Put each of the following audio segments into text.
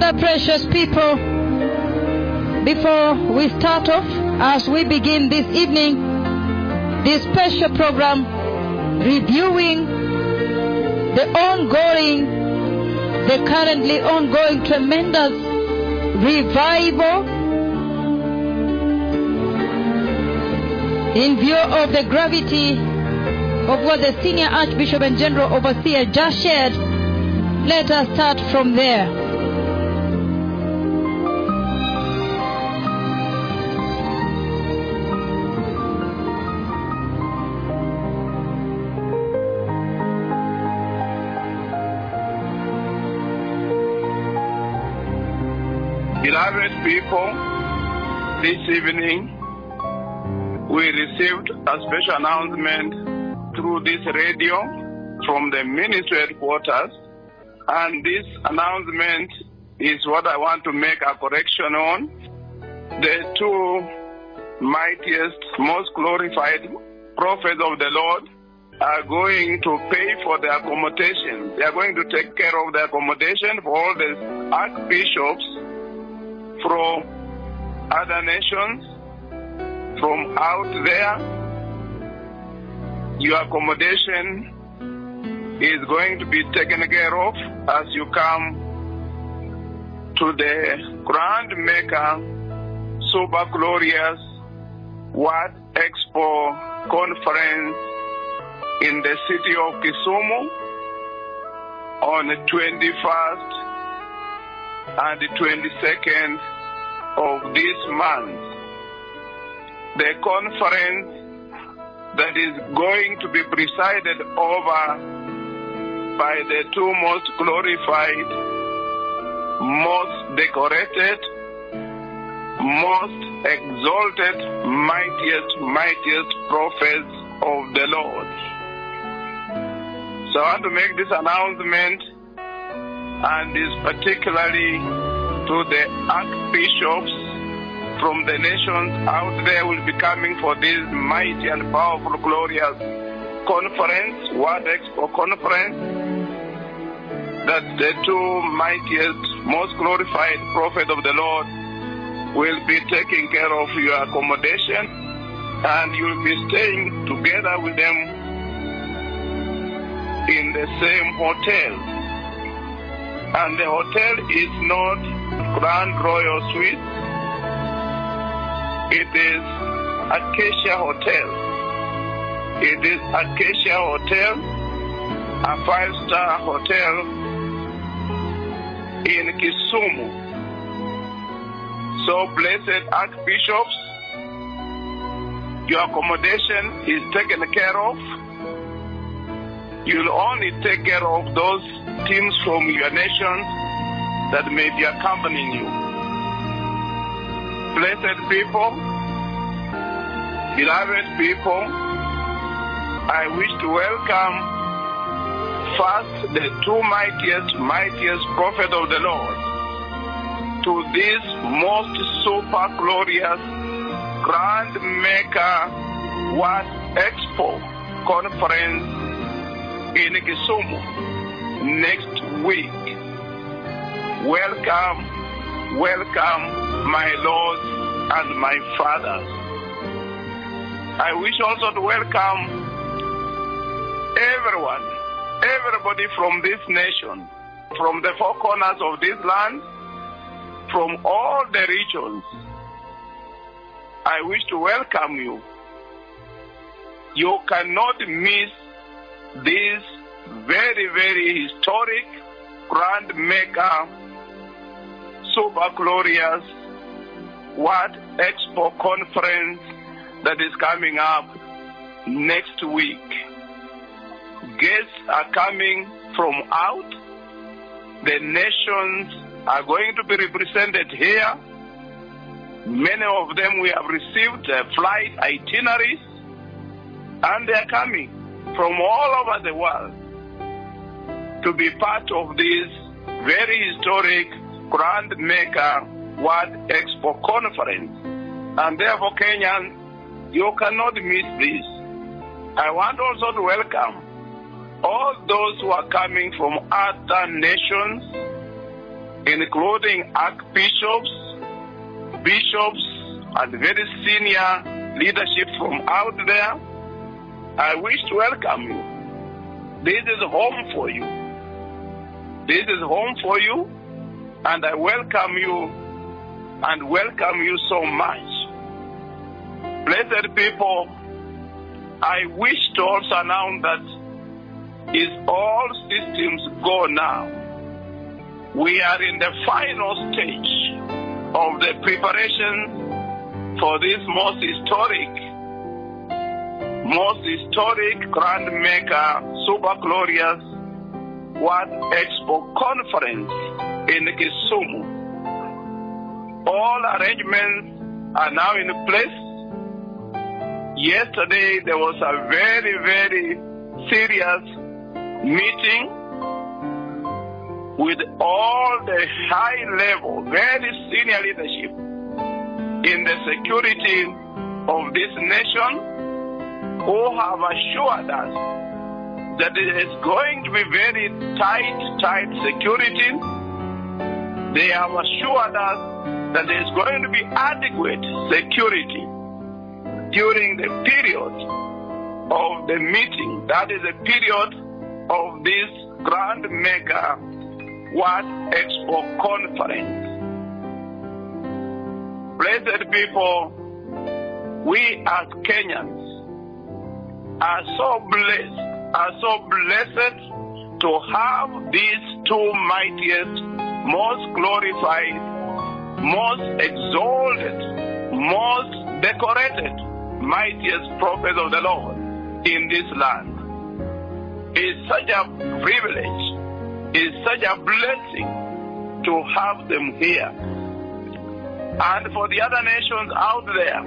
And our precious people, before we start off, as we begin this evening, this special program reviewing the currently ongoing tremendous revival in view of the gravity of what the senior Archbishop and General Overseer just shared. Let us start from there. Beloved people, this evening we received a special announcement through this radio from the ministry headquarters. And this announcement is what I want to make a correction on. The two mightiest, most glorified prophets of the Lord are going to pay for the accommodation. They are going to take care of the accommodation for all the archbishops from other nations, from out there. Your accommodation is going to be taken care of as you come to the Grand Maker Super Glorious World Expo Conference in the city of Kisumu on the 21st and the 22nd of this month. The conference that is going to be presided over by the two most glorified, most decorated, most exalted, mightiest prophets of the Lord. So I want to make this announcement, and is particularly to the archbishops from the nations out there who will be coming for this mighty and powerful, glorious conference, World Expo Conference, that the two mightiest, most glorified prophets of the Lord will be taking care of your accommodation, and you'll be staying together with them in the same hotel. And the hotel is not Grand Royal Suite, it is Acacia Hotel. It is Acacia Hotel, a five-star hotel in Kisumu. So blessed archbishops, your accommodation is taken care of. You'll only take care of those teams from your nation that may be accompanying you. Blessed people, beloved people, I wish to welcome first the two mightiest prophet of the Lord to this most super glorious Grand Maker World Expo Conference in Kisumu next week. Welcome, welcome, my lords and my fathers. I wish also to welcome everybody from this nation, from the four corners of this land, from all the regions. I wish to welcome you. You cannot miss this very, very historic Grand Maker Super Glorious World Expo Conference that is coming up next week. Guests are coming from out. The nations are going to be represented here. Many of them we have received their flight itineraries, and they are coming from all over the world to be part of this very historic Grand Maker World Expo Conference. And therefore, Kenyans, you cannot miss this. I want also to welcome all those who are coming from other nations, including archbishops, bishops, and very senior leadership from out there. I wish to welcome you. This is home for you. This is home for you, and I welcome you, and welcome you so much. Blessed people, I wish to also announce that is all systems go now. We are in the final stage of the preparation for this most historic Grand Maker Super Glorious World Expo Conference in Kisumu. All arrangements are now in place. Yesterday there was a very, very serious meeting with all the high level, very senior leadership in the security of this nation, who have assured us that it is going to be very tight security. They have assured us that there is going to be adequate security during the period of the meeting. That is the period of this Grand Mega World Expo Conference. Blessed people, we as Kenyans are so blessed to have these two mightiest, most glorified, most exalted, most decorated, mightiest prophets of the Lord in this land. It's such a privilege. It's such a blessing to have them here. And for the other nations out there,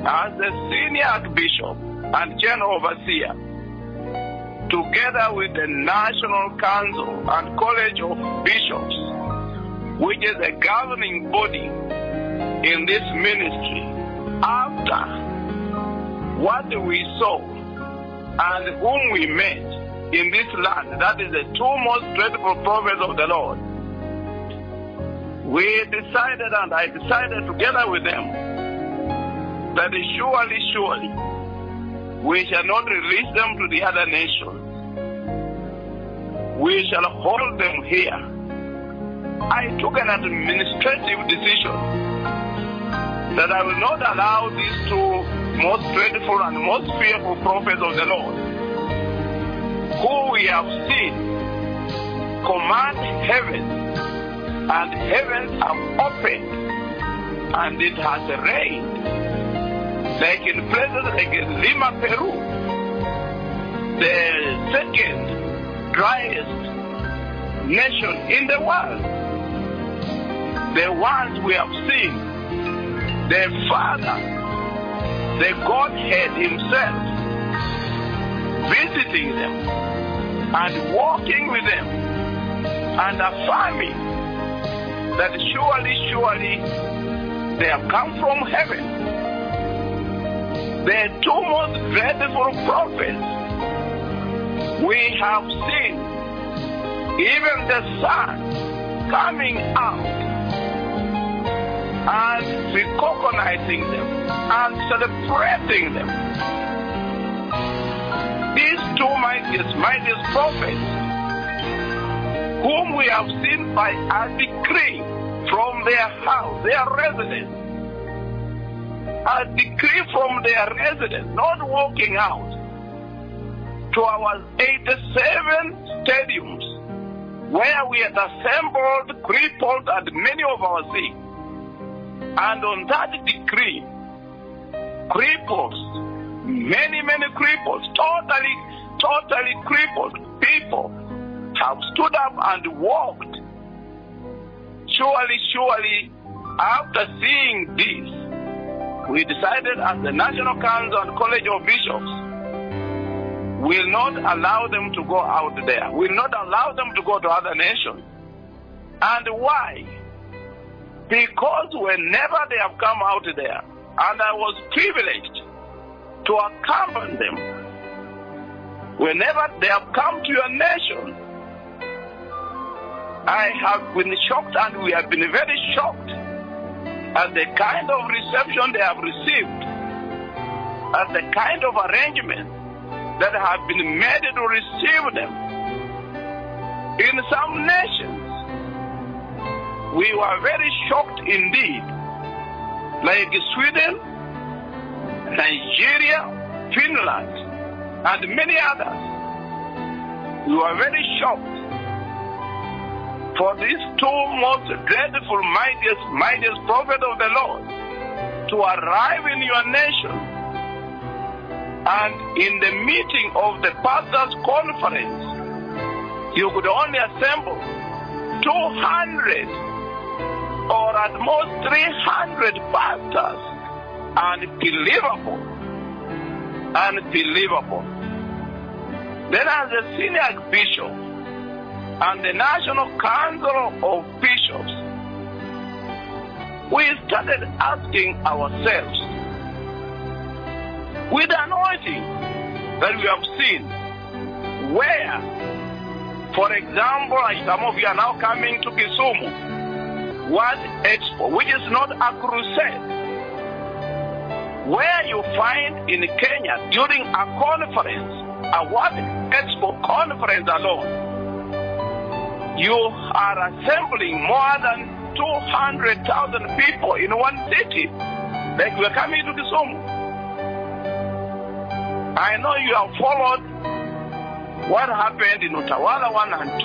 as the senior archbishop and general overseer, together with the National Council and College of Bishops, which is a governing body in this ministry, after what we saw and whom we met in this land, that is the two most dreadful prophets of the Lord, we decided, and I decided together with them, that surely we shall not release them to the other nations. We shall hold them here. I took an administrative decision that I will not allow these two most dreadful and most fearful prophets of the Lord, who we have seen command heaven, and heavens have opened, and it has rained, like in places like in Lima, Peru, the second driest nation in the world. The ones we have seen, the Father, the Godhead Himself, visiting them, and walking with them, and affirming that surely they have come from heaven. The two most dreadful prophets we have seen, even the sun coming out and recognizing them and celebrating them. These two mightiest prophets, whom we have seen by a decree from their house, their residence, a decree from their residence, not walking out, to our 87 stadiums, where we had assembled, crippled, and many of our sick. And on that decree, cripples, many cripples, totally crippled people have stood up and walked. Surely, after seeing this, we decided as the National Council and College of Bishops, will not allow them to go out there, will not allow them to go to other nations. And why? Because whenever they have come out there, and I was privileged to accompany them, whenever they have come to your nation, I have been shocked, and we have been very shocked at the kind of reception they have received, at the kind of arrangements that have been made to receive them. In some nations, we were very shocked indeed, like Sweden, Nigeria, Finland, and many others. We were very shocked for these two most dreadful, mightiest prophets of the Lord to arrive in your nation. And in the meeting of the pastors' conference, you could only assemble 200 or at most 300 pastors. Unbelievable. Unbelievable. Then as a senior bishop, and the National Council of Bishops, we started asking ourselves, with the anointing that we have seen, where, for example, some of you are now coming to Kisumu World Expo, which is not a crusade, where you find in Kenya during a conference, a World Expo conference alone, you are assembling more than 200,000 people in one city, like we are coming to Kisumu. I know you have followed what happened in Utawala 1 and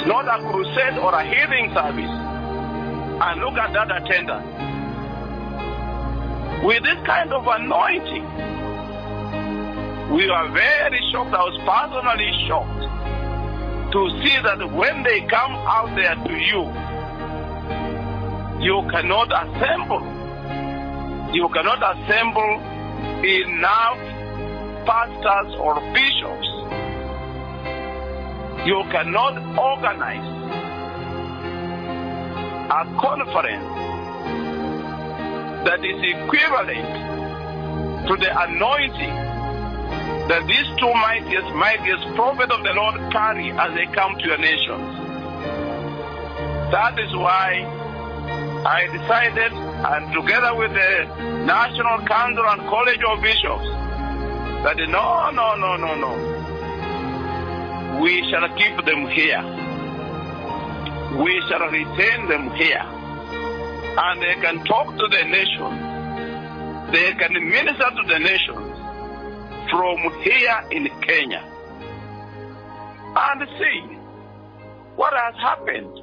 2 conference, not a crusade or a healing service. And look at that attendance. With this kind of anointing, we are very shocked. I was personally shocked to see that when they come out there to you, you cannot assemble. You cannot assemble enough pastors or bishops. You cannot organize a conference that is equivalent to the anointing that these two mightiest prophets of the Lord carry as they come to your nations. That is why I decided, and together with the National Council and College of Bishops, that no. We shall keep them here. We shall retain them here. And they can talk to the nation. They can minister to the nation from here in Kenya. And see what has happened.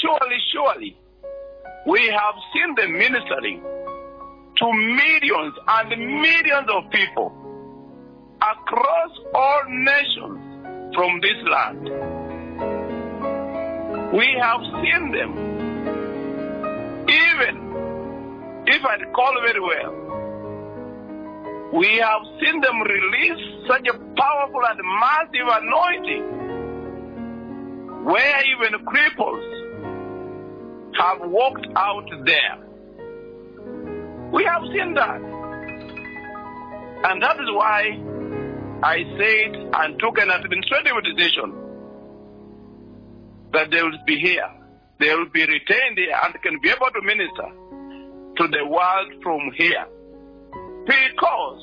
Surely, we have seen the ministering to millions and millions of people across all nations from this land. We have seen them, even if I recall very well, we have seen them release such a powerful and massive anointing where even cripples have walked out there. We have seen that. And that is why I said and took an administrative decision that they will be here. They will be retained here and can be able to minister to the world from here. Because,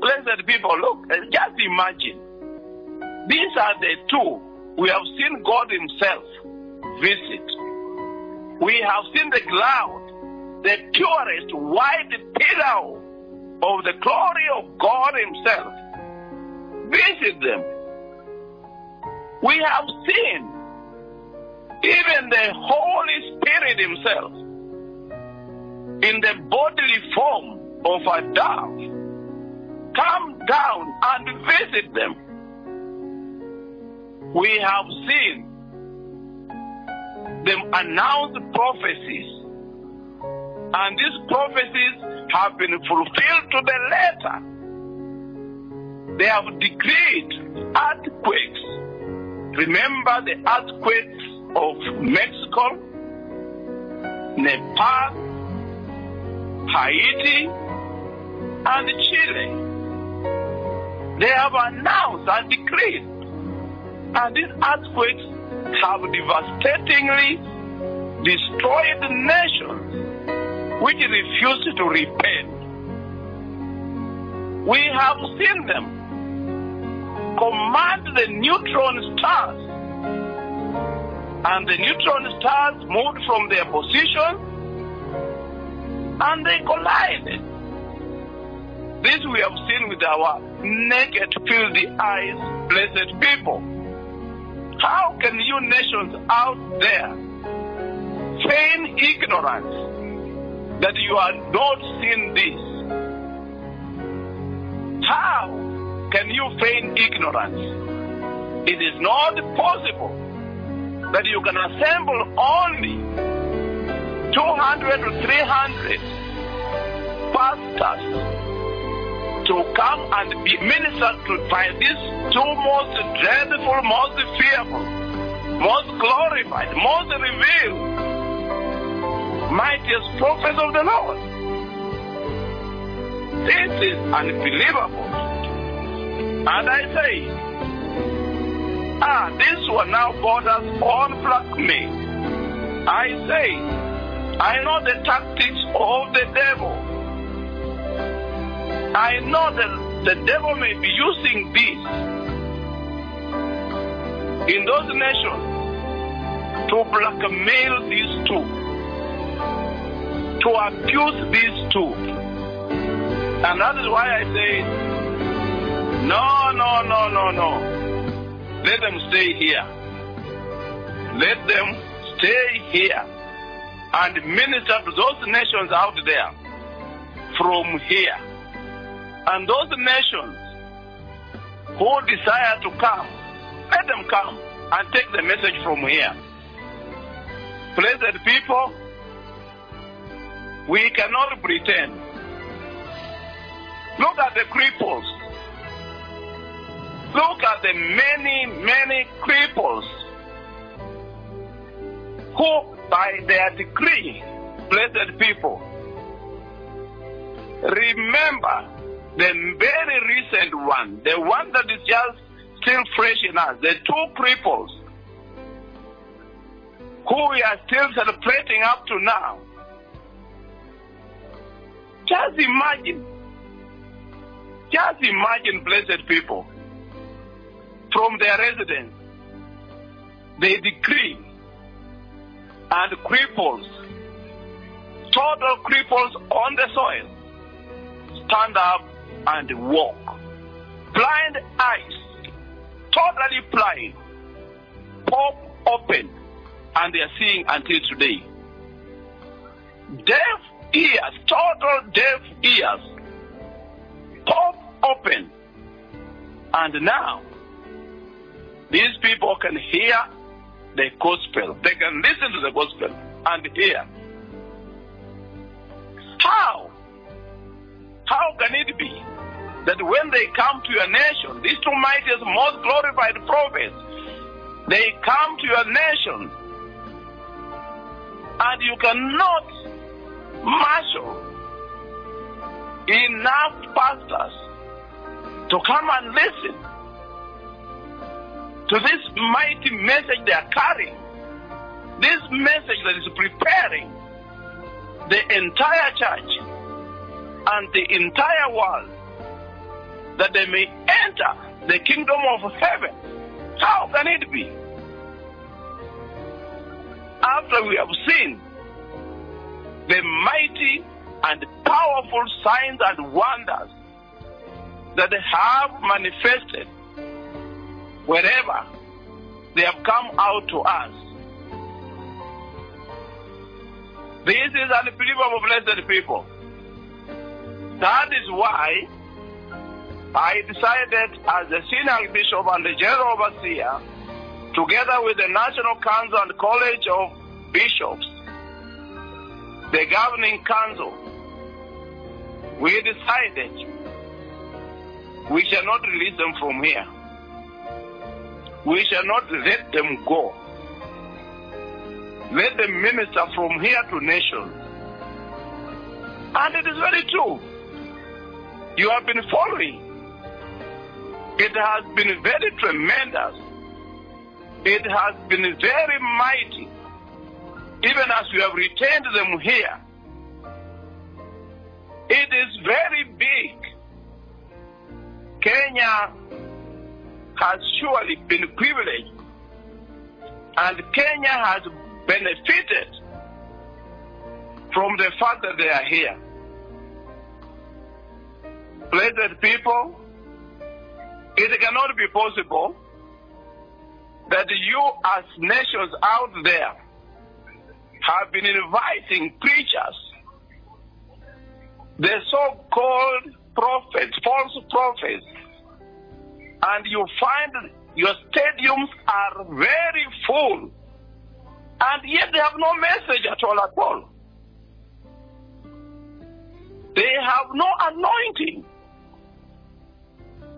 blessed people, look, just imagine. These are the two. We have seen God himself visit. We have seen the cloud, the purest white pillar of the glory of God himself visit them. We have seen even the Holy Spirit himself in the bodily form of a dove come down and visit them. We have seen them announce prophecies, and these prophecies have been fulfilled to the letter. They have decreed earthquakes. Remember the earthquakes of Mexico, Nepal, Haiti, and Chile. They have announced and decreed And these earthquakes have devastatingly destroyed nations which refused to repent. We have seen them command the neutron stars, and the neutron stars moved from their position and they collided. This we have seen with our naked, filthy eyes, blessed people. How can you nations out there feign ignorance that you are not seeing this? How can you feign ignorance? It is not possible that you can assemble only 200 or 300 pastors to come and be ministered to by these two most dreadful, most fearful, most glorified, most revealed, mightiest prophets of the Lord. This is unbelievable. And I say, this one now borders on blackmail. I say, I know the tactics of the devil. I know that the devil may be using this in those nations to blackmail these two, to abuse these two. And that is why I say, no. Let them stay here. Let them stay here and minister to those nations out there from here. And those nations who desire to come, let them come and take the message from here. Blessed people, we cannot pretend. Look at the cripples. Look at the many cripples who, by their decree, blessed people, remember the very recent one, the one that is just still fresh in us, the two cripples who we are still celebrating up to now. Just imagine, blessed people, from their residence, they decree, and cripples, total cripples on the soil, stand up and walk. Blind eyes, totally blind, pop open, and they are seeing until today. Deaf ears, total deaf ears, pop open, and now these people can hear the gospel. They can listen to the gospel and hear. How can it be that when they come to your nation, these two mightiest, most glorified prophets, they come to your nation, and you cannot marshal enough pastors to come and listen to this mighty message they are carrying, this message that is preparing the entire church and the entire world, that they may enter the kingdom of heaven? How can it be? After we have seen the mighty and powerful signs and wonders that they have manifested wherever they have come out to us. This is unbelievable, blessed people. That is why I decided, as a senior bishop and the general overseer, together with the National Council and College of Bishops, the governing council, we decided we shall not release them from here. We shall not let them go. Let them minister from here to nations. And it is very true. You have been following. It has been very tremendous It has been very mighty, even as we have retained them here. It is very big. Kenya has surely been privileged, and Kenya has benefited from the fact that they are here. Blessed people, it cannot be possible that you as nations out there have been inviting preachers, the so-called prophets, false prophets, and you find your stadiums are very full, and yet they have no message at all. They have no anointing.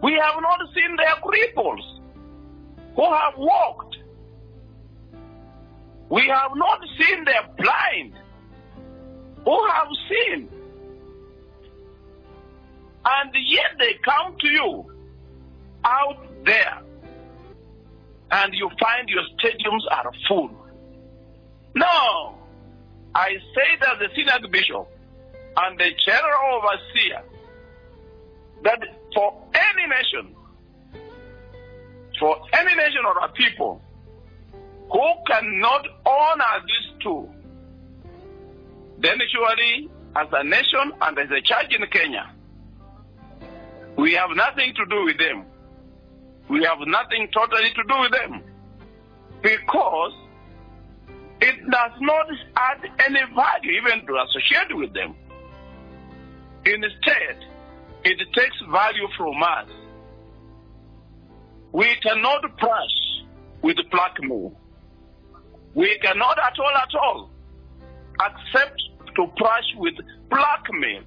We have not seen their cripples who have walked. We have not seen their blind who have seen. And yet they come to you out there, and you find your stadiums are full. Now, I say that the synod bishop and the general overseer, that for any nation or a people who cannot honor these two, then surely as a nation and as a church in Kenya, we have nothing to do with them. We have nothing totally to do with them, because it does not add any value even to associate with them. Instead, it takes value from us. We cannot brush with blackmail. We cannot at all accept to brush with blackmail.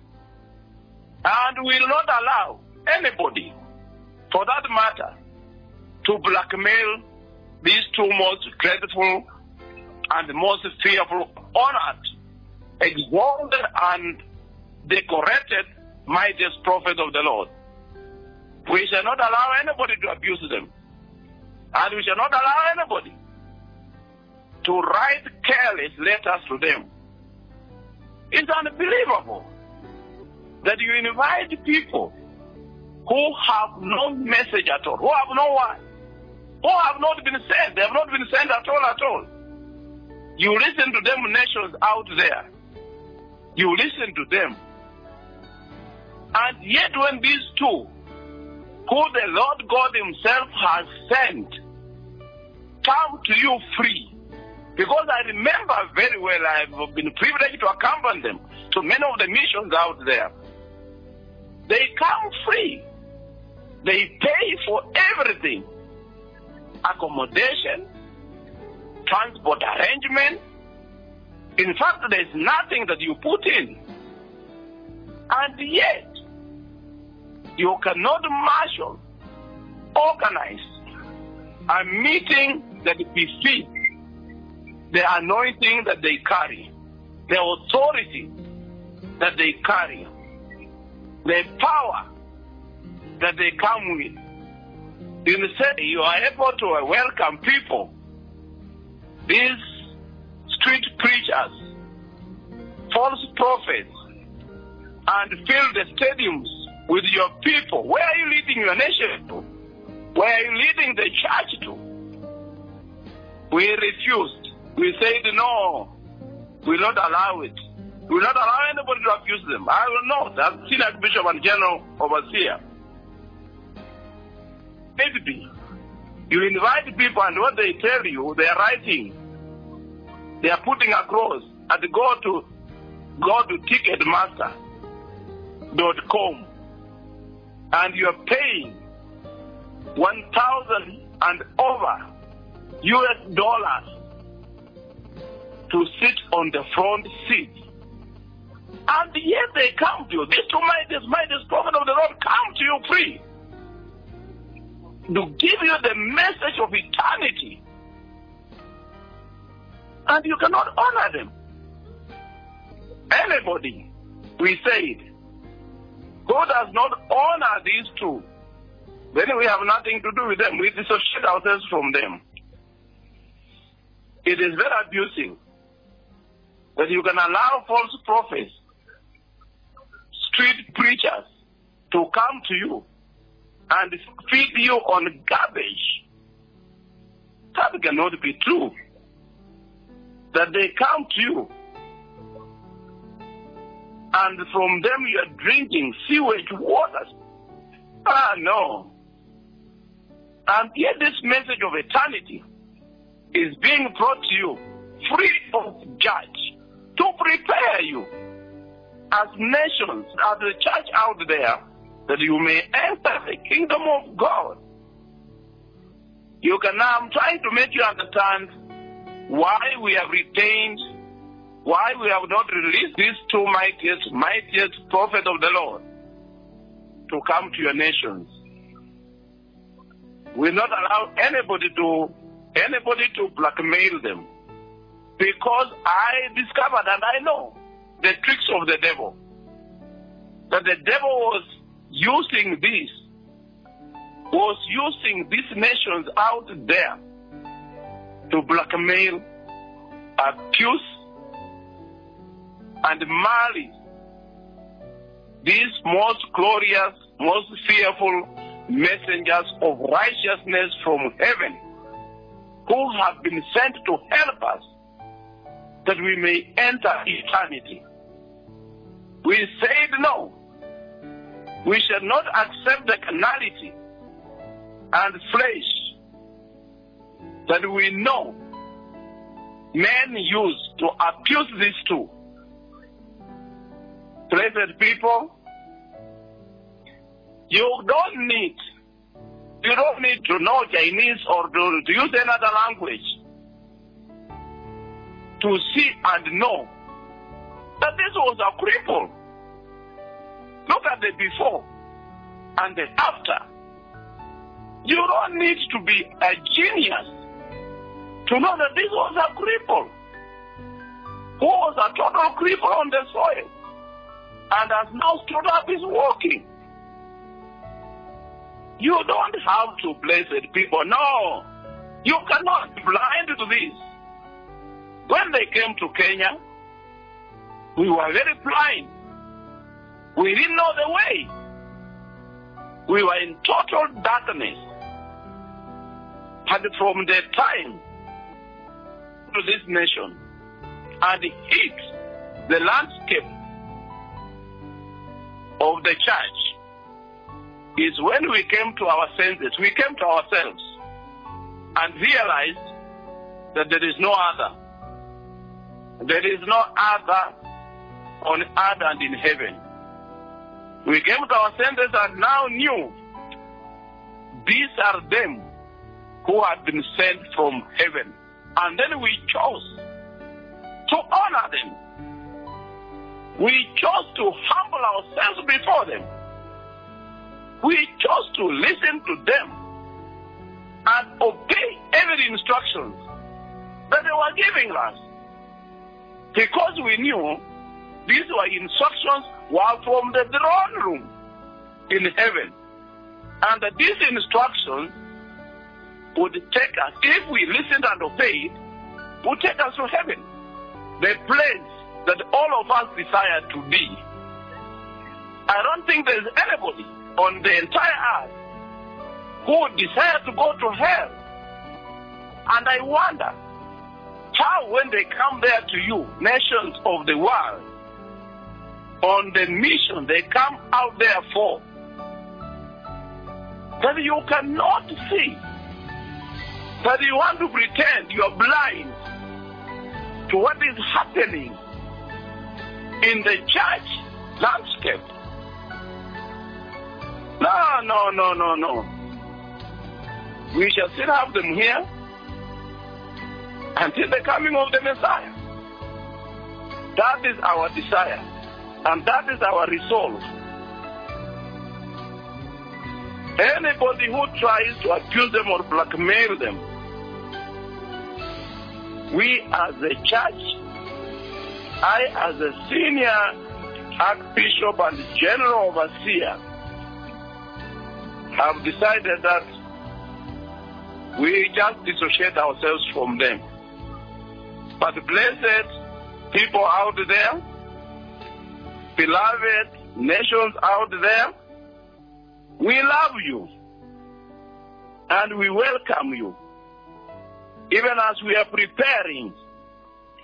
And we will not allow anybody, for that matter, to blackmail these two most grateful and most fearful, honored, exalted, and decorated mightiest prophet of the Lord. We shall not allow anybody to abuse them, and we shall not allow anybody to write careless letters to them. It's unbelievable that you invite people who have no message at all, who have no one, who have not been sent. They have not been sent at all. You listen to them, nations out there. You listen to them. And yet when these two, who the Lord God himself has sent, come to you free, because I remember very well, I've been privileged to accompany them to many of the missions out there. They come free. They pay for everything. Accommodation, transport arrangement. In fact, there's nothing that you put in. And yet, you cannot marshal, organize a meeting that befits the anointing that they carry, the authority that they carry, the power that they come with. Instead, you are able to welcome people, these street preachers, false prophets, and fill the stadiums with your people. Where are you leading your nation to? Where are you leading the church to? We refused. We said no. We will not allow it. We will not allow anybody to abuse them. I will not, as Synod Bishop and General Overseer. Maybe you invite people, and what they tell you, they are writing, they are putting across, and go to Ticketmaster.com, and you are paying 1,000 and over $US to sit on the front seat. And yet they come to you. These two mightiest prophet of the Lord come to you free to give you the message of eternity. And you cannot honor them. Anybody, we said, who does not honor these two, then we have nothing to do with them. We dissociate ourselves from them. It is very abusing that you can allow false prophets, street preachers, to come to you and feed you on garbage. That cannot be true. That they come to you, and from them you are drinking sewage waters. Ah, no. And yet this message of eternity is being brought to you free of charge to prepare you as nations, as the church out there, that you may enter the kingdom of God. You can now, I'm trying to make you understand why we have retained, why we have not released these two mightiest prophets of the Lord to come to your nations. We not allow anybody to blackmail them, because I discovered and I know the tricks of the devil. That the devil was using these nations out there to blackmail, abuse, and marry these most glorious, most fearful messengers of righteousness from heaven, who have been sent to help us that we may enter eternity. We said no. We shall not accept the carnality and flesh that we know men use to abuse these two. Blessed people, you don't need to know Chinese or to use another language to see and know that this was a cripple. Look at the before and the after. You don't need to be a genius to know that this was a cripple, who was a total cripple on the soil, and has now stood up, is walking. You don't have to, blessed people. No, you cannot be blind to this. When they came to Kenya, we were very blind. We didn't know the way. We were in total darkness. And from that time to this nation, and hit the landscape of the church, is when we came to our senses, we came to ourselves and realized that there is no other. There is no other on earth and in heaven. We came to our senses and now knew these are them who have been sent from heaven. And then we chose to honor them. We chose to humble ourselves before them. We chose to listen to them and obey every instruction that they were giving us, because we knew these were instructions were from the throne room in heaven, and that these instructions would take us, if we listened and obeyed, would take us to heaven, the place that all of us desire to be. I don't think there is anybody on the entire earth who desire to go to hell. And I wonder how, when they come there to you, nations of the world, on the mission they come out there for, that you cannot see, that you want to pretend you are blind to what is happening in the church landscape. No, no, no, no, no. We shall still have them here until the coming of the Messiah. That is our desire, and that is our resolve. Anybody who tries to accuse them or blackmail them, we as a church, I as a senior archbishop and general overseer, have decided that we just dissociate ourselves from them. But blessed people out there, beloved nations out there, we love you and we welcome you. Even as we are preparing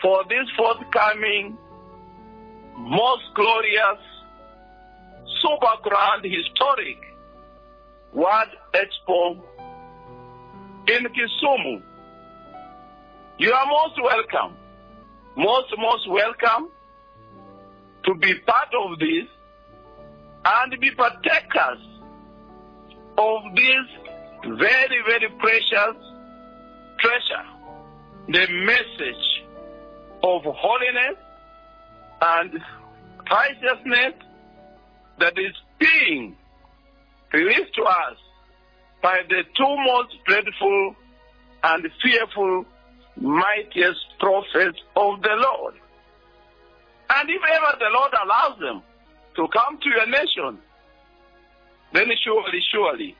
for this forthcoming, most glorious, super grand, historic World Expo in Kisumu. You are most welcome, most welcome to be part of this and be partakers of this very, very precious treasure, the message of holiness and righteousness that is being released to us by the two most dreadful and fearful mightiest prophets of the Lord. And if ever the Lord allows them to come to your nation, then surely, surely,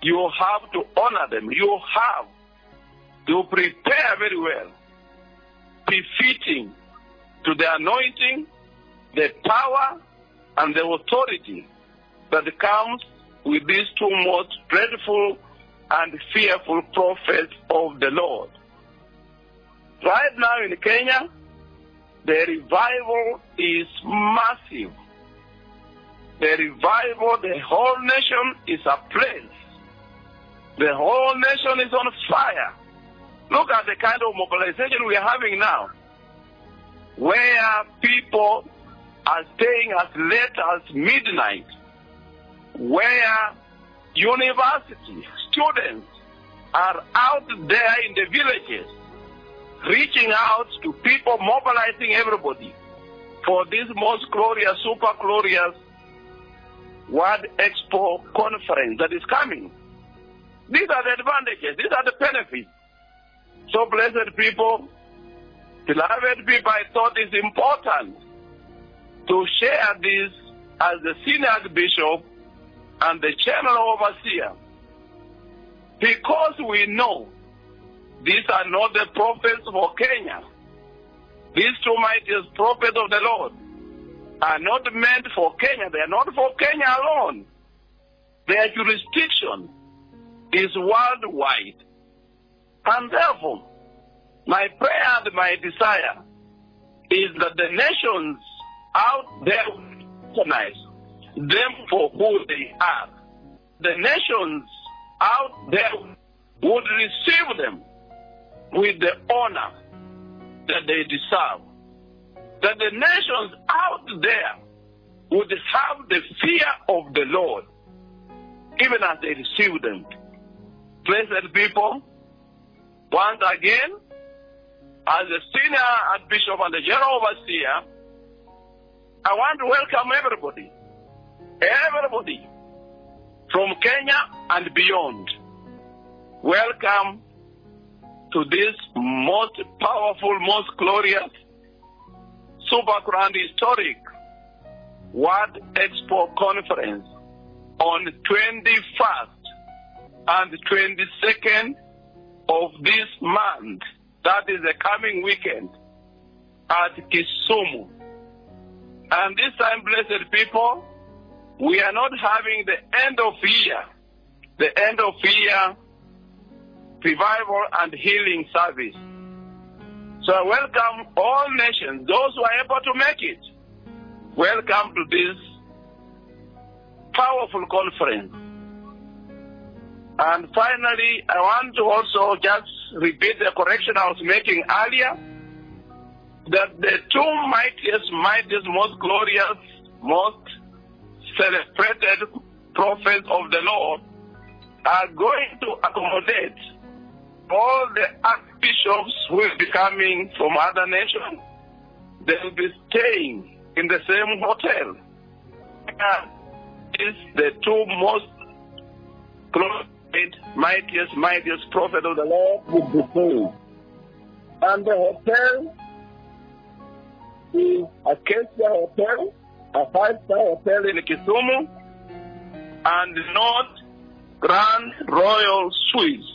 you have to honor them. You have to prepare very well, befitting to the anointing, the power, and the authority that comes with these two most dreadful and fearful prophets of the Lord. Right now in Kenya, the revival is massive. The revival, the whole nation is ablaze. The whole nation is on fire. Look at the kind of mobilization we are having now, where people are staying as late as midnight, where university students are out there in the villages, reaching out to people, mobilizing everybody for this most glorious, super glorious World Expo Conference that is coming. These are the advantages, these are the benefits. So blessed people, beloved people, I thought it's important to share this as the senior bishop and the general overseer, because we know these are not the prophets for Kenya. These two mightiest prophets of the Lord are not meant for Kenya. They are not for Kenya alone. Their jurisdiction is worldwide. And therefore, my prayer and my desire is that the nations out there recognize them for who they are. The nations out there would receive them with the honor that they deserve. That the nations out there would have the fear of the Lord, even as they receive them. Blessed people, once again, as the senior bishop and the general overseer, I want to welcome everybody. Everybody from Kenya and beyond. Welcome to this most powerful, most glorious, super grand, historic World Expo Conference on 21st and 22nd of this month. That is the coming weekend at Kisumu. And this time, blessed people, we are not having the end of year revival and healing service. So I welcome all nations, those who are able to make it. Welcome to this powerful conference. And finally, I want to also just repeat the correction I was making earlier, that the two mightiest, most glorious, most celebrated prophets of the Lord are going to accommodate all the archbishops who will be coming from other nations. They will be staying in the same hotel. It's the two most mightiest prophet of the Lord will be staying. And the hotel is Acacia Hotel, a five-star hotel in Kisumu, and not Grand Royal Suites,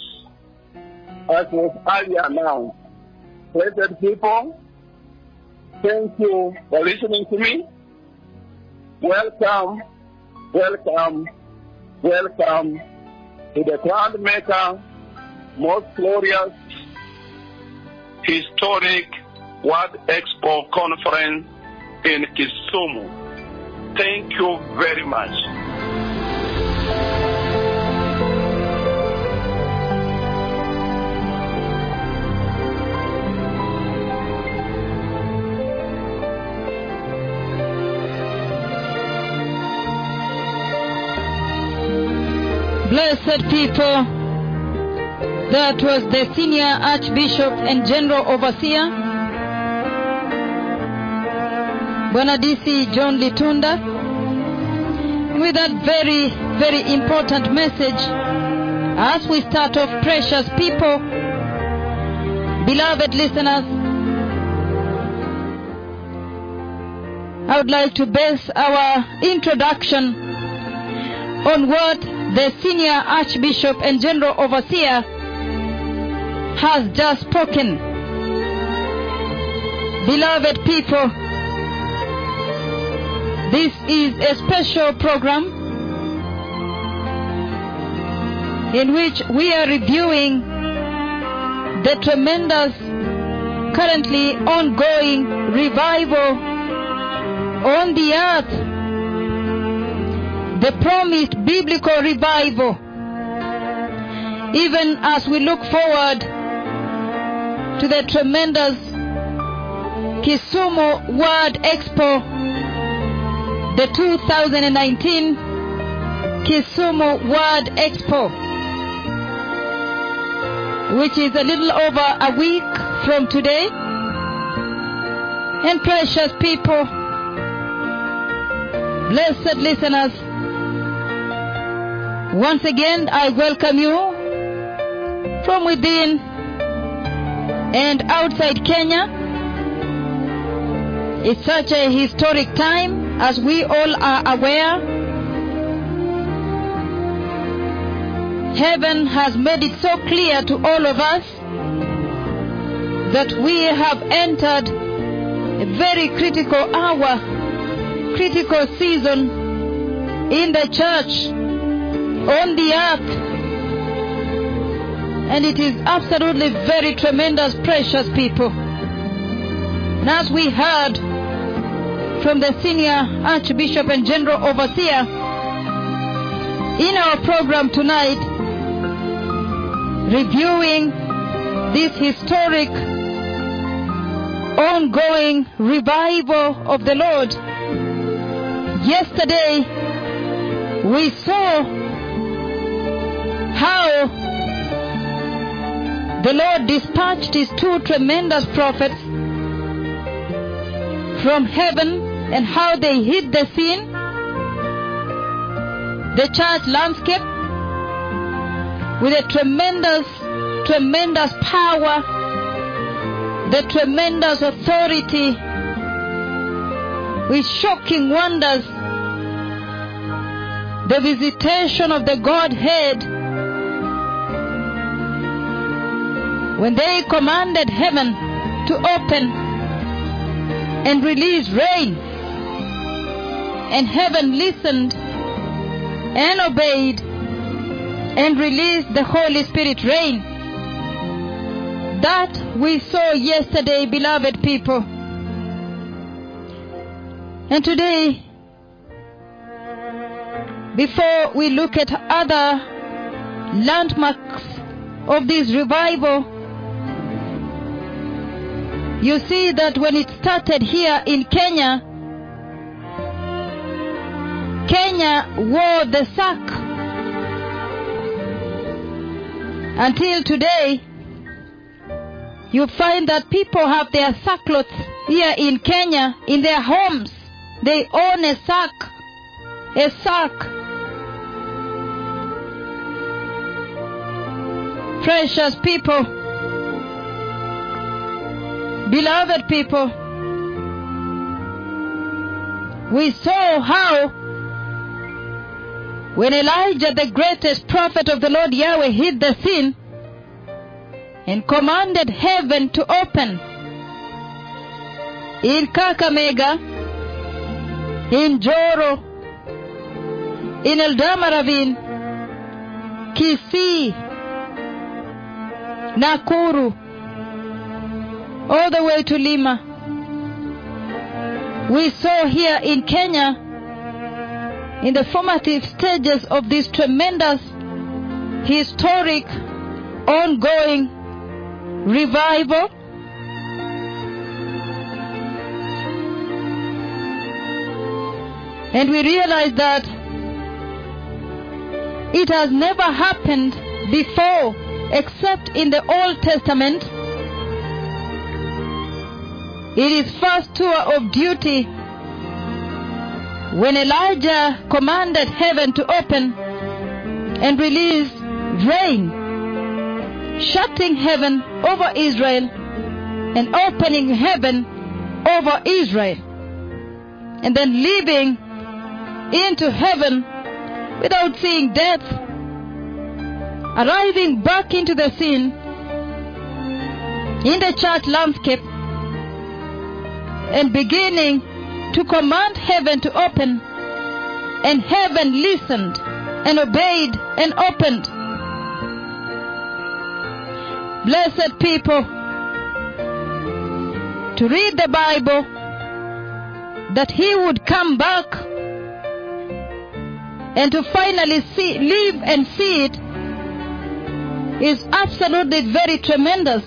as was earlier announced. Blessed people, thank you for listening to me. Welcome, welcome, welcome to the Grand Maker Most Glorious Historic World Expo Conference in Kisumu. Thank you very much. Blessed people, that was the senior archbishop and general overseer, Bonadisi John Litunda, with that very, very important message as we start off. Precious people, beloved listeners, I would like to base our introduction on what the senior archbishop and general overseer has just spoken. Beloved people, this is a special program in which we are reviewing the tremendous, currently ongoing revival on the earth, the promised biblical revival, even as we look forward to the tremendous Kisumu World Expo, the 2019 Kisumu World Expo, which is a little over a week from today. And precious people, blessed listeners, once again, I welcome you from within and outside Kenya. It's such a historic time, as we all are aware. Heaven has made it so clear to all of us that we have entered a very critical hour, critical season in the church, on the earth, and it is absolutely very tremendous, precious people. And as we heard from the senior archbishop and general overseer in our program tonight, reviewing this historic ongoing revival of the Lord, yesterday we saw how the Lord dispatched his two tremendous prophets from heaven and how they hid the scene, the church landscape, with a tremendous, tremendous power, the tremendous authority, with shocking wonders, the visitation of the Godhead, when they commanded heaven to open and release rain, and heaven listened and obeyed and released the Holy Spirit rain. That we saw yesterday, beloved people. And today, before we look at other landmarks of this revival, you see that when it started here in Kenya, Kenya wore the sack. Until today, you find that people have their sackcloth here in Kenya, in their homes. They own a sack. A sack. Precious people. Beloved people, we saw how when Elijah, the greatest prophet of the Lord Yahweh, hid the sin, and commanded heaven to open. In Kakamega, in Jorro, in Eldama Ravine, Kilifi, Nakuru, all the way to Lima. We saw here in Kenya, in the formative stages of this tremendous, historic, ongoing revival, and we realized that it has never happened before except in the Old Testament. It is first tour of duty when Elijah commanded heaven to open and release rain, shutting heaven over Israel and opening heaven over Israel, and then leaving into heaven without seeing death, arriving back into the scene in the church landscape and beginning to command heaven to open, and heaven listened and obeyed and opened. Blessed people, to read the Bible that he would come back and to finally see, live and see it, is absolutely very tremendous.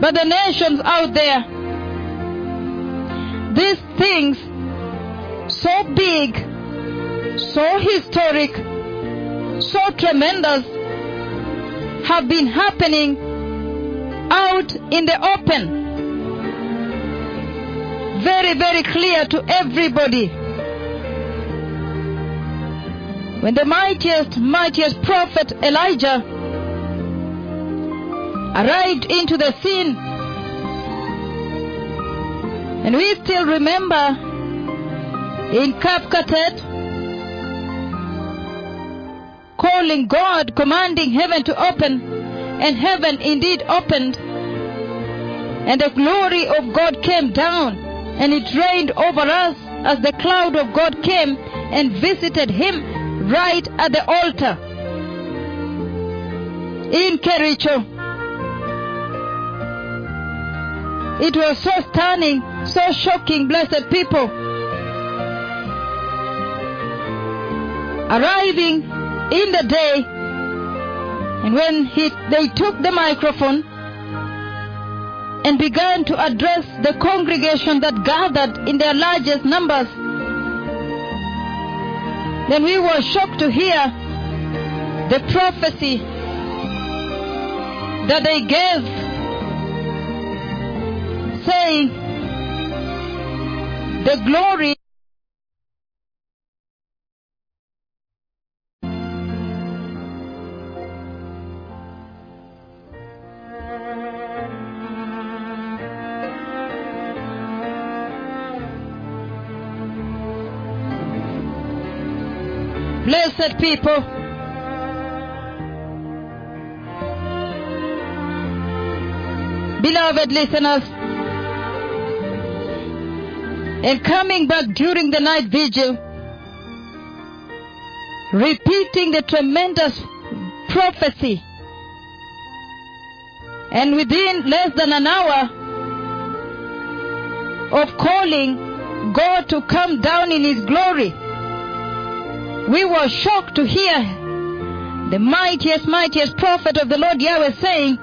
But the nations out there, these things so big, so historic, so tremendous, have been happening out in the open, very, very clear to everybody. When the mightiest prophet Elijah arrived into the scene, and we still remember in Kapkatet, calling God, commanding heaven to open, and heaven indeed opened, and the glory of God came down. And it rained over us as the cloud of God came and visited him right at the altar. In Kericho, it was so stunning, so shocking, blessed people. Arriving in the day, and when they took the microphone and began to address the congregation that gathered in their largest numbers, then we were shocked to hear the prophecy that they gave, saying the glory people. Beloved listeners, and coming back during the night vigil, repeating the tremendous prophecy, and within less than an hour of calling God to come down in his glory, we were shocked to hear the mightiest prophet of the Lord Yahweh saying,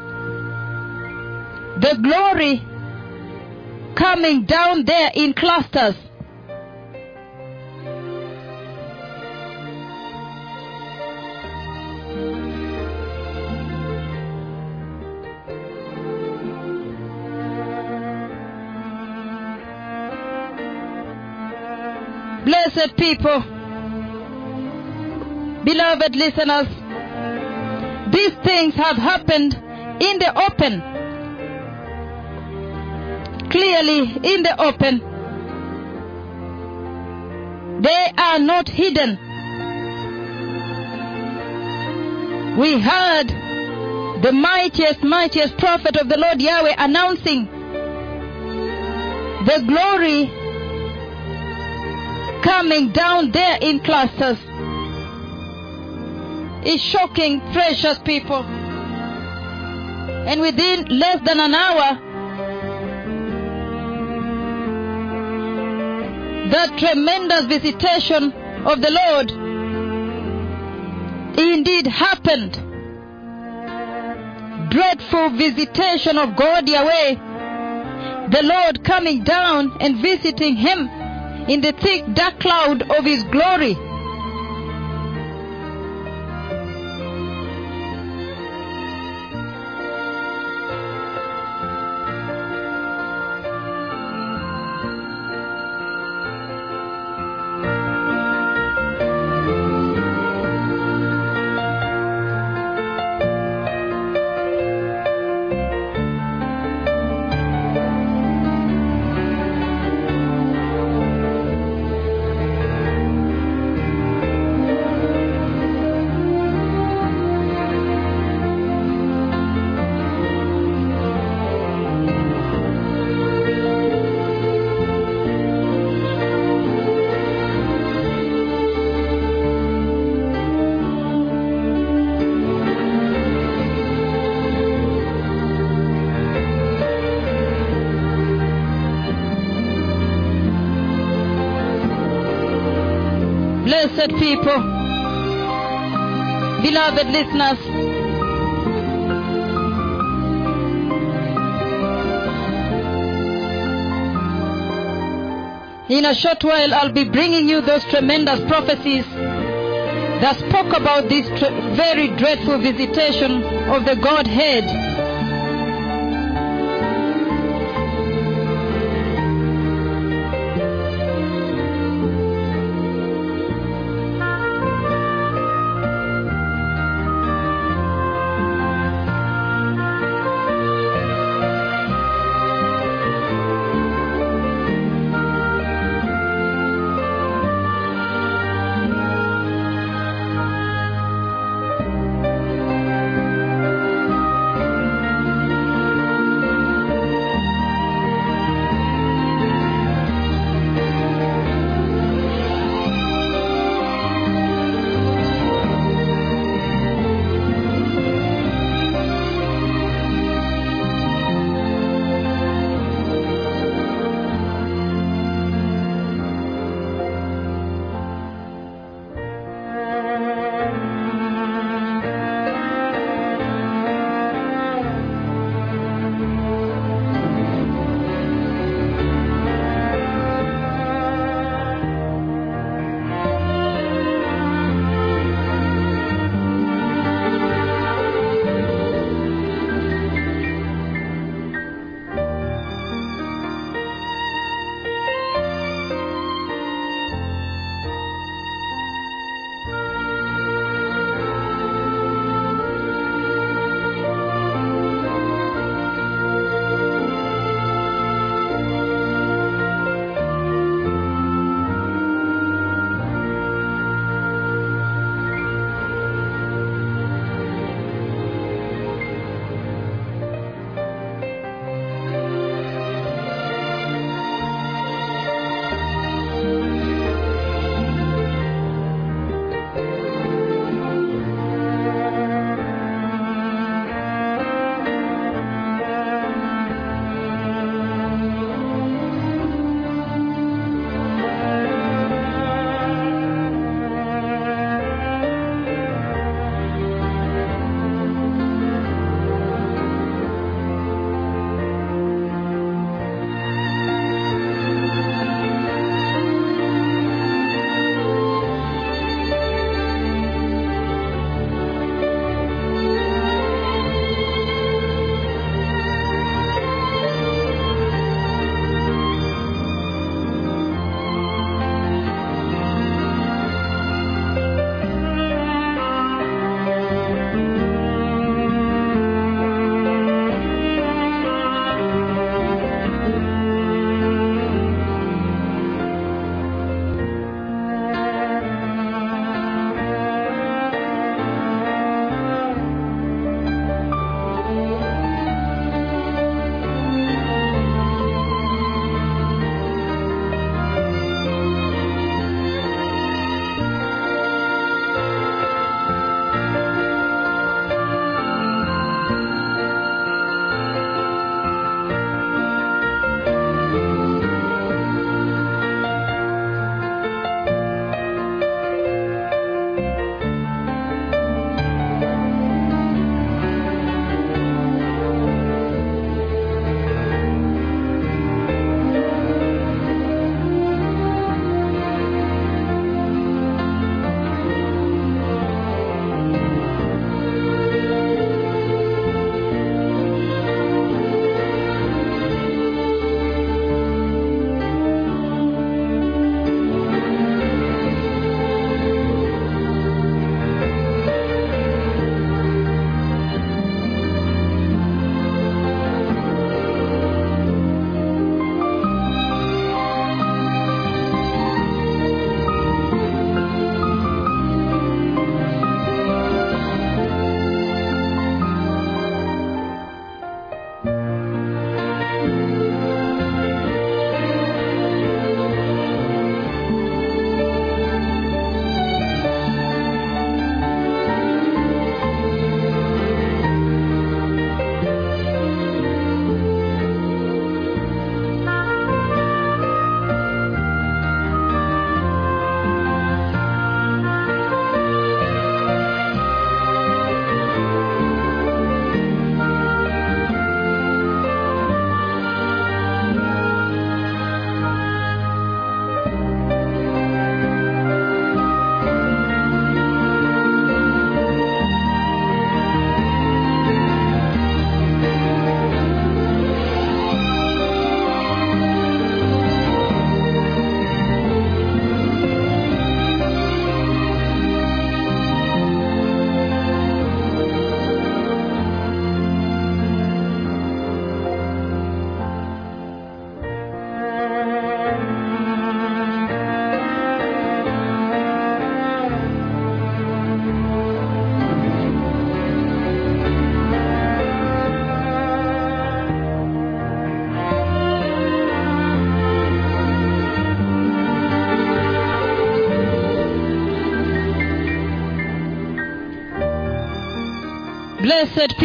the glory coming down there in clusters. Blessed people, beloved listeners, these things have happened in the open, clearly in the open. They are not hidden. we heard the mightiest prophet of the Lord Yahweh announcing the glory coming down there in clusters. It's shocking, precious people. And within less than an hour, that tremendous visitation of the Lord indeed happened. Dreadful visitation of God Yahweh, the Lord coming down and visiting him in the thick dark cloud of his glory. People, beloved listeners, in a short while I'll be bringing you those tremendous prophecies that spoke about this very dreadful visitation of the Godhead.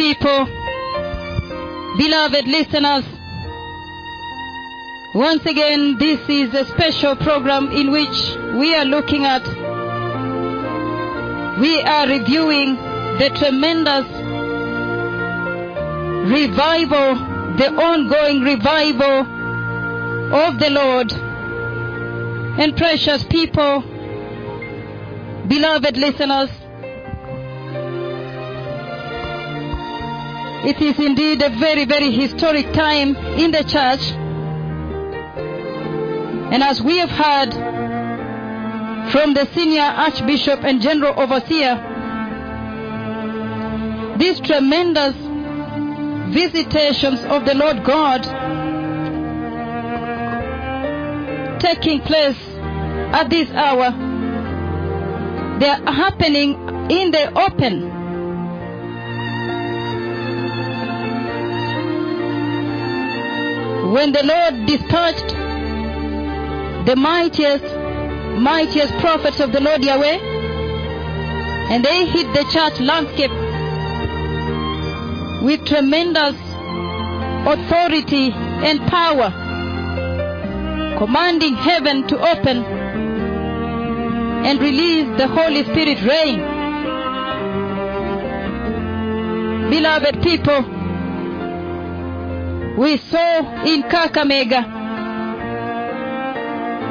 people, beloved listeners, once again this is a special program in which we are reviewing the tremendous revival, the ongoing revival of the Lord. And precious people, beloved listeners, it is indeed a very, very historic time in the church. And as we have heard from the senior archbishop and general overseer, these tremendous visitations of the Lord God taking place at this hour, they are happening in the open. When the Lord dispatched the mightiest prophets of the Lord Yahweh, and they hit the church landscape with tremendous authority and power, commanding heaven to open and release the Holy Spirit rain. Beloved people, we saw in Kakamega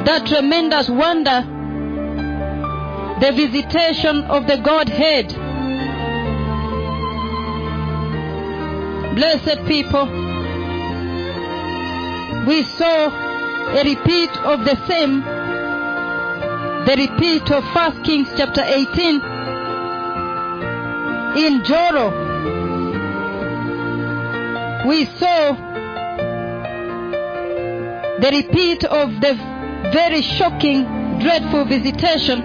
that tremendous wonder, the visitation of the Godhead. Blessed people, we saw a repeat of the same, the repeat of 1 Kings chapter 18 in Jorro. We saw the repeat of the very shocking, dreadful visitation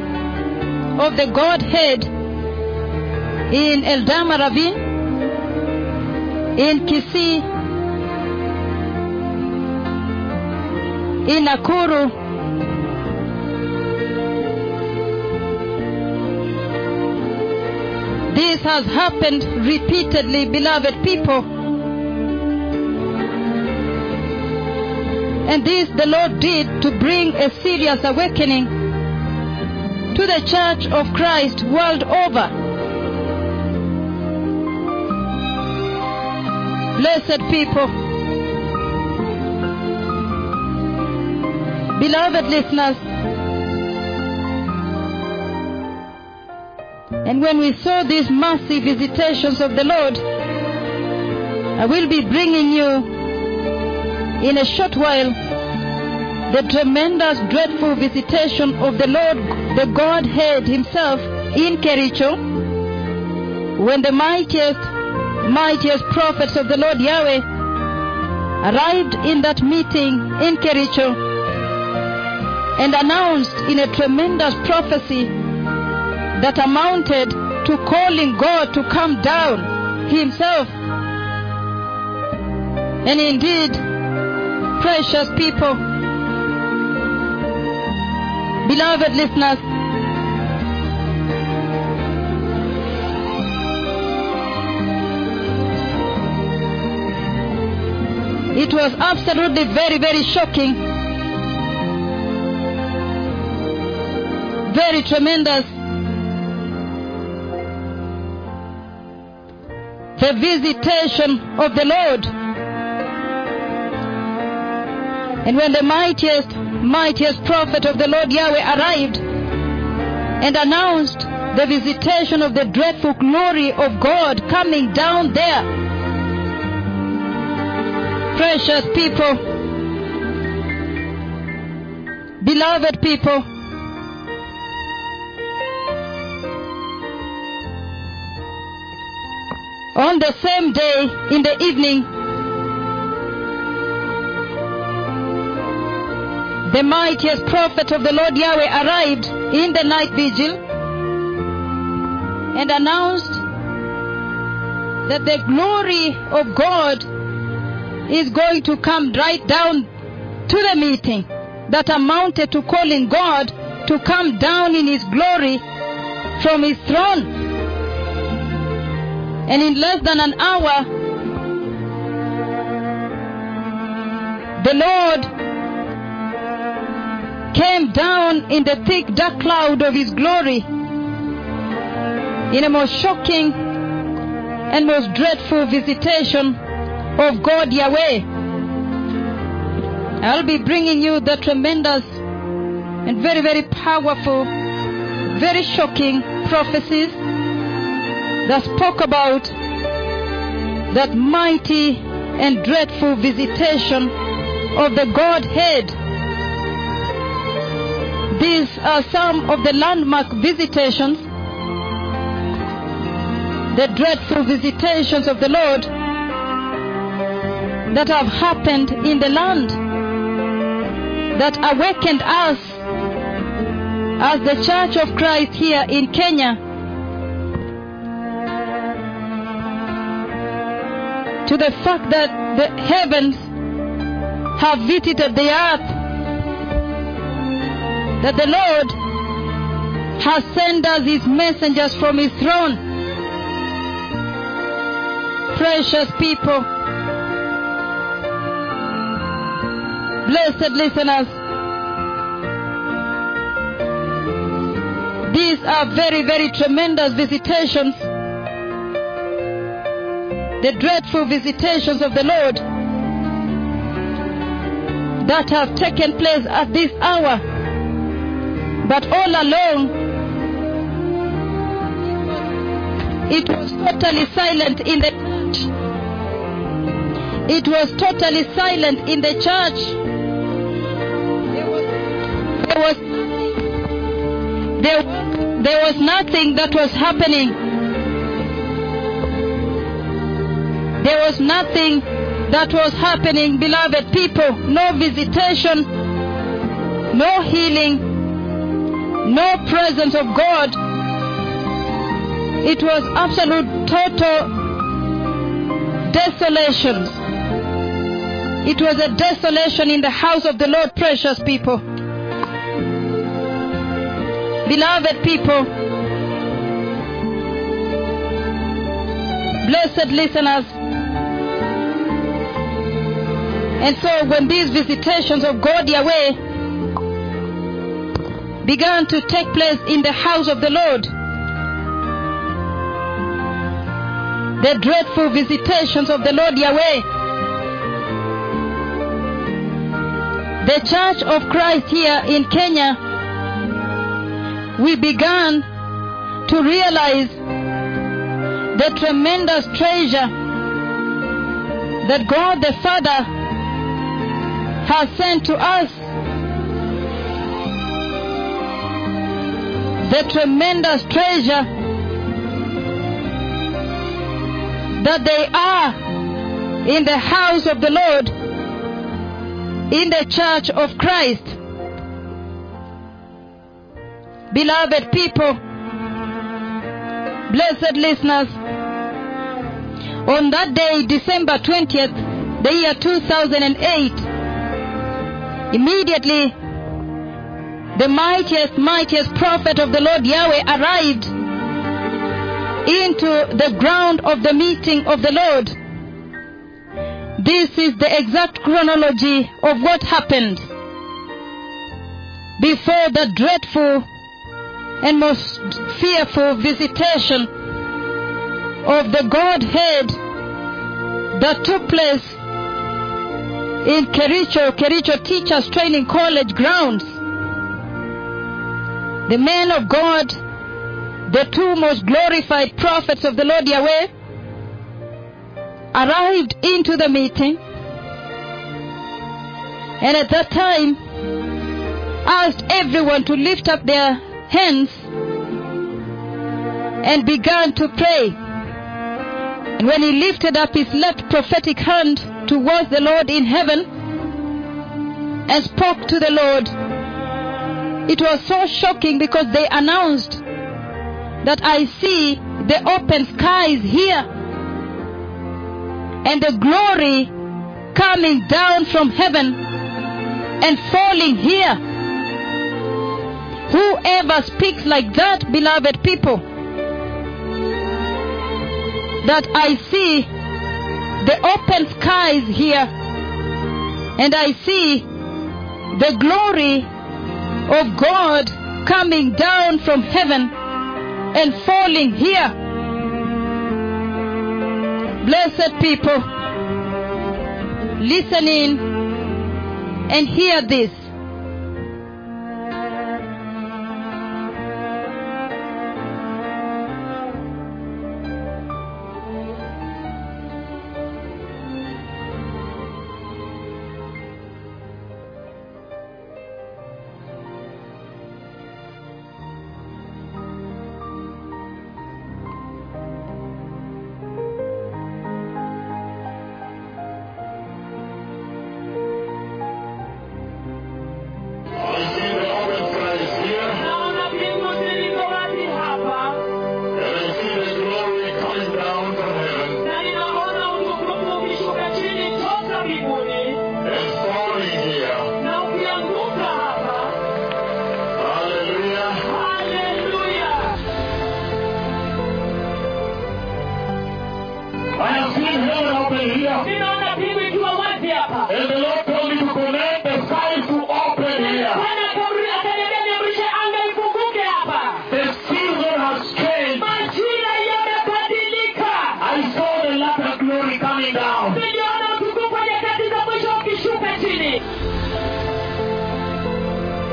of the Godhead in Eldama Ravine, in Kisi, in Nakuru, this has happened repeatedly, beloved people. And this the Lord did to bring a serious awakening to the Church of Christ world over. Blessed people, beloved listeners, and when we saw these massive visitations of the Lord, I will be bringing you in a short while the tremendous, dreadful visitation of the Lord, the Godhead himself in Kericho, when the mightiest prophets of the Lord Yahweh arrived in that meeting in Kericho and announced in a tremendous prophecy that amounted to calling God to come down himself. And indeed, precious people, beloved listeners, it was absolutely very, very shocking, very tremendous, the visitation of the Lord. And when the mightiest prophet of the Lord Yahweh arrived and announced the visitation of the dreadful glory of God coming down there, precious people, beloved people, on the same day in the evening, the mightiest prophet of the Lord Yahweh arrived in the night vigil and announced that the glory of God is going to come right down to the meeting that amounted to calling God to come down in his glory from his throne. And in less than an hour, the Lord came down in the thick dark cloud of his glory in a most shocking and most dreadful visitation of God Yahweh. I'll be bringing you the tremendous and very, very powerful, very shocking prophecies that spoke about that mighty and dreadful visitation of the Godhead. These are some of the landmark visitations, the dreadful visitations of the Lord that have happened in the land, that awakened us as the Church of Christ here in Kenya to the fact that the heavens have visited the earth, that the Lord has sent us his messengers from his throne. Precious people, blessed listeners, these are very, very tremendous visitations, the dreadful visitations of the Lord that have taken place at this hour. But all along, it was totally silent in the church. It was totally silent in the church. There was nothing that was happening. There was nothing that was happening, beloved people. No visitation, no healing, no presence of God. It was absolute, total desolation. It was a desolation in the house of the Lord, precious people. Beloved people, blessed listeners. And so when these visitations of God Yahweh began to take place in the house of the Lord, the dreadful visitations of the Lord Yahweh, the Church of Christ here in Kenya, we began to realize the tremendous treasure that God the Father has sent to us, the tremendous treasure that they are in the house of the Lord, in the Church of Christ. Beloved people, blessed listeners, on that day, December 20th, the year 2008, immediately the mightiest prophet of the Lord Yahweh arrived into the ground of the meeting of the Lord. This is the exact chronology of what happened before the dreadful and most fearful visitation of the Godhead that took place in Kericho Teachers Training College grounds. The men of God, the two most glorified prophets of the Lord Yahweh, arrived into the meeting, and at that time asked everyone to lift up their hands and began to pray. And when he lifted up his left prophetic hand towards the Lord in heaven and spoke to the Lord, it was so shocking because they announced that I see the open skies here and the glory coming down from heaven and falling here. Whoever speaks like that, beloved people, that I see the open skies here, and I see the glory of God coming down from heaven and falling here. Blessed people, listen in and hear this.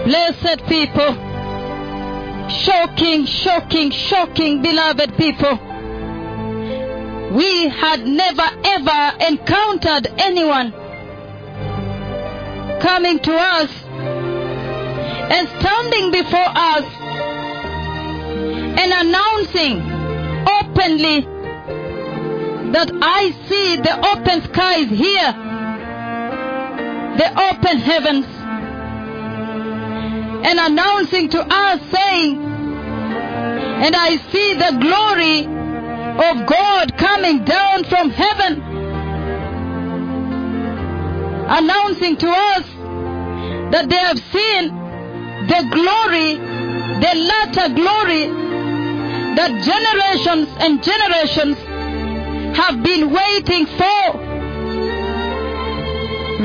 Blessed people, shocking, beloved people. We had never ever encountered anyone coming to us and standing before us and announcing openly that I see the open skies here, the open heavens, and announcing to us, saying, and I see the glory of God coming down from heaven, announcing to us that they have seen the glory, the latter glory, that generations and generations have been waiting for.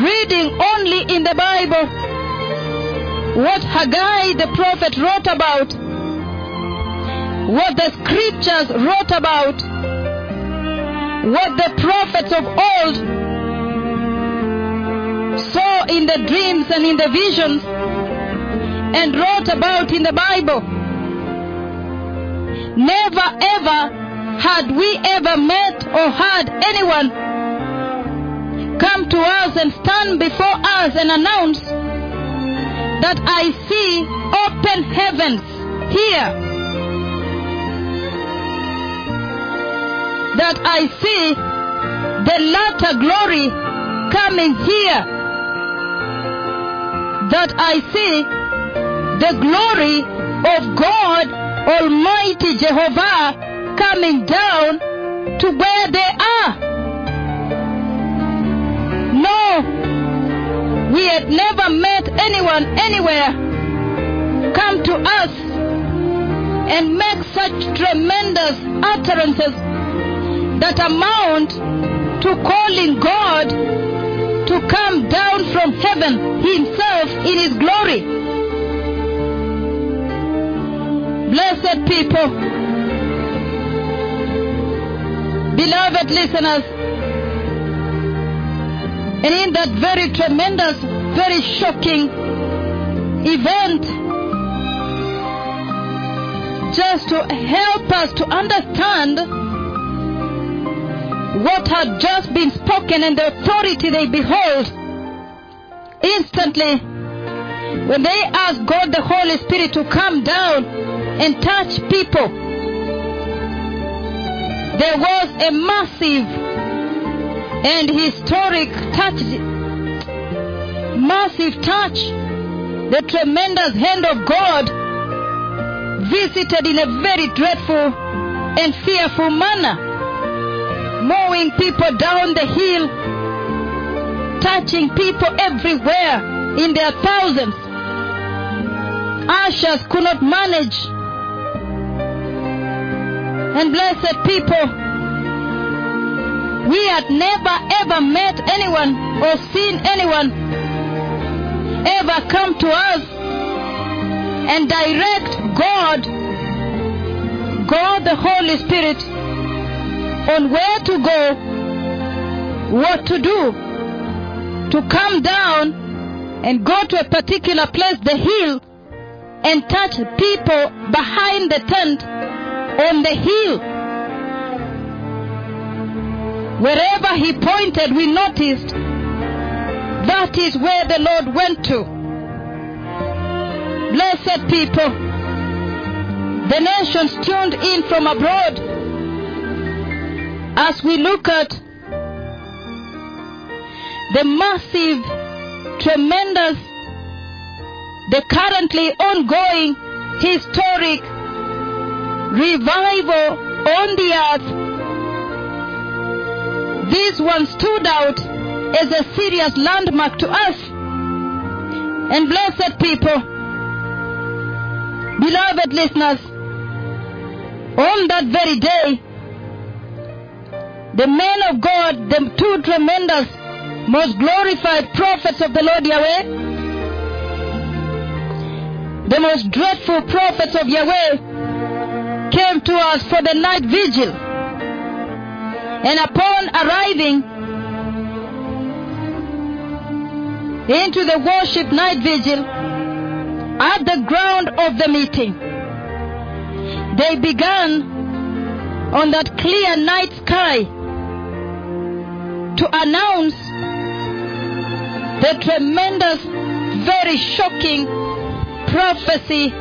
Reading only in the Bible what Haggai the prophet wrote about, what the scriptures wrote about, what the prophets of old saw in the dreams and in the visions and wrote about in the Bible. Never ever had we ever met or heard anyone come to us and stand before us and announce that I see open heavens here, that I see the latter glory coming here, that I see the glory of God Almighty Jehovah coming down to where they are. No, we had never met anyone anywhere come to us and make such tremendous utterances that amount to calling God to come down from heaven himself in his glory. Blessed people, beloved listeners, and in that very tremendous, very shocking event, just to help us to understand what had just been spoken and the authority they behold, instantly, when they ask God the Holy Spirit to come down and touch people, there was a massive and historic touch, massive touch. The tremendous hand of God visited in a very dreadful and fearful manner, mowing people down the hill, touching people everywhere in their thousands. Ushers could not manage. And blessed people, We had never ever met anyone or seen anyone ever come to us and direct God the Holy Spirit on where to go, what to do, to come down and go to a particular place, the hill, and touch people behind the tent on the hill. Wherever he pointed, we noticed that is where the Lord went to. Blessed people, the nations tuned in from abroad as we look at the massive, tremendous, the currently ongoing historic revival on the earth. This one stood out as a serious landmark to us. And blessed people, beloved listeners, on that very day, the men of God, the two tremendous, most glorified prophets of the Lord Yahweh, the most dreadful prophets of Yahweh, came to us for the night vigil. And upon arriving into the worship night vigil at the ground of the meeting, they began on that clear night sky to announce the tremendous, very shocking prophecy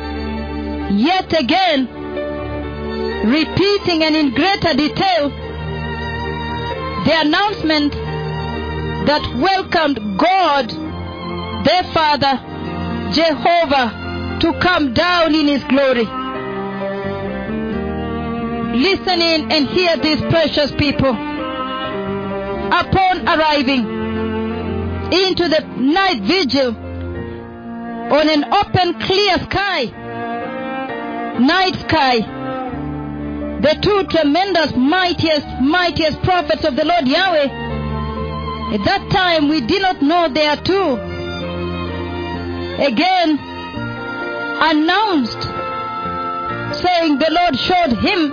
yet again, repeating and in greater detail the announcement that welcomed God their Father Jehovah to come down in his glory. Listen in and hear these precious people. Upon arriving into the night vigil on an open, clear sky, night sky, the two tremendous, mightiest prophets of the Lord Yahweh, at that time we did not know there are two, again announced, saying the Lord showed him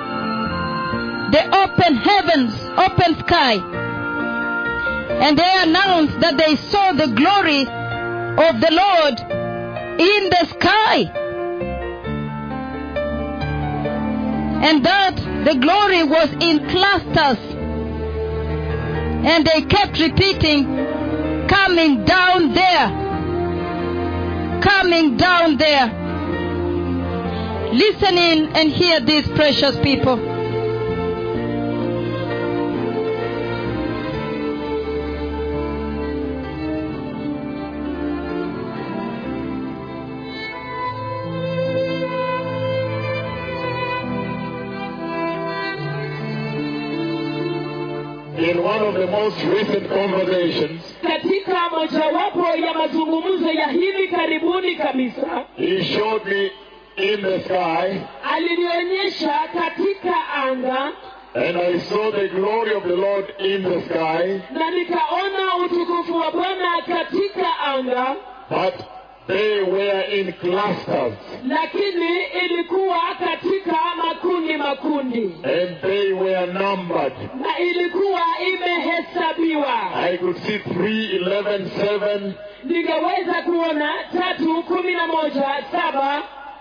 the open heavens, open sky, and they announced that they saw the glory of the Lord in the sky, and that the glory was in clusters, and they kept repeating, coming down there, coming down there. Listen in and hear these precious people. Recent conversations, katika mojawapo ya mazungumzo ya hivi karibuni kabisa, he showed me in the sky, alinionyesha katika anga, and I saw the glory of the Lord in the sky, na nikaona utukufu wa Bwana katika anga, but they were in clusters, lakini ilikuwa katika makundi makundi, and they were numbered, na ilikuwa imehesabiwa. I could see 3, 11, 7. Ningeweza kuona 3, 11,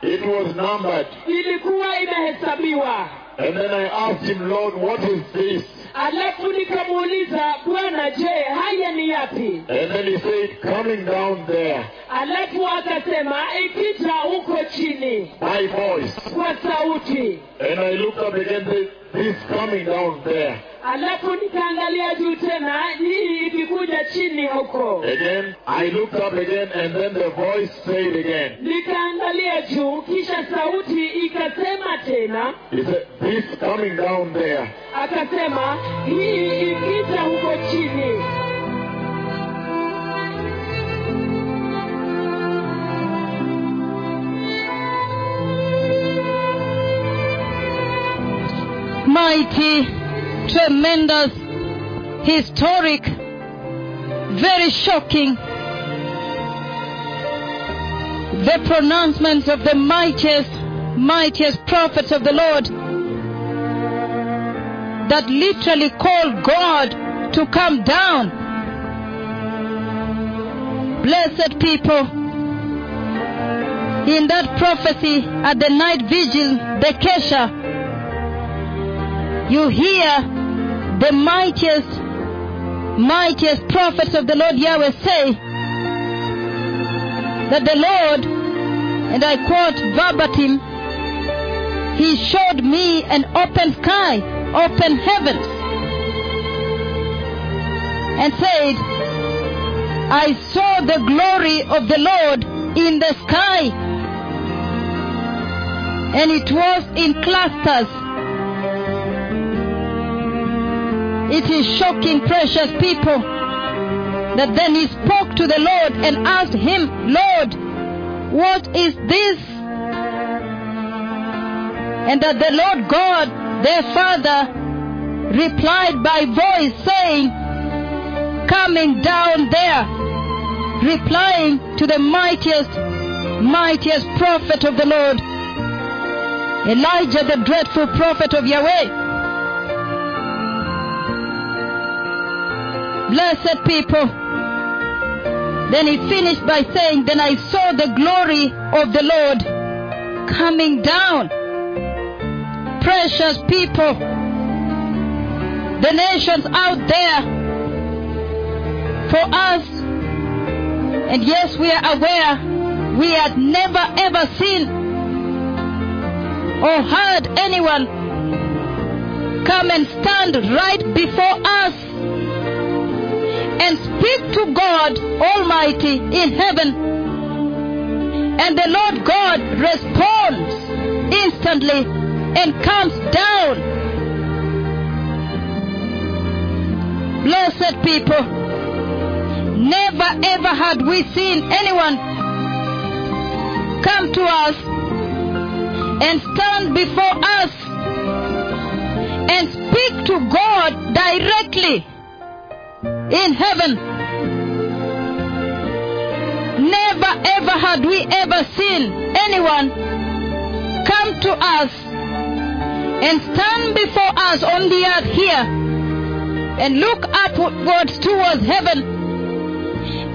7. It was numbered, ilikuwa imehesabiwa. And then I asked him, Lord, what is this? Alafu nikamuuliza, Bwana, je, haya ni yapi? And then he said, coming down there. Alafu akasema, ikija huko chini. My voice. Kwa sauti. And I looked up again, this coming down there. Alafu nikaangalia juu tena, hii ikikuja chini huko. Again, I looked up again, and then the voice said again. Nikaangalia juu, kisha sauti ikasema tena. He said, this coming down there. Akasema, hii ikija huko chini. Mighty, tremendous, historic, very shocking, the pronouncements of the mightiest prophets of the Lord that literally called God to come down. Blessed people. In that prophecy at the night vigil, the Kesha, you hear the mightiest prophets of the Lord Yahweh say that the Lord, and I quote verbatim, He showed me an open sky, open heavens, and said, I saw the glory of the Lord in the sky. And it was in clusters. It is shocking, precious people, that then he spoke to the Lord and asked him, Lord, what is this? And that the Lord God, their Father, replied by voice, saying, coming down there, replying to the mightiest prophet of the Lord, Elijah, the dreadful prophet of Yahweh. Blessed people. Then he finished by saying, then I saw the glory of the Lord coming down. Precious people, the nations out there, for us, and yes, we are aware, we had never ever seen or heard anyone come and stand right before us and speak to God Almighty in heaven, and the Lord God responds instantly and comes down. Blessed people, never ever had we seen anyone come to us and stand before us and speak to God directly in heaven. Never ever had we ever seen anyone come to us and stand before us on the earth here and look upwards towards heaven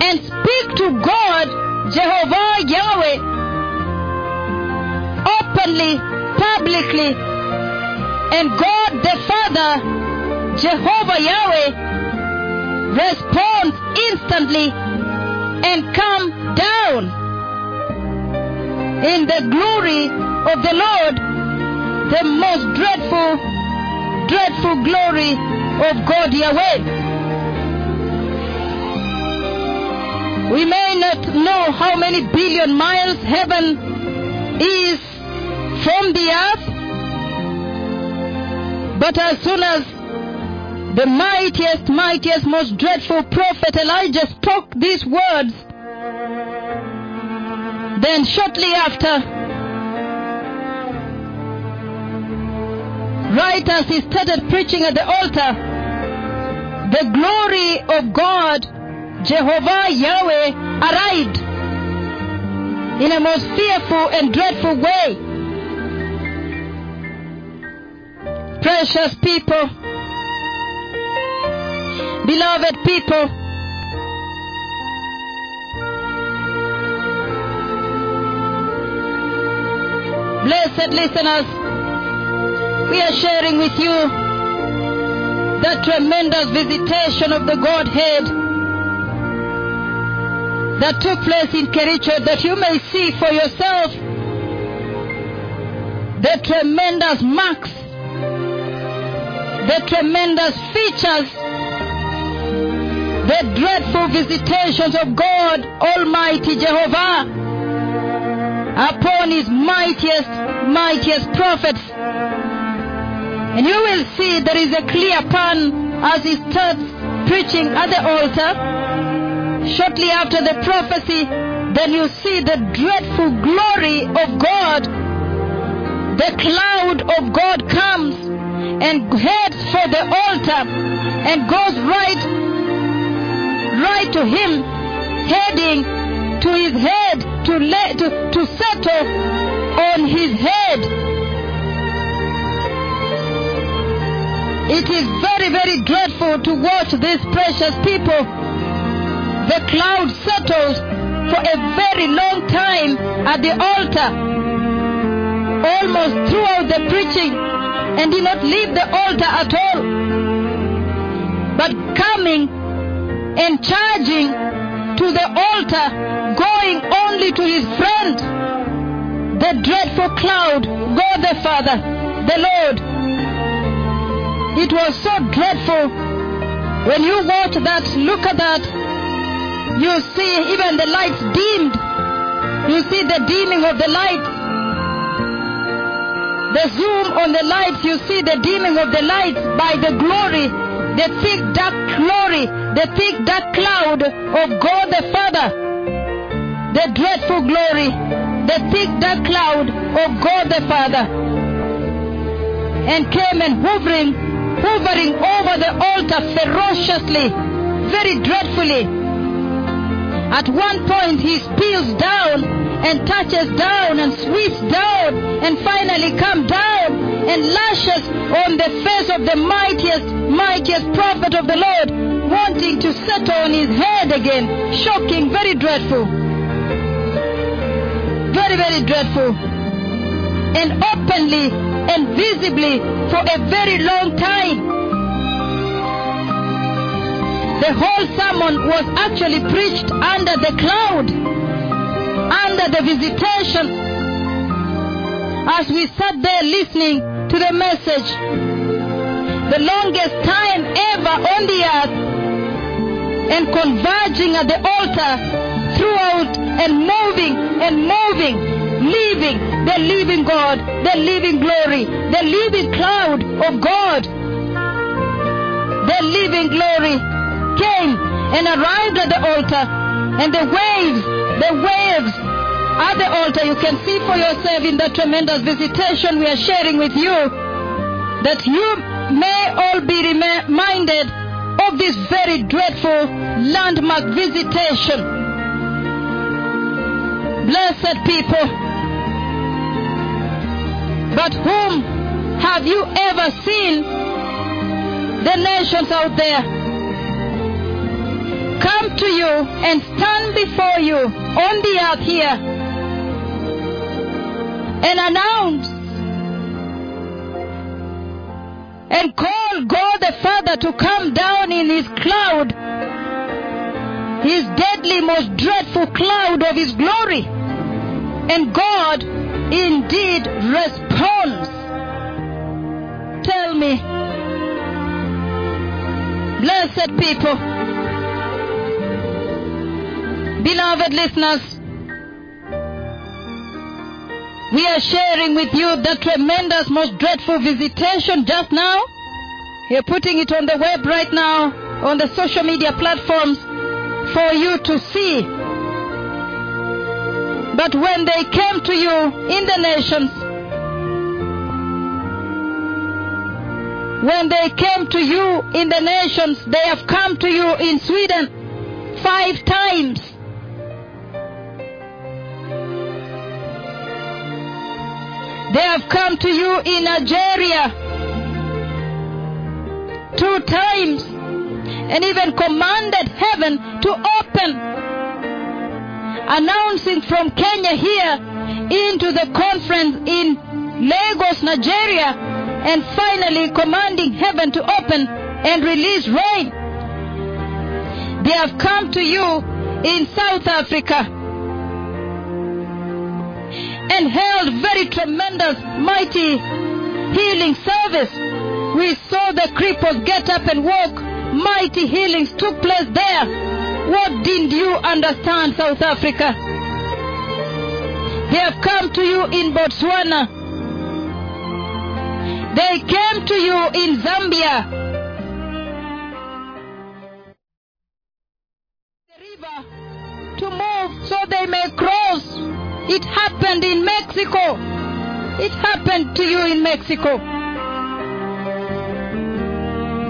and speak to God, Jehovah Yahweh, openly, publicly, and God the Father, Jehovah Yahweh, responds instantly and comes down in the glory of the Lord, the most dreadful glory of God Yahweh. We may not know how many billion miles heaven is from the earth, but as soon as the mightiest, most dreadful prophet Elijah spoke these words, then shortly after, right as he started preaching at the altar, the glory of God, Jehovah Yahweh, arrived in a most fearful and dreadful way. Precious people, beloved people, blessed listeners, we are sharing with you the tremendous visitation of the Godhead that took place in Kericho, that you may see for yourself the tremendous marks, the tremendous features, the dreadful visitations of God Almighty Jehovah upon his mightiest prophets. And you will see there is a clear pan as he starts preaching at the altar. Shortly after the prophecy, then you see the dreadful glory of God. The cloud of God comes and heads for the altar and goes right to him, heading to his head to settle on his head. It is very, very dreadful to watch these precious people. The cloud settles for a very long time at the altar, almost throughout the preaching, and did not leave the altar at all, but coming and charging to the altar, going only to his friend. The dreadful cloud, God the Father, the Lord. It was so dreadful. When you watch that, look at that, you see even the lights dimmed. You see the dimming of the lights. The zoom on the lights, you see the dimming of the lights by the glory, the thick dark glory, the thick dark cloud of God the Father. The dreadful glory, the thick dark cloud of God the Father. And came and hovering over the altar ferociously, very dreadfully. At one point he spills down and touches down and sweeps down and finally come down and lashes on the face of the mightiest prophet of the Lord, wanting to settle on his head again. Shocking, very dreadful, very, very dreadful. And openly and visibly for a very long time. The whole sermon was actually preached under the cloud, under the visitation. As we sat there listening to the message, the longest time ever on the earth, and converging at the altar throughout and moving, leaving the living God, the living glory, the living cloud of God. The living glory came and arrived at the altar, and the waves at the altar, you can see for yourself in the tremendous visitation we are sharing with you, that you may all be reminded of this very dreadful landmark visitation. Blessed people, but whom have you ever seen? The nations out there come to you and stand before you on the earth here and announce and call God the Father to come down in his cloud, his deadly, most dreadful cloud of his glory. And God indeed responds. Tell me, blessed people, beloved listeners, we are sharing with you the tremendous, most dreadful visitation just now. We're putting it on the web right now, on the social media platforms for you to see. But when they came to you in the nations, when they came to you in the nations, they have come to you in Sweden 5 times. They have come to you in Nigeria 2 times, and even commanded heaven to open, announcing from Kenya here into the conference in Lagos, Nigeria, and finally commanding heaven to open and release rain. They have come to you in South Africa and held very tremendous, mighty healing service. We saw the cripples get up and walk. Mighty healings took place there. What didn't you understand, South Africa? They have come to you in Botswana. They came to you in Zambia. The river to move so they may cross. It happened in Mexico. It happened to you in Mexico.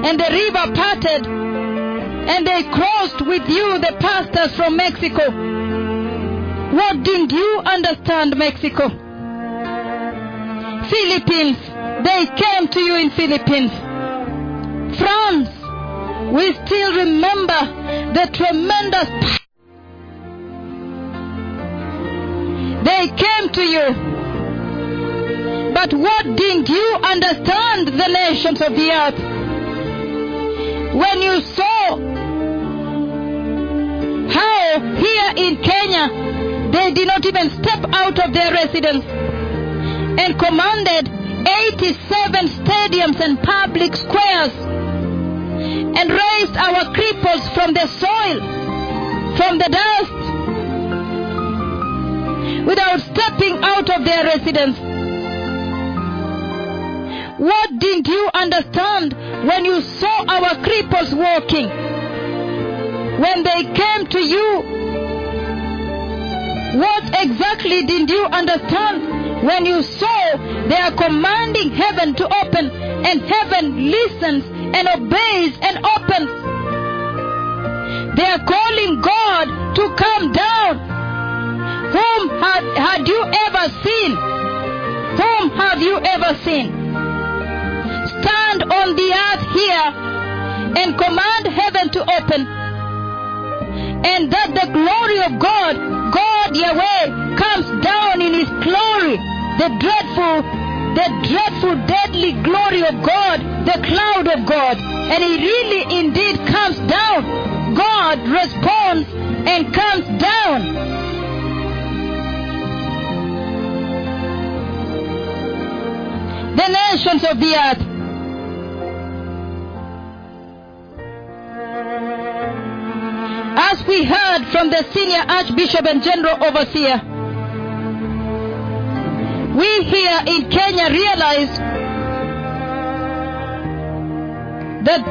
and the river parted, and they crossed with you the pastors from Mexico. What didn't you understand, Mexico? Philippines, they came to you in Philippines. France, we still remember the tremendous power. They came to you. But what didn't you understand, the nations of the earth? When you saw how here in Kenya, they did not even step out of their residence and commanded 87 stadiums and public squares and raised our cripples from the soil, from the dust, without stepping out of their residence. What didn't you understand when you saw our cripples walking? When they came to you, what exactly didn't you understand when you saw they are commanding heaven to open, and heaven listens and obeys and opens? They are calling God to come down. Whom had you ever seen? Whom have you ever seen? Stand on the earth here and command heaven to open, and that the glory of God, God Yahweh, comes down in His glory, the dreadful, deadly glory of God, the cloud of God, and He really indeed comes down. God responds and comes down. The nations of the earth, as we heard from the senior archbishop and general overseer, we here in Kenya realize that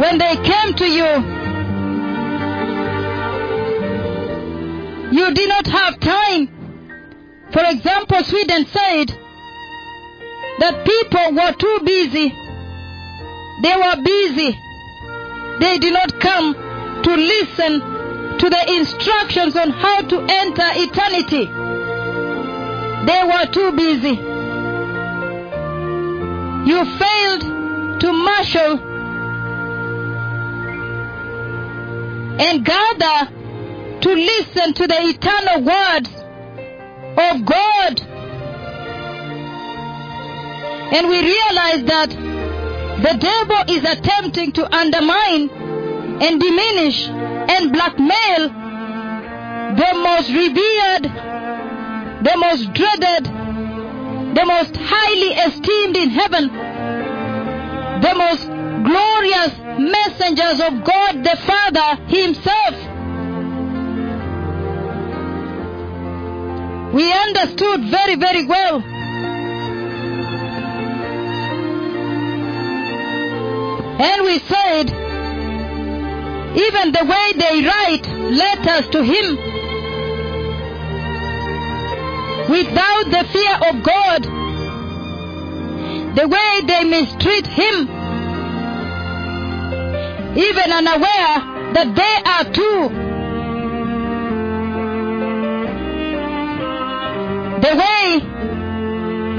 when they came to you, you did not have time. For example, Sweden said that people were too busy. They were busy. They did not come to listen to the instructions on how to enter eternity. They were too busy. You failed to marshal and gather to listen to the eternal words of God. And we realize that the devil is attempting to undermine and diminish and blackmail the most revered, the most dreaded, the most highly esteemed in heaven, the most glorious messengers of God the Father Himself. We understood very, very well and we said, even the way they write letters to Him, without the fear of God, the way they mistreat Him, even unaware that they are too. The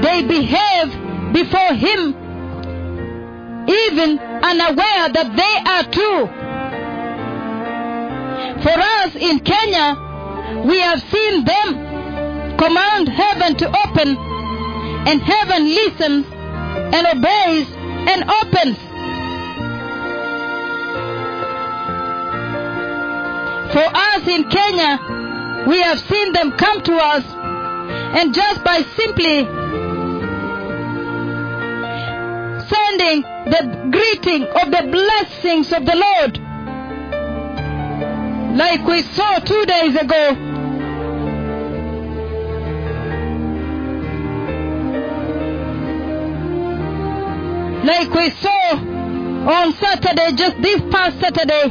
way they behave before Him, even unaware that they are too. For us in Kenya, we have seen them command heaven to open, and heaven listens and obeys and opens. For us in Kenya, we have seen them come to us, and just by simply sending the greeting of the blessings of the Lord, like we saw 2 days ago, like we saw on Saturday, just this past Saturday,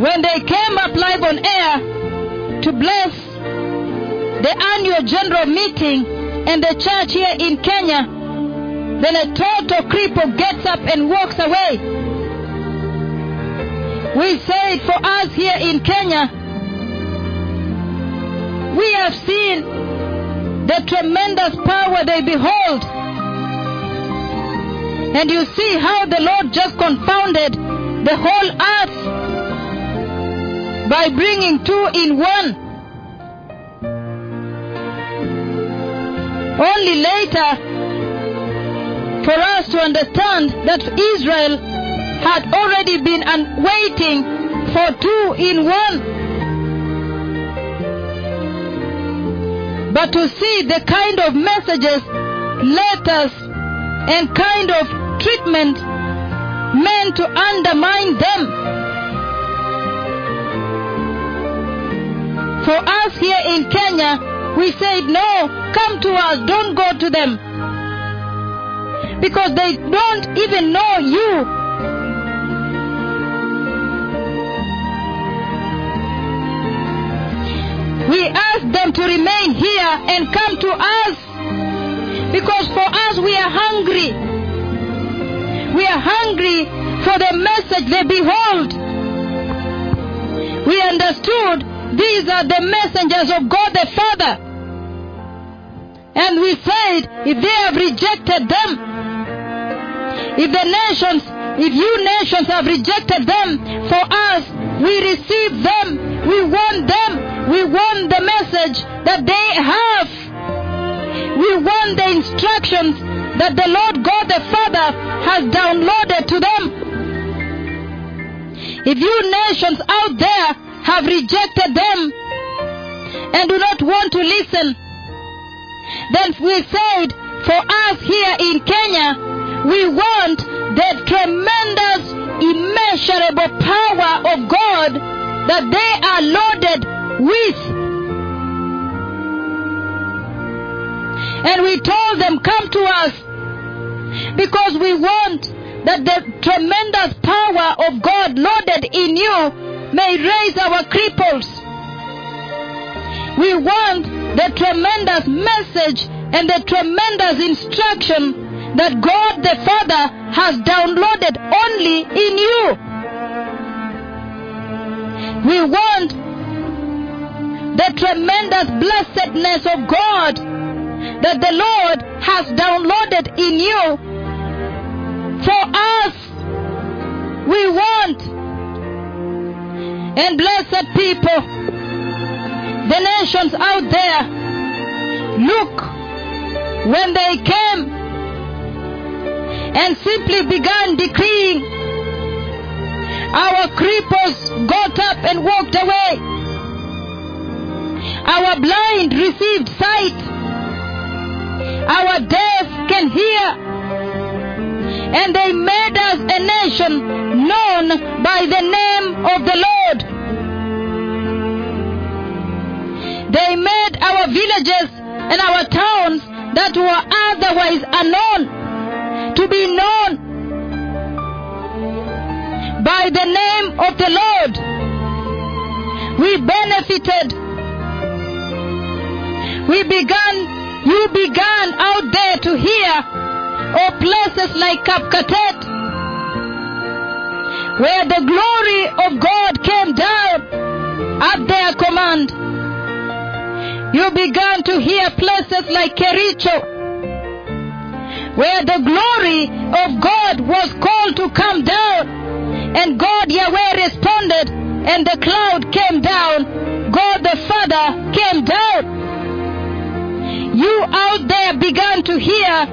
when they came up live on air to bless the annual general meeting and the church here in Kenya. Then a total cripple gets up and walks away. We say it for us here in Kenya. We have seen the tremendous power they behold. And you see how the Lord just confounded the whole earth by bringing two in one. Only later for us to understand that Israel had already been waiting for two in one. But to see the kind of messages, letters, and kind of treatment meant to undermine them. For us here in Kenya, we said, no, come to us, don't go to them. Because they don't even know you. We ask them to remain here and come to us. Because for us, we are hungry. We are hungry for the message they behold. We understood these are the messengers of God the Father. And we said, if they have rejected them, if you nations have rejected them, for us, we receive them, we want the message that they have. We want the instructions that the Lord God the Father has downloaded to them. If you nations out there have rejected them and do not want to listen, then we said, for us here in Kenya, we want the tremendous, immeasurable power of God that they are loaded with. And we told them, come to us, because we want that the tremendous power of God loaded in you may raise our cripples. We want the tremendous message and the tremendous instruction that God the Father has downloaded only in you. We want the tremendous blessedness of God that the Lord has downloaded in you. For us, we want. And blessed people, the nations out there, look, when they came and simply began decreeing, our cripples got up and walked away. Our blind received sight. Our deaf can hear, and they made us a nation known by the name of the Lord. They made our villages and our towns that were otherwise unknown to be known by the name of the Lord. We benefited. You began out there to hear of places like Kapkatet, where the glory of God came down at their command. You began to hear places like Kericho, where the glory of God was called to come down, and God Yahweh responded, and the cloud came down. God the Father came down. You out there began to hear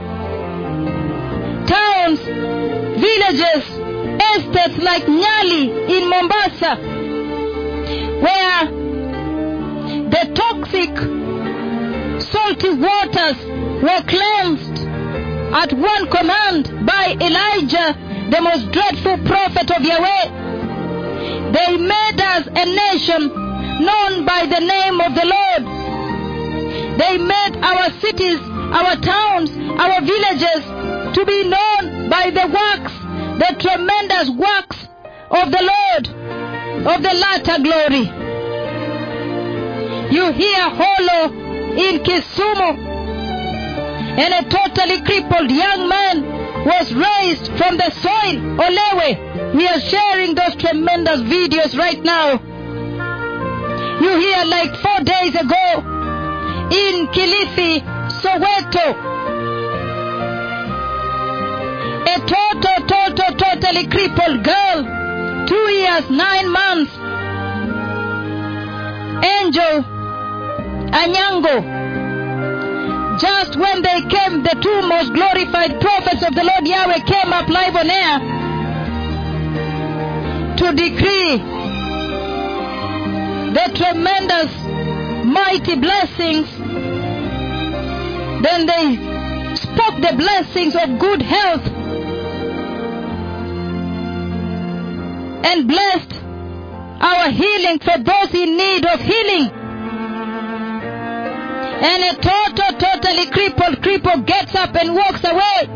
towns, villages, estates like Nyali in Mombasa, where the toxic, salty waters were cleansed at one command by Elijah, the most dreadful prophet of Yahweh. They made us a nation known by the name of the Lord. They made our cities, our towns, our villages to be known by the works, the tremendous works of the Lord, of the latter glory. You hear Holo in Kisumu, and a totally crippled young man was raised from the soil. Olewe, we are sharing those tremendous videos right now. You hear, like 4 days ago in Kilifi, Soweto, a totally crippled girl, 2 years, 9 months, Angel Anyango. Just when they came, the two most glorified prophets of the Lord Yahweh came up live on air to decree the tremendous mighty blessings. Then they spoke the blessings of good health and blessed our healing for those in need of healing. And a totally crippled cripple gets up and walks away.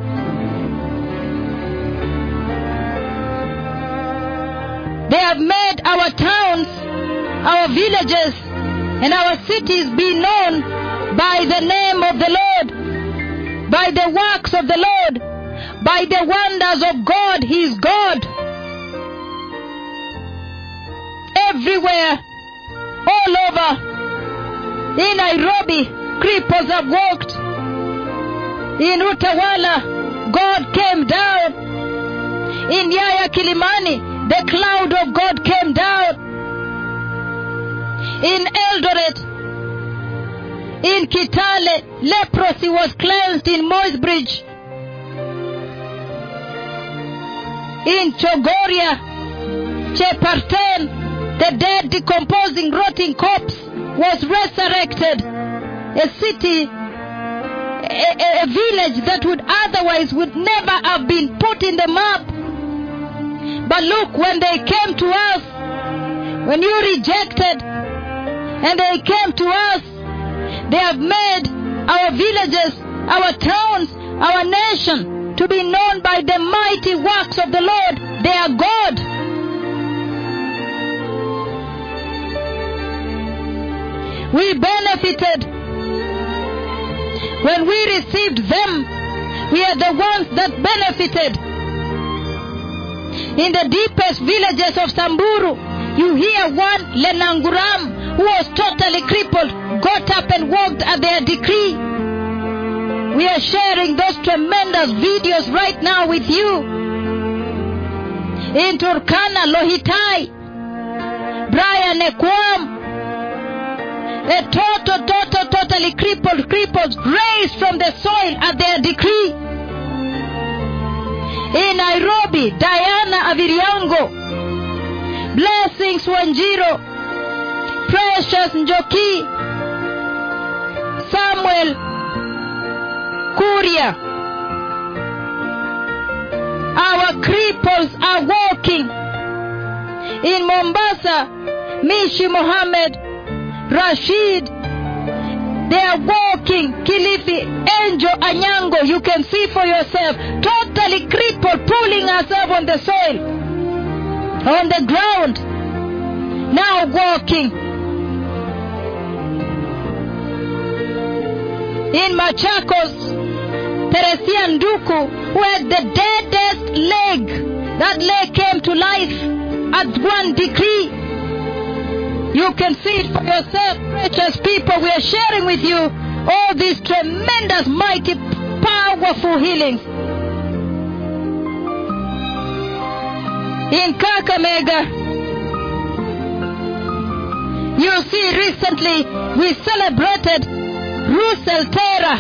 They have made our towns, our villages, and our cities be known by the name of the Lord, by the works of the Lord, by the wonders of God. He is God. Everywhere, all over. In Nairobi, cripples have walked. In Utawala, God came down. In Yaya Kilimani, the cloud of God came down. In Eldoret, in Kitale, leprosy was cleansed in Moi's Bridge. In Chogoria, Chepareria, the dead, decomposing, rotting corpse was resurrected. A city, a village that would otherwise would never have been put in the map. But look, when they came to us, when you rejected, and they came to us, they have made our villages, our towns, our nation to be known by the mighty works of the Lord. They are God. We benefited when we received them. We are the ones that benefited. In the deepest villages of Samburu, you hear one Lenanguram who was totally crippled, got up and walked at their decree. We are sharing those tremendous videos right now with you. In Turkana, Lohitai, Brian Ekwam, a totally crippled, raised from the soil at their decree. In Nairobi, Diana Aviriango, Blessings Wanjiro, Precious Njoki, Samuel Kuria. Our cripples are walking. In Mombasa, Mishi Mohammed, Rashid, they are walking. Kilifi, Angel Anyango, you can see for yourself, totally crippled, pulling herself on the soil, on the ground, now walking. In Machakos, Teresia Nduku, who had the deadest leg, that leg came to life at one decree. You can see it for yourself, precious people. We are sharing with you all these tremendous, mighty, powerful healings. In Kakamega, you see, recently we celebrated Russell Terra,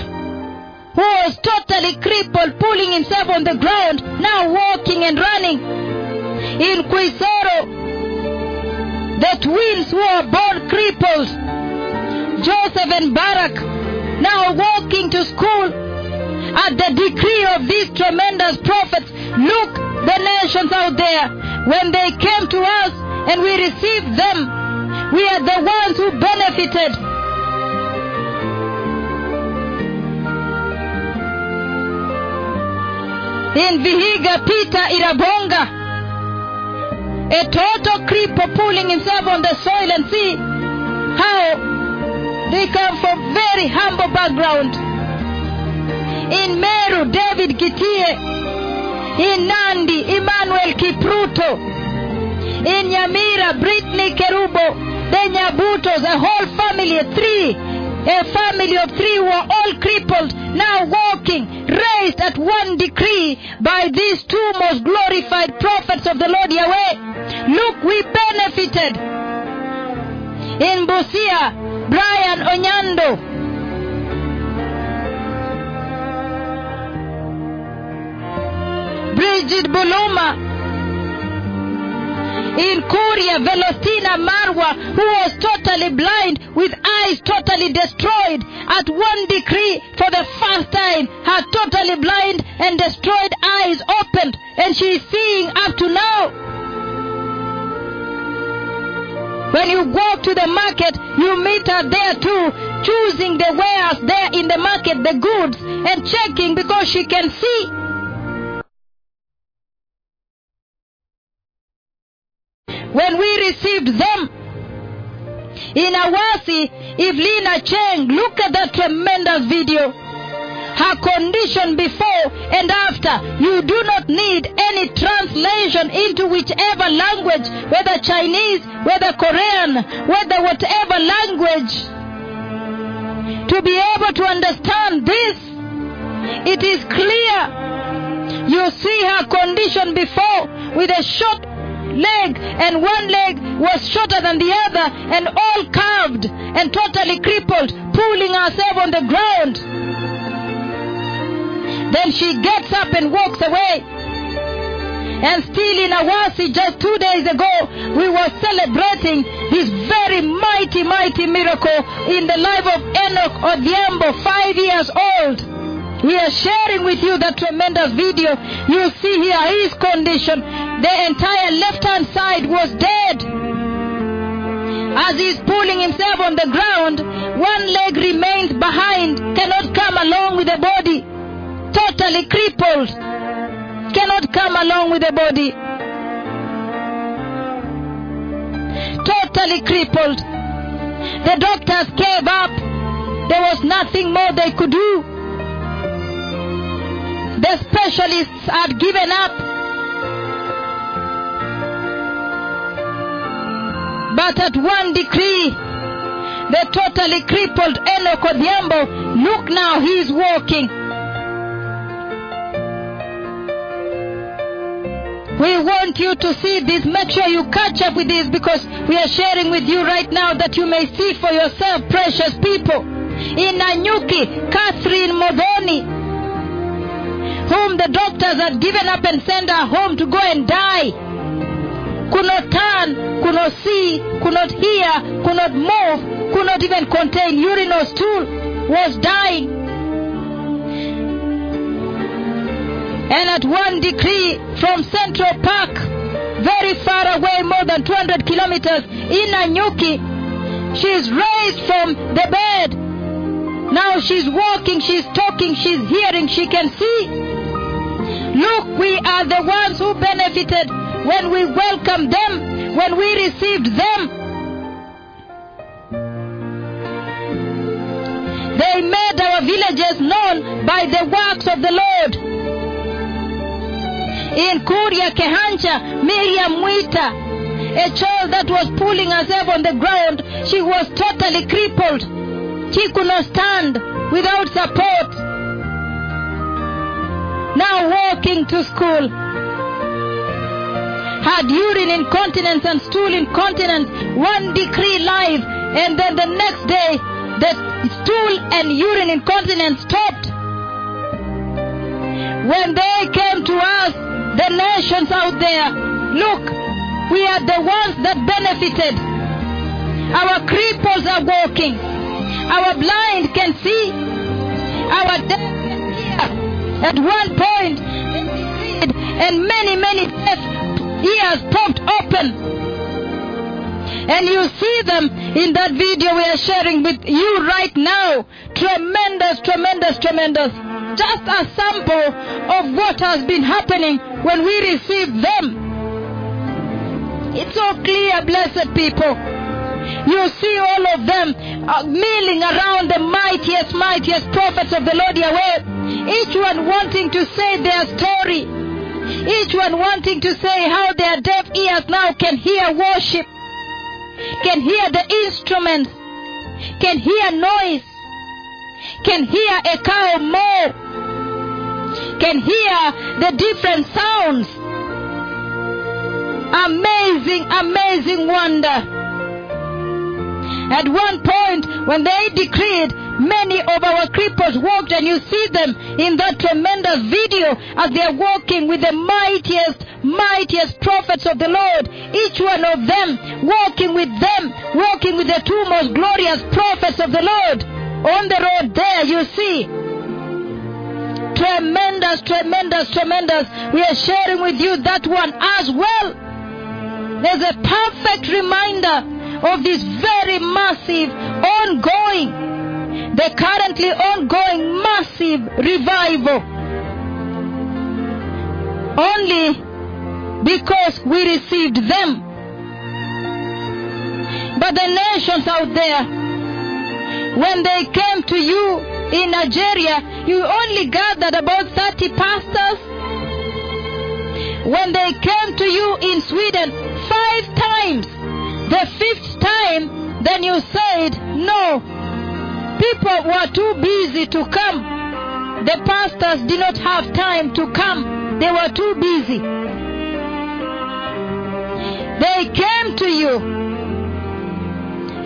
who was totally crippled, pulling himself on the ground, now walking and running. In Kuisoro, the twins who were born crippled, Joseph and Barak, now walking to school at the decree of these tremendous prophets. Look, the nations out there, when they came to us and we received them, we are the ones who benefited. In Vihiga, Peter Irabonga, a total cripple pulling himself on the soil, and see how they come from very humble background. in Meru, David Kitie, in Nandi, Emmanuel Kipruto, in Nyamira, Brittany Kerubo, then Nyabutos, a whole family, a family of three who are all crippled, now walking, raised at one decree by these two most glorified prophets of the Lord Yahweh. Look, we benefited. In Busia, Brian Onyando. Bridget Buluma, in Kuria, Velostina Marwa, who was totally blind with eyes totally destroyed, at one decree for the first time her totally blind and destroyed eyes opened and she is seeing up to now. When you go to the market, you meet her there too, choosing the wares there in the market, the goods, and checking because she can see. When we received them in Awasi, Evelina Cheng, look at that tremendous video. Her condition before and after. You do not need any translation into whichever language, whether Chinese, whether Korean, whether whatever language, to be able to understand this. It is clear. You see her condition before with a short leg, and one leg was shorter than the other, and all curved and totally crippled, pulling herself on the ground. Then she gets up and walks away. And still in Awasi, just 2 days ago, we were celebrating this very mighty, mighty miracle in the life of Enoch Odhiambo, 5 years old. We are sharing with you that tremendous video. You see here his condition. The entire left-hand side was dead. As he's pulling himself on the ground, one leg remains behind, cannot come along with the body. Totally crippled. Cannot come along with the body. Totally crippled. The doctors gave up. There was nothing more they could do. The specialists had given up. But at one decree, the totally crippled Enoch Odhiambo, look now, he is walking. We want you to see this. Make sure you catch up with this, because we are sharing with you right now that you may see for yourself, precious people. In Nanyuki, Catherine Modoni, whom the doctors had given up and sent her home to go and die, could not turn, could not see, could not hear, could not move, could not even contain urine or stool, was dying. And at one decree from Central Park, very far away, more than 200 kilometers, in Nanyuki, she is raised from the bed. Now she's walking, she's talking, she's hearing, she can see. Look, we are the ones who benefited when we welcomed them, when we received them. They made our villages known by the works of the Lord. In Kuria, Kehancha, Miriam Mwita, a child that was pulling herself on the ground, she was totally crippled. She could not stand without support. Now walking to school. Had urine incontinence and stool incontinence. One decree live. And then the next day, the stool and urine incontinence stopped. When they came to us, the nations out there, look, we are the ones that benefited. Our cripples are walking. Our blind can see. Our deaf can hear. At one point, and many ears popped open. And you see them in that video we are sharing with you right now. Tremendous, tremendous, tremendous. Just a sample of what has been happening when we received them. It's so clear, blessed people. You see all of them milling around the mightiest prophets of the Lord Yahweh. each one wanting to say their story, each one wanting to say how their deaf ears now can hear worship, can hear the instruments, can hear noise, can hear a cow moo, can hear the different sounds. Amazing, amazing wonder. At one point, when they decreed, many of our cripples walked, and you see them in that tremendous video as they are walking with the mightiest, mightiest prophets of the Lord. Each one of them, walking with the two most glorious prophets of the Lord. On the road there, you see. Tremendous, tremendous, tremendous. We are sharing with you that one as well. There's a perfect reminder of this very massive, currently ongoing massive revival. Only because we received them. But the nations out there, when they came to you in Nigeria, you only gathered about 30 pastors. When they came to you in Sweden 5 times, the 5th time, then you said, no, people were too busy to come. The pastors did not have time to come. They were too busy. They came to you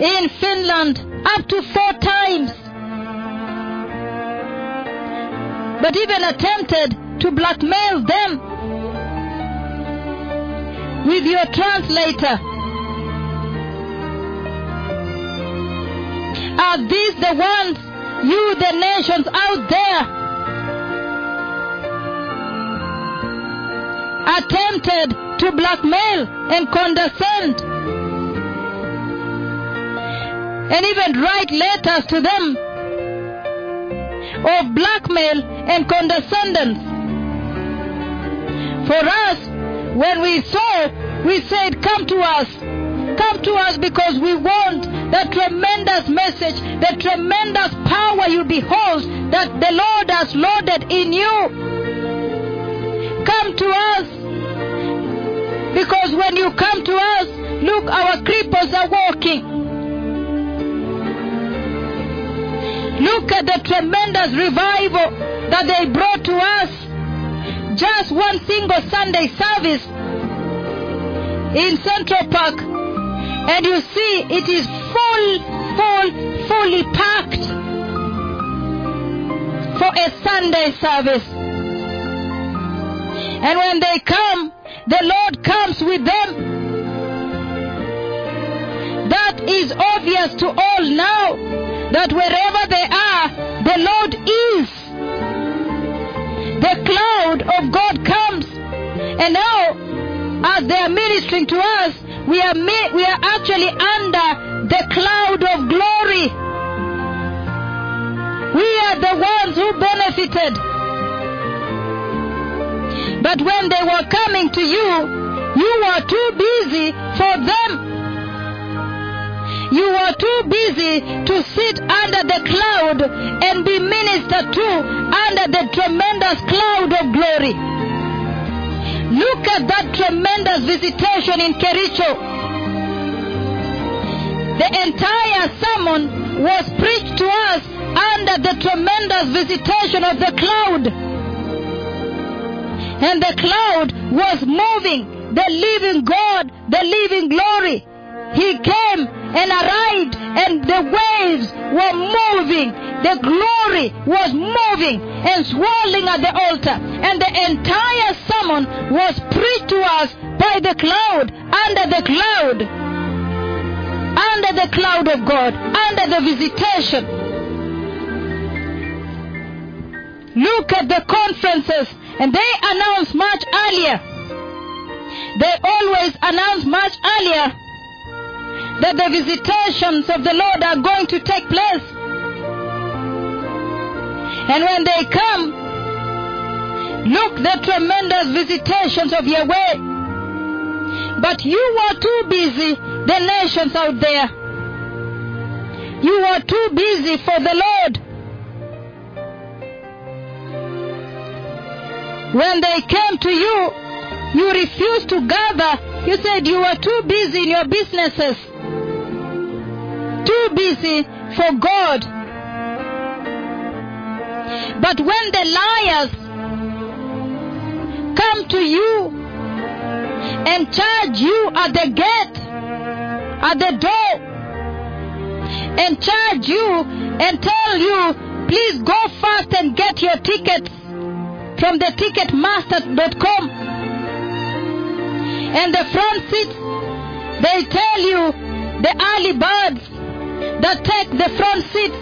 in Finland up to 4 times, but even attempted to blackmail them with your translator. Are these the ones, you, the nations out there, attempted to blackmail and condescend and even write letters to them of blackmail and condescendence? For us, when we saw, we said, come to us, because we want the tremendous message, the tremendous power you behold that the Lord has loaded in you. Come to us, because when you come to us, look, our cripples are walking. Look at the tremendous revival that they brought to us. Just one single Sunday service in Central Park. And you see, it is fully packed for a Sunday service. And when they come, the Lord comes with them. That is obvious to all now, that wherever they are, the Lord is. The cloud of God comes. And now, as they are ministering to us, we are actually under the cloud of glory. We are the ones who benefited. But when they were coming to you, you were too busy for them. You were too busy to sit under the cloud and be ministered to under the tremendous cloud of glory. Look at that tremendous visitation in Kericho. The entire sermon was preached to us under the tremendous visitation of the cloud. And the cloud was moving, the living God, the living glory. He came and arrived, and the waves were moving. The glory was moving and swirling at the altar. And the entire sermon was preached to us by the cloud, under the cloud. Under the cloud of God, under the visitation. Look at the conferences, and they announce much earlier. They always announce much earlier that the visitations of the Lord are going to take place. And when they come, look, the tremendous visitations of Yahweh. But you were too busy, the nations out there. You were too busy for the Lord. When they came to you, you refused to gather. You said you were too busy in your businesses, too busy for God. But when the liars come to you and charge you at the gate, at the door, and charge you and tell you, please go fast and get your tickets from the ticketmaster.com, and the front seats, they tell you the early birds that take the front seats,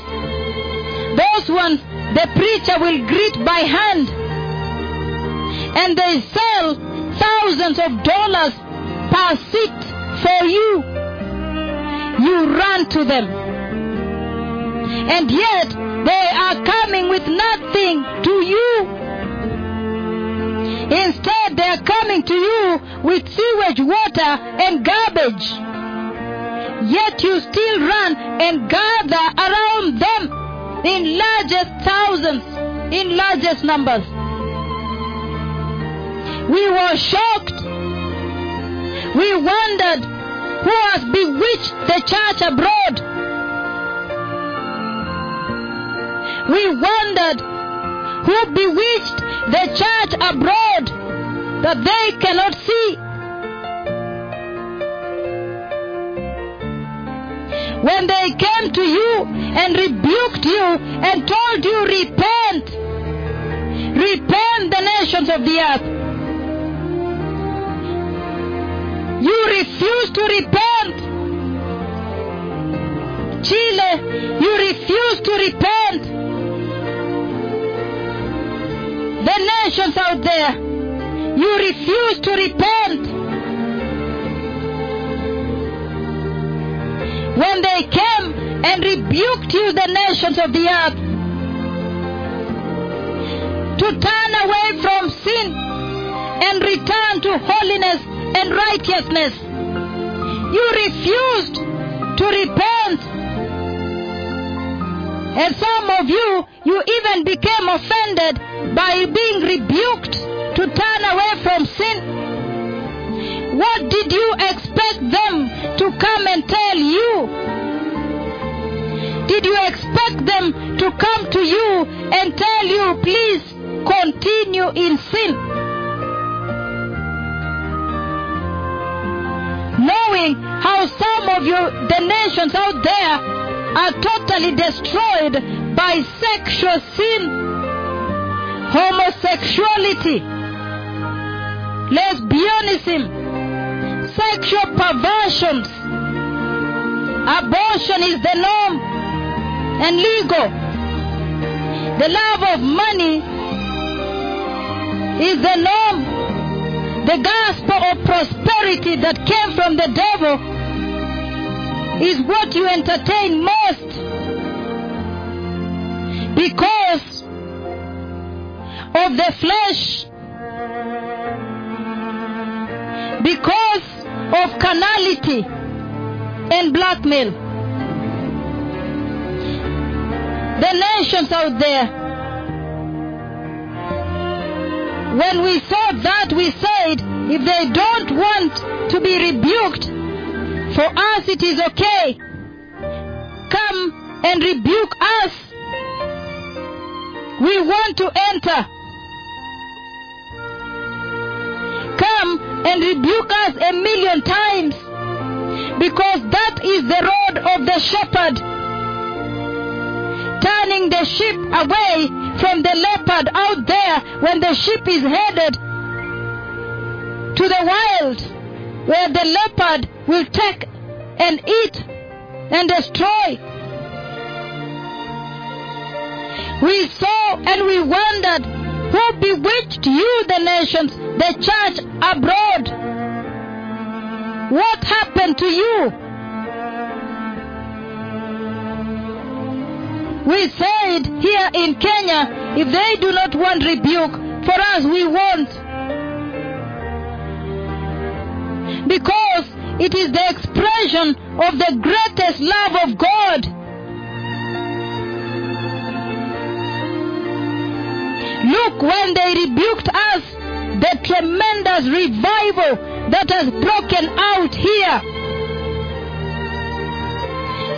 those ones the preacher will greet by hand, and they sell thousands of dollars per seat for you. You run to them, and yet they are coming with nothing to you. Instead, they are coming to you with sewage, water, and garbage. Yet you still run and gather around them in largest thousands, in largest numbers. We were shocked. We wondered who has bewitched the church abroad. We wondered who bewitched the church abroad that they cannot see. When they came to you and rebuked you and told you, repent, repent the nations of the earth, you refused to repent. Chile, you refused to repent. The nations out there, you refuse to repent. When they came and rebuked you, the nations of the earth, to turn away from sin and return to holiness and righteousness, you refused to repent. And some of you, you even became offended by being rebuked to turn away from sin. What did you expect them to come and tell you? Did you expect them to come to you and tell you, please continue in sin? Knowing how some of you, the nations out there, are totally destroyed by sexual sin, homosexuality, lesbianism, sexual perversions. Abortion is the norm and legal. The love of money is the norm. The gospel of prosperity that came from the devil is what you entertain most because of the flesh, because of carnality and blackmail. The nations out there, when we saw that, we said, if they don't want to be rebuked, for us it is okay. Come and rebuke us. We want to enter. Come and rebuke us a million times, because that is the road of the shepherd, turning the sheep away from the leopard out there when the sheep is headed to the wild, where the leopard will take and eat and destroy. We saw and we wondered who bewitched you, the nations, the church abroad. What happened to you? We said here in Kenya, if they do not want rebuke, for us we want. Because it is the expression of the greatest love of God. Look, when they rebuked us, the tremendous revival that has broken out here.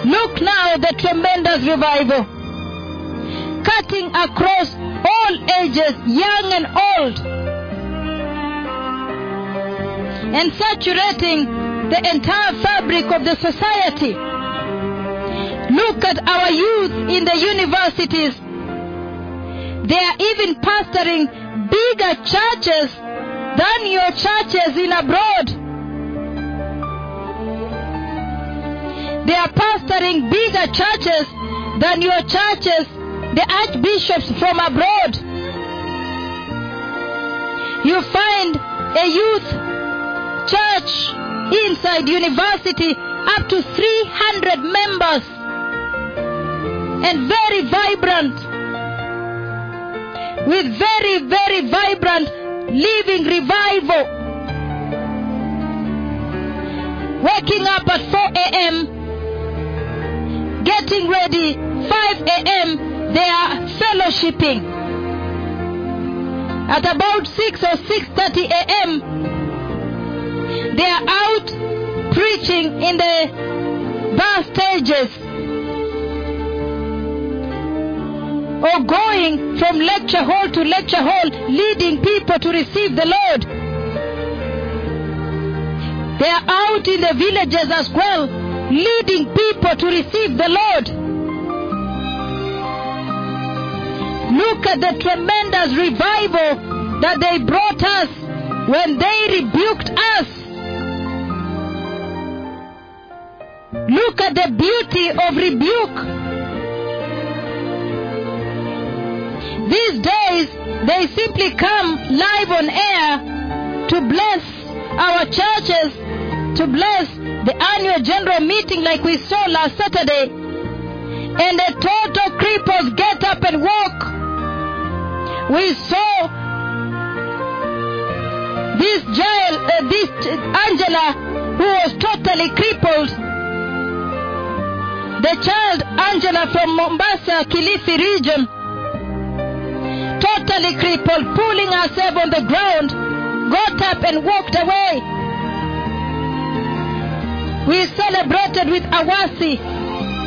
Look now, the tremendous revival cutting across all ages, young and old, and saturating the entire fabric of the society. Look at our youth in the universities. They are even pastoring bigger churches than your churches in abroad. They are pastoring bigger churches than your churches, the archbishops from abroad. You find a youth church inside university up to 300 members and very vibrant, with very, very vibrant living revival. Waking up at 4 a.m., getting ready 5 a.m., they are fellowshipping. At about 6 or 6:30 a.m., they are out preaching in the bar stages, or going from lecture hall to lecture hall, leading people to receive the Lord. They are out in the villages as well, leading people to receive the Lord. Look at the tremendous revival that they brought us when they rebuked us. Look at the beauty of rebuke. These days, they simply come live on air to bless our churches, to bless the annual general meeting like we saw last Saturday. And the total cripples get up and walk. We saw this Angela, who was totally crippled. The child Angela from Mombasa, Kilifi region, totally crippled, pulling herself on the ground, got up and walked away. We celebrated with Awasi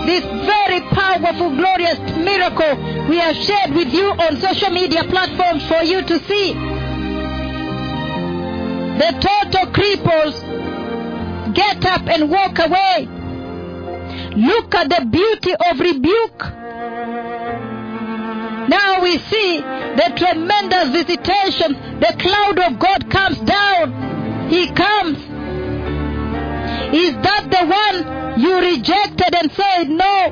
this very powerful, glorious miracle we have shared with you on social media platforms for you to see. The total cripples get up and walk away. Look at the beauty of rebuke. Now we see the tremendous visitation. The cloud of God comes down. He comes. Is that the one you rejected and said, no,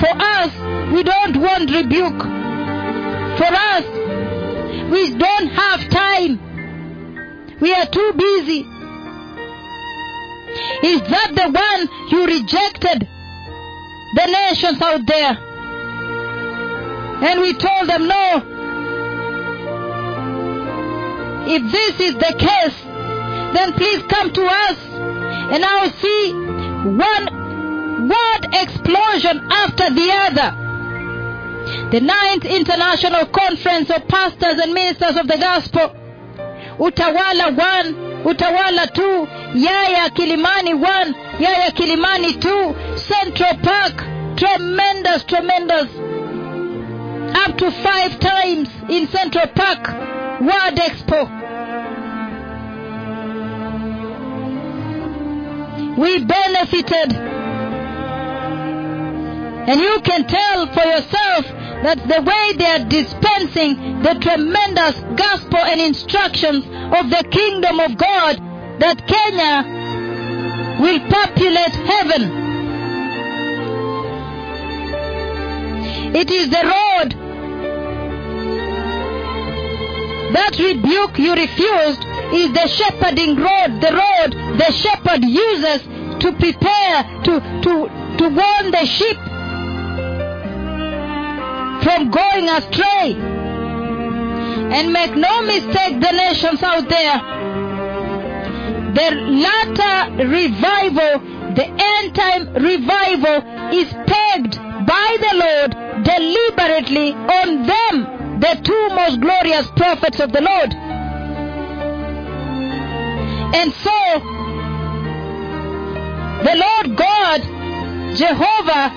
for us, we don't want rebuke. For us, we don't have time. We are too busy. Is that the one you rejected? The nations out there. And we told them, no. If this is the case, then please come to us. And I will see one word explosion after the other. The 9th International Conference of Pastors and Ministers of the Gospel. Utawala 1, Utawala 2, Yaya Kilimani 1, Yaya Kilimani 2, Central Park. Tremendous, tremendous. Up to 5 times in Central Park World Expo. We benefited. And you can tell for yourself that the way they are dispensing the tremendous gospel and instructions of the kingdom of God, that Kenya will populate heaven. It is the road that rebuke you refused is the shepherding road the shepherd uses to prepare, to warn the sheep from going astray. And make no mistake, the nations out there, the latter revival, the end time revival is pegged by the Lord deliberately on them. the two most glorious prophets of the Lord. And so the Lord God, Jehovah,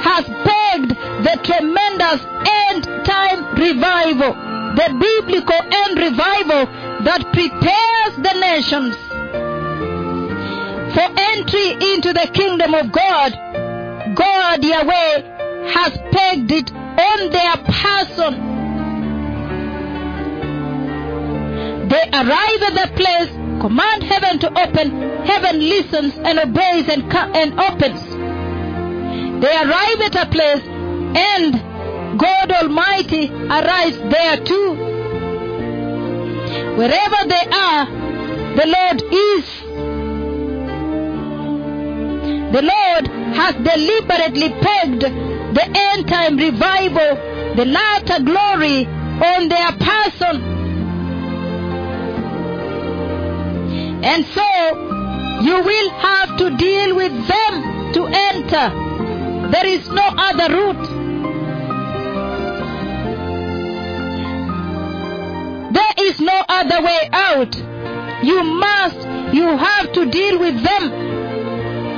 has pegged the tremendous end time revival, the biblical end revival that prepares the nations for entry into the kingdom of God. God Yahweh has pegged it on their person. They arrive at the place, command heaven to open, heaven listens and obeys and opens. They arrive at a place and God Almighty arrives there too. Wherever they are, the Lord is. The Lord has deliberately pegged the end time revival, the latter glory, on their person. And so you will have to deal with them to enter. There is no other route. There is no other way out. You have to deal with them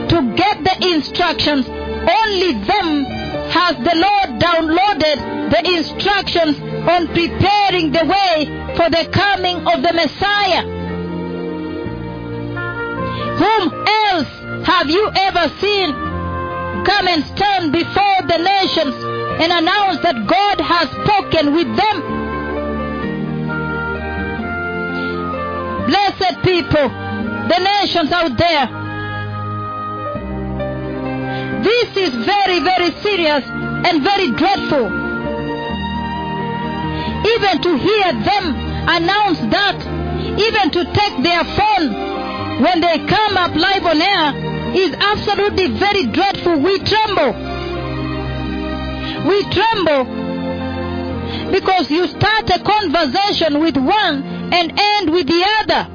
to get the instructions. Only them has the Lord downloaded the instructions on preparing the way for the coming of the Messiah. Whom else have you ever seen come and stand before the nations and announce that God has spoken with them? Blessed people, the nations out there, this is very, very serious and very dreadful. Even to hear them announce that, even to take their phone when they come up live on air, is absolutely very dreadful. We tremble. We tremble because you start a conversation with one and end with the other.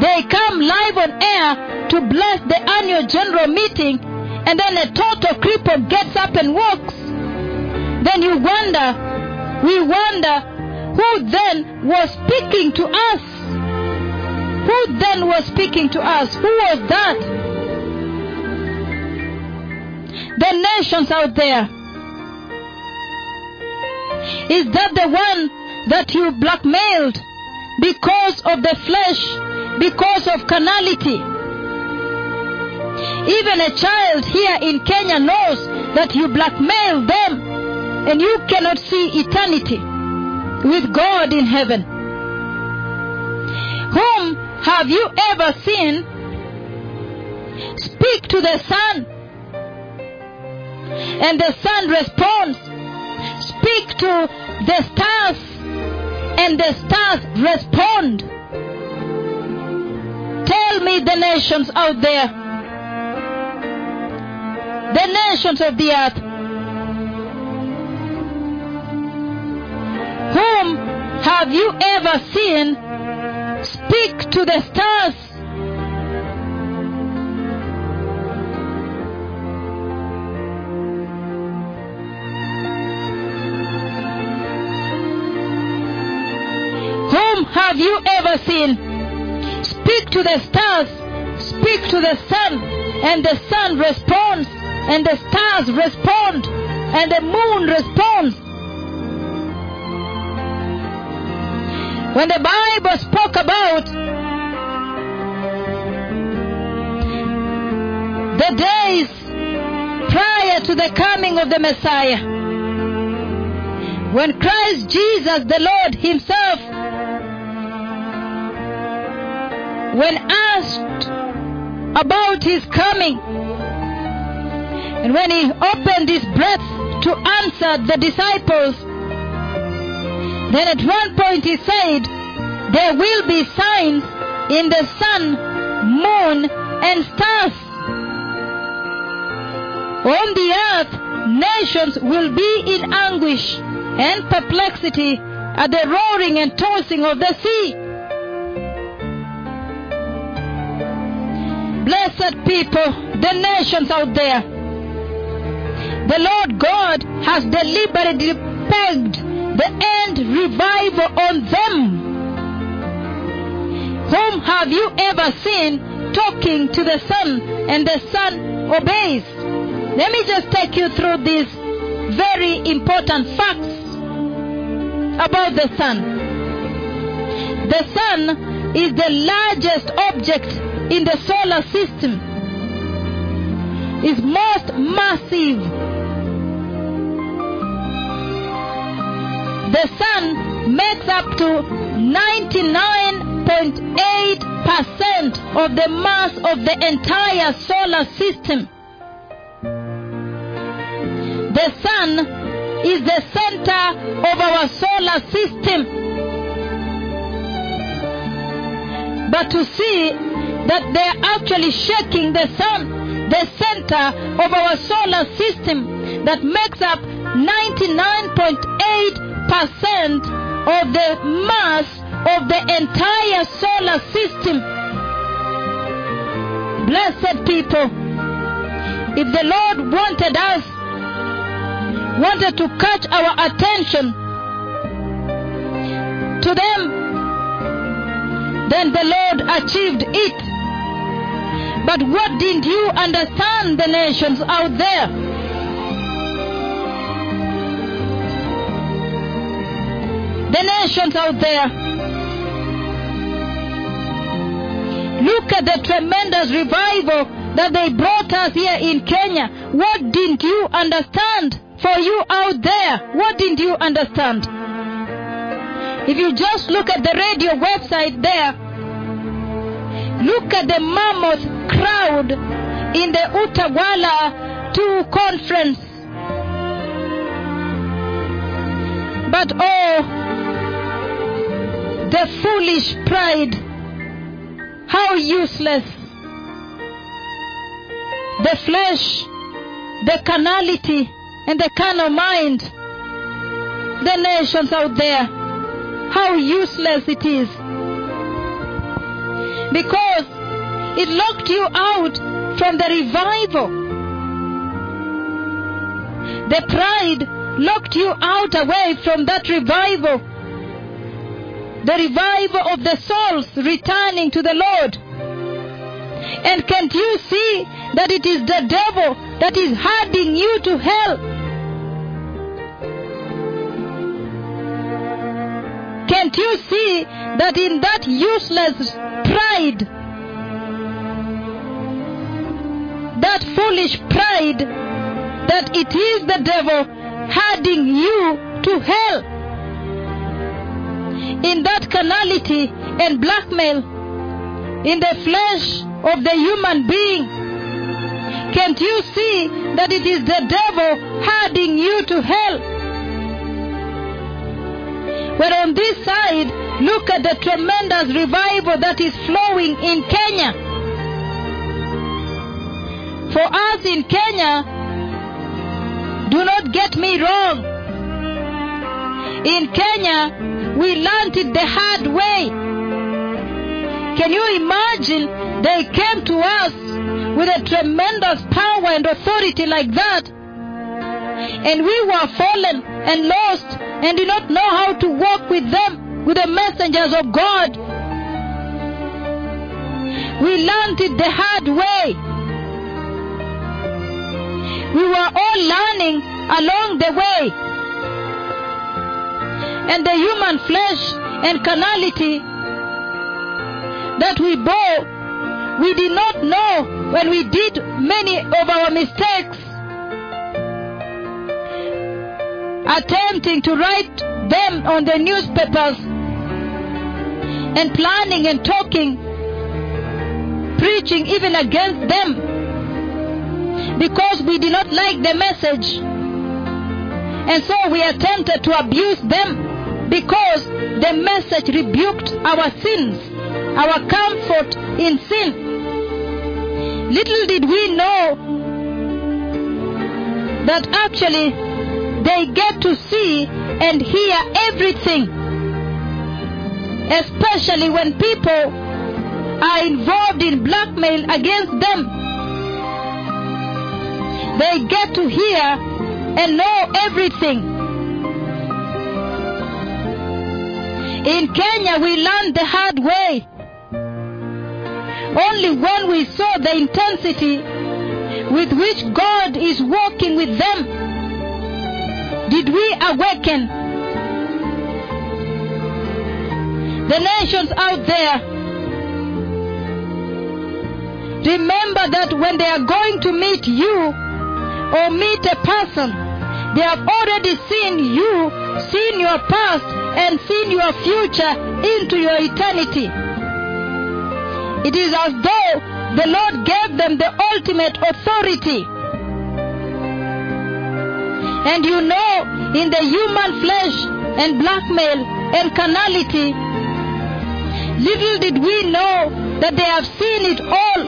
They come live on air to bless the annual general meeting, and then a total cripple gets up and walks. Then we wonder who then was speaking to us. Who then was speaking to us? Who was that? The nations out there. Is that the one that you blackmailed because of the flesh? Because of carnality. Even a child here in Kenya knows that you blackmail them and you cannot see eternity with God in heaven. Whom have you ever seen speak to the sun and the sun responds? Speak to the stars and the stars respond? Tell me the nations out there, the nations of the earth, whom have you ever seen speak to the stars? Whom have you ever seen speak to the stars, speak to the sun, and the sun responds, and the stars respond, and the moon responds? When the Bible spoke about the days prior to the coming of the Messiah, when Christ Jesus the Lord himself, when asked about his coming, and when he opened his breath to answer the disciples, then at one point he said, "There will be signs in the sun, moon, and stars. On the earth, nations will be in anguish and perplexity at the roaring and tossing of the sea." Blessed people, the nations out there, The Lord God has deliberately pegged the end revival on them. Whom have you ever seen talking to the Son and the Son obeys? Let me just take you through these very important facts about the Sun. The Sun is the largest object in the solar system. It's most massive. The Sun makes up to 99.8% of the mass of the entire solar system. The Sun is the center of our solar system. But to see that they are actually shaking the Sun, the center of our solar system that makes up 99.8% of the mass of the entire solar system. Blessed people, if the Lord wanted to catch our attention to them, then the Lord achieved it. But what didn't you understand, the nations out there? The nations out there, look at the tremendous revival that they brought us here in Kenya. What didn't you understand? For you out there, what didn't you understand? If you just look at the radio website there, look at the mammoth crowd in the Utawala 2 conference. But oh, the foolish pride, how useless. The flesh, the carnality, and the carnal mind. The nations out there, how useless it is. Because it locked you out from the revival. The pride locked you out away from that revival. The revival of the souls returning to the Lord. And can't you see that it is the devil that is herding you to hell? Can't you see that in that useless pride, that foolish pride, that it is the devil herding you to hell? In that carnality and blackmail, in the flesh of the human being, can't you see that it is the devil herding you to hell? But on this side, look at the tremendous revival that is flowing in Kenya. For us in Kenya, do not get me wrong. In Kenya, we learned it the hard way. Can you imagine they came to us with a tremendous power and authority like that? And we were fallen and lost and did not know how to walk with them, with the messengers of God. We learned it the hard way. We were all learning along the way. And the human flesh and carnality that we bore, we did not know when we did many of our mistakes. Attempting to write them on the newspapers and planning and talking, preaching even against them, because we did not like the message, and so we attempted to abuse them because the message rebuked our sins, our comfort in sin. Little did we know that actually they get to see and hear everything, especially when people are involved in blackmail against them. They get to hear and know everything. In Kenya, we learned the hard way. Only when we saw the intensity with which God is working with them did we awaken. The nations out there, remember that when they are going to meet you or meet a person, they have already seen you, seen your past, and seen your future into your eternity. It is as though the Lord gave them the ultimate authority. And you know, in the human flesh and blackmail and carnality, little did we know that they have seen it all.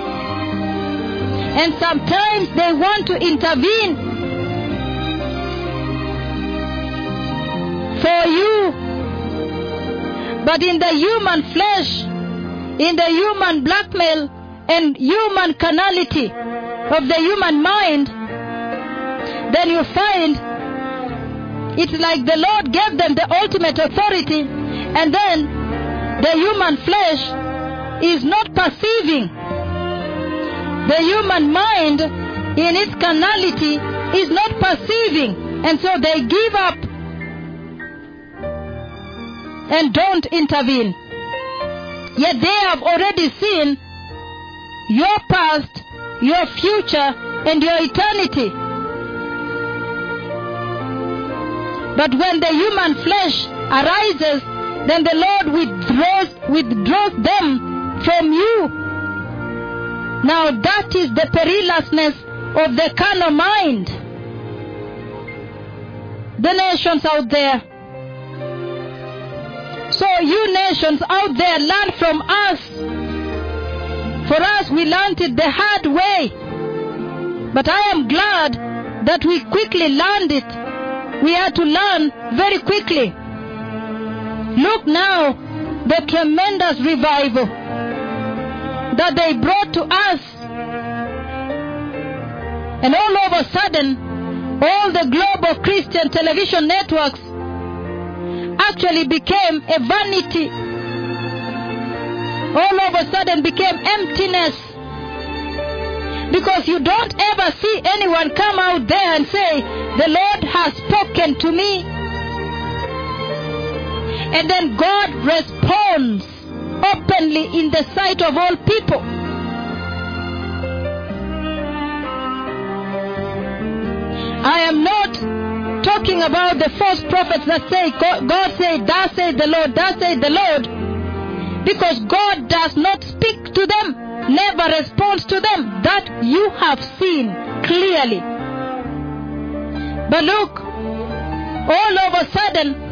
And sometimes they want to intervene for you. But in the human flesh, in the human blackmail and human carnality of the human mind, then you find it's like the Lord gave them the ultimate authority, and then the human flesh is not perceiving. The human mind, in its carnality, is not perceiving, and so they give up and don't intervene. Yet they have already seen your past, your future, and your eternity. But when the human flesh arises, then the Lord withdraws them from you. Now that is the perilousness of the carnal mind. The nations out there. So you nations out there, learn from us. For us, we learned it the hard way. But I am glad that we quickly learned it. We had to learn very quickly. Look now, the tremendous revival that they brought to us, and all of a sudden all the global Christian television networks actually became a vanity, all of a sudden became emptiness, because you don't ever see anyone come out there and say, the Lord has spoken to me, and then God responds openly in the sight of all people. I am not talking about the false prophets that say, God said, thus said the Lord, thus said the Lord, because God does not speak to them, never responds to them. That you have seen clearly. But look, all of a sudden,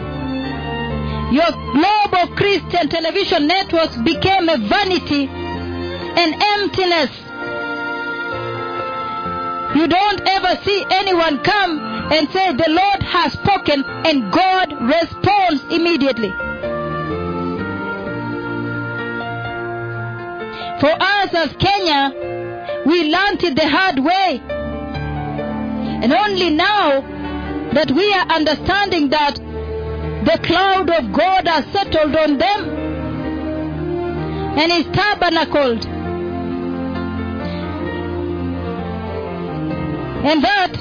your global Christian television networks became a vanity and emptiness. You don't ever see anyone come and say, the Lord has spoken, and God responds immediately. For us as Kenya, we learnt it the hard way. And only now that we are understanding that the cloud of God has settled on them and is tabernacled. And that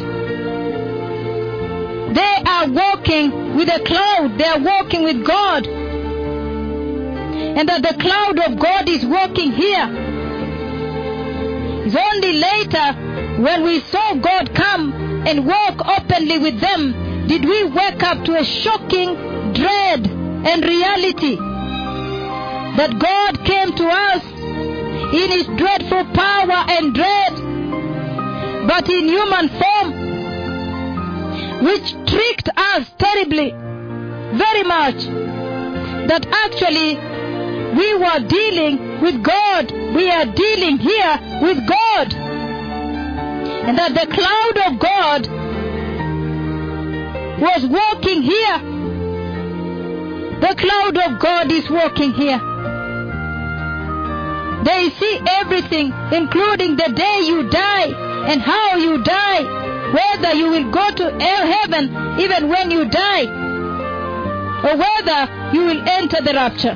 they are walking with a cloud, they are walking with God. And that the cloud of God is walking here. It's only later when we saw God come and walk openly with them did we wake up to a shocking dread and reality that God came to us in his dreadful power and dread, but in human form, which tricked us terribly, very much, that actually we were dealing with God, we are dealing here with God, and that the cloud of God was walking here. The cloud of God is walking here. They see everything, including the day you die and how you die. whether you will go to heaven even when you die, or whether you will enter the rapture.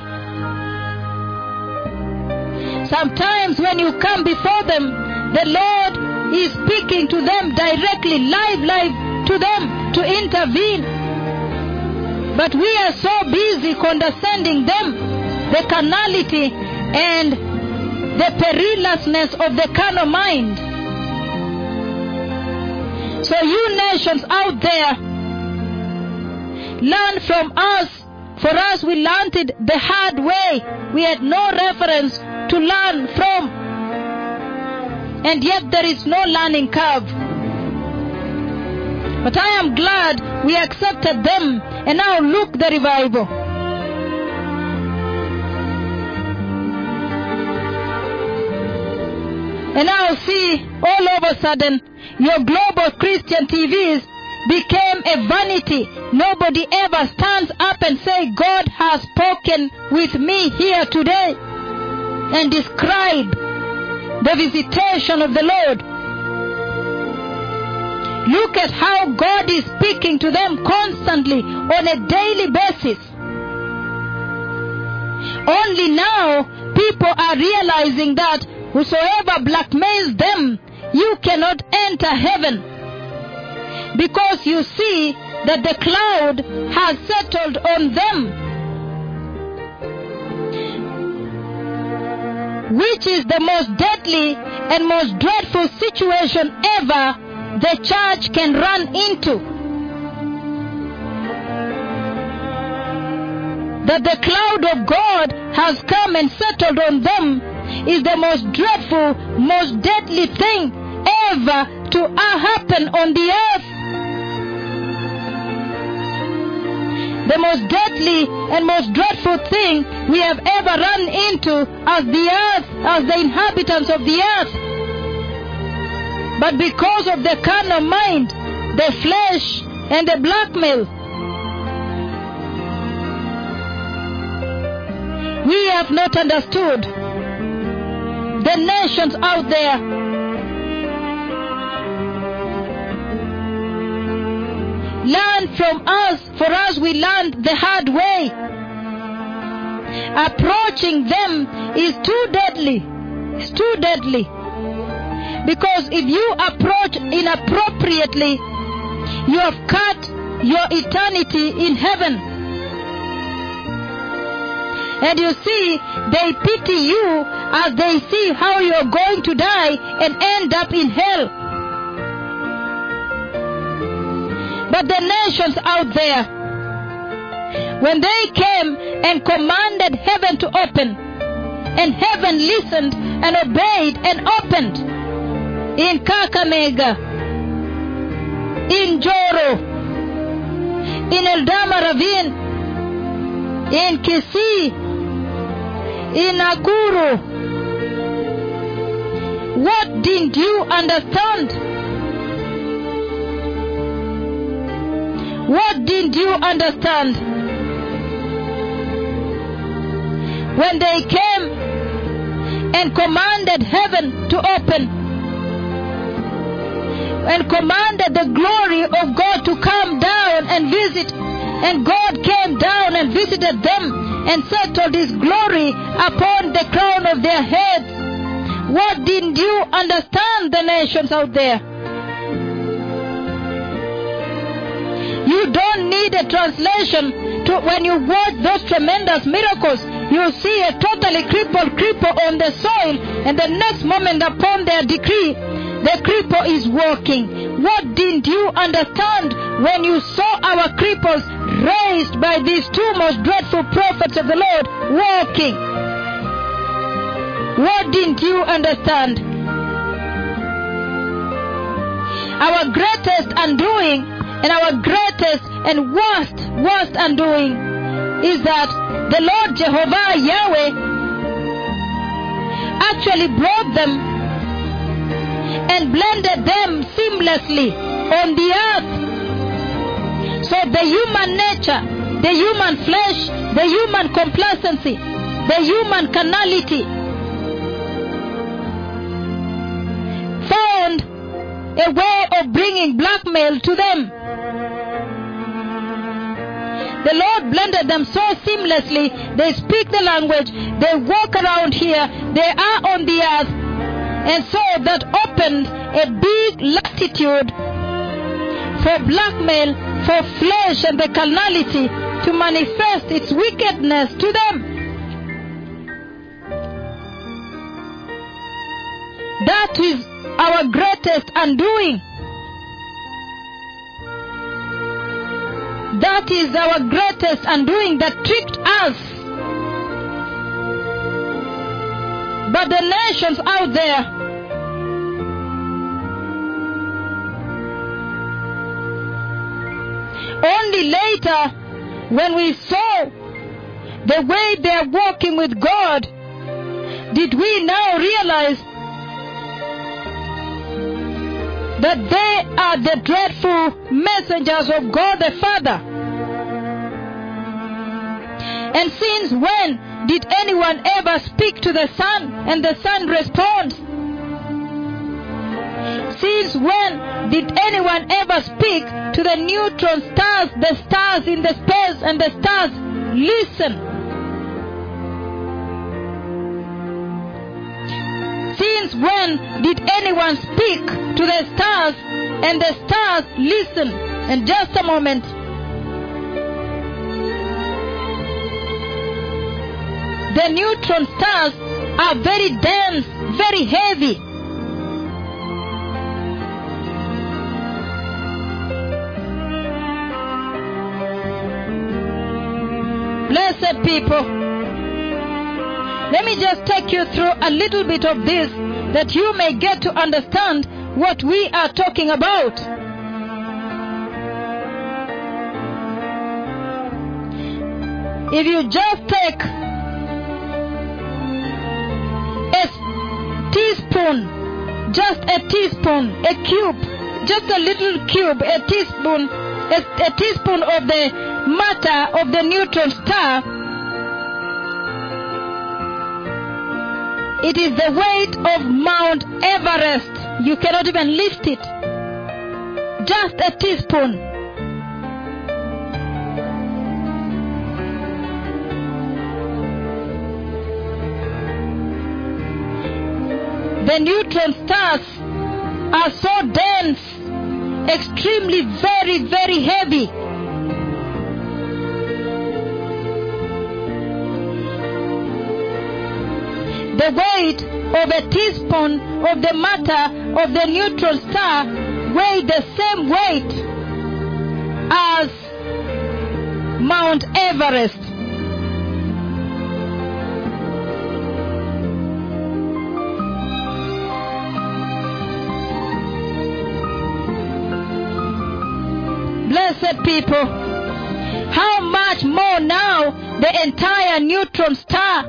Sometimes when you come before them, the Lord is speaking to them directly, live to them, to intervene. But we are so busy condescending them, the carnality and the perilousness of the carnal mind. So you nations out there, learn from us, for us we learned it the hard way. We had no reference to learn from, and yet there is no learning curve. But I am glad we accepted them, and now look the revival. And now see, all of a sudden, your global Christian TVs became a vanity. Nobody ever stands up and say, God has spoken with me here today, and describe the visitation of the Lord. Look at how God is speaking to them constantly on a daily basis. Only now people are realizing that whosoever blackmails them, you cannot enter heaven, because you see that the cloud has settled on them, which is the most deadly and most dreadful situation ever the church can run into. That the cloud of God has come and settled on them is the most dreadful, most deadly thing ever to happen on the earth. The most deadly and most dreadful thing we have ever run into as the earth, as the inhabitants of the earth. But because of the carnal mind, the flesh, and the blackmail, we have not understood. The nations out there, learn from us, for us we learned the hard way. Approaching them is too deadly. It's too deadly. Because if you approach inappropriately, you have cut your eternity in heaven. And you see, they pity you as they see how you are going to die and end up in hell. But the nations out there, when they came and commanded heaven to open, and heaven listened and obeyed and opened, in Kakamega, in Jorro, in Eldama Ravine, in Kisi, in Nakuru, what didn't you understand? What didn't you understand? When they came and commanded heaven to open, and commanded the glory of God to come down and visit, and God came down and visited them and settled his glory upon the crown of their heads, what didn't you understand, the nations out there? You don't need a translation to when you watch those tremendous miracles. You see a totally crippled cripple on the soil, and the next moment upon their decree, the cripple is walking. What didn't you understand when you saw our cripples raised by these two most dreadful prophets of the Lord walking? What didn't you understand? Our greatest undoing and our greatest and worst undoing is that the Lord Jehovah Yahweh actually brought them and blended them seamlessly on the earth. So the human nature, the human flesh, the human complacency, the human carnality found a way of bringing blood female to them. The Lord blended them so seamlessly. They speak the language. They walk around here. They are on the earth. And so that opened a big latitude for black male, for flesh and the carnality to manifest its wickedness to them. That is our greatest undoing. That is our greatest undoing that tricked us. But the nations out there, only later when we saw the way they are walking with God, did we now realize that they are the dreadful messengers of God the Father. And since when did anyone ever speak to the Son and the Son responds? Since when did anyone ever speak to the neutron stars, the stars in the space, and the stars listen? Since when did anyone speak to the stars and the stars listen? And just a moment. The neutron stars are very dense, very heavy. Blessed people. Let me just take you through a little bit of this that you may get to understand what we are talking about. If you just take a teaspoon, just a teaspoon, a cube, just a little cube, a teaspoon of the matter of the neutron star, it is the weight of Mount Everest. You cannot even lift it. Just a teaspoon. The neutron stars are so dense, extremely very, very heavy. The weight of a teaspoon of the matter of the neutron star weighed the same weight as Mount Everest. Blessed people, how much more now the entire neutron star?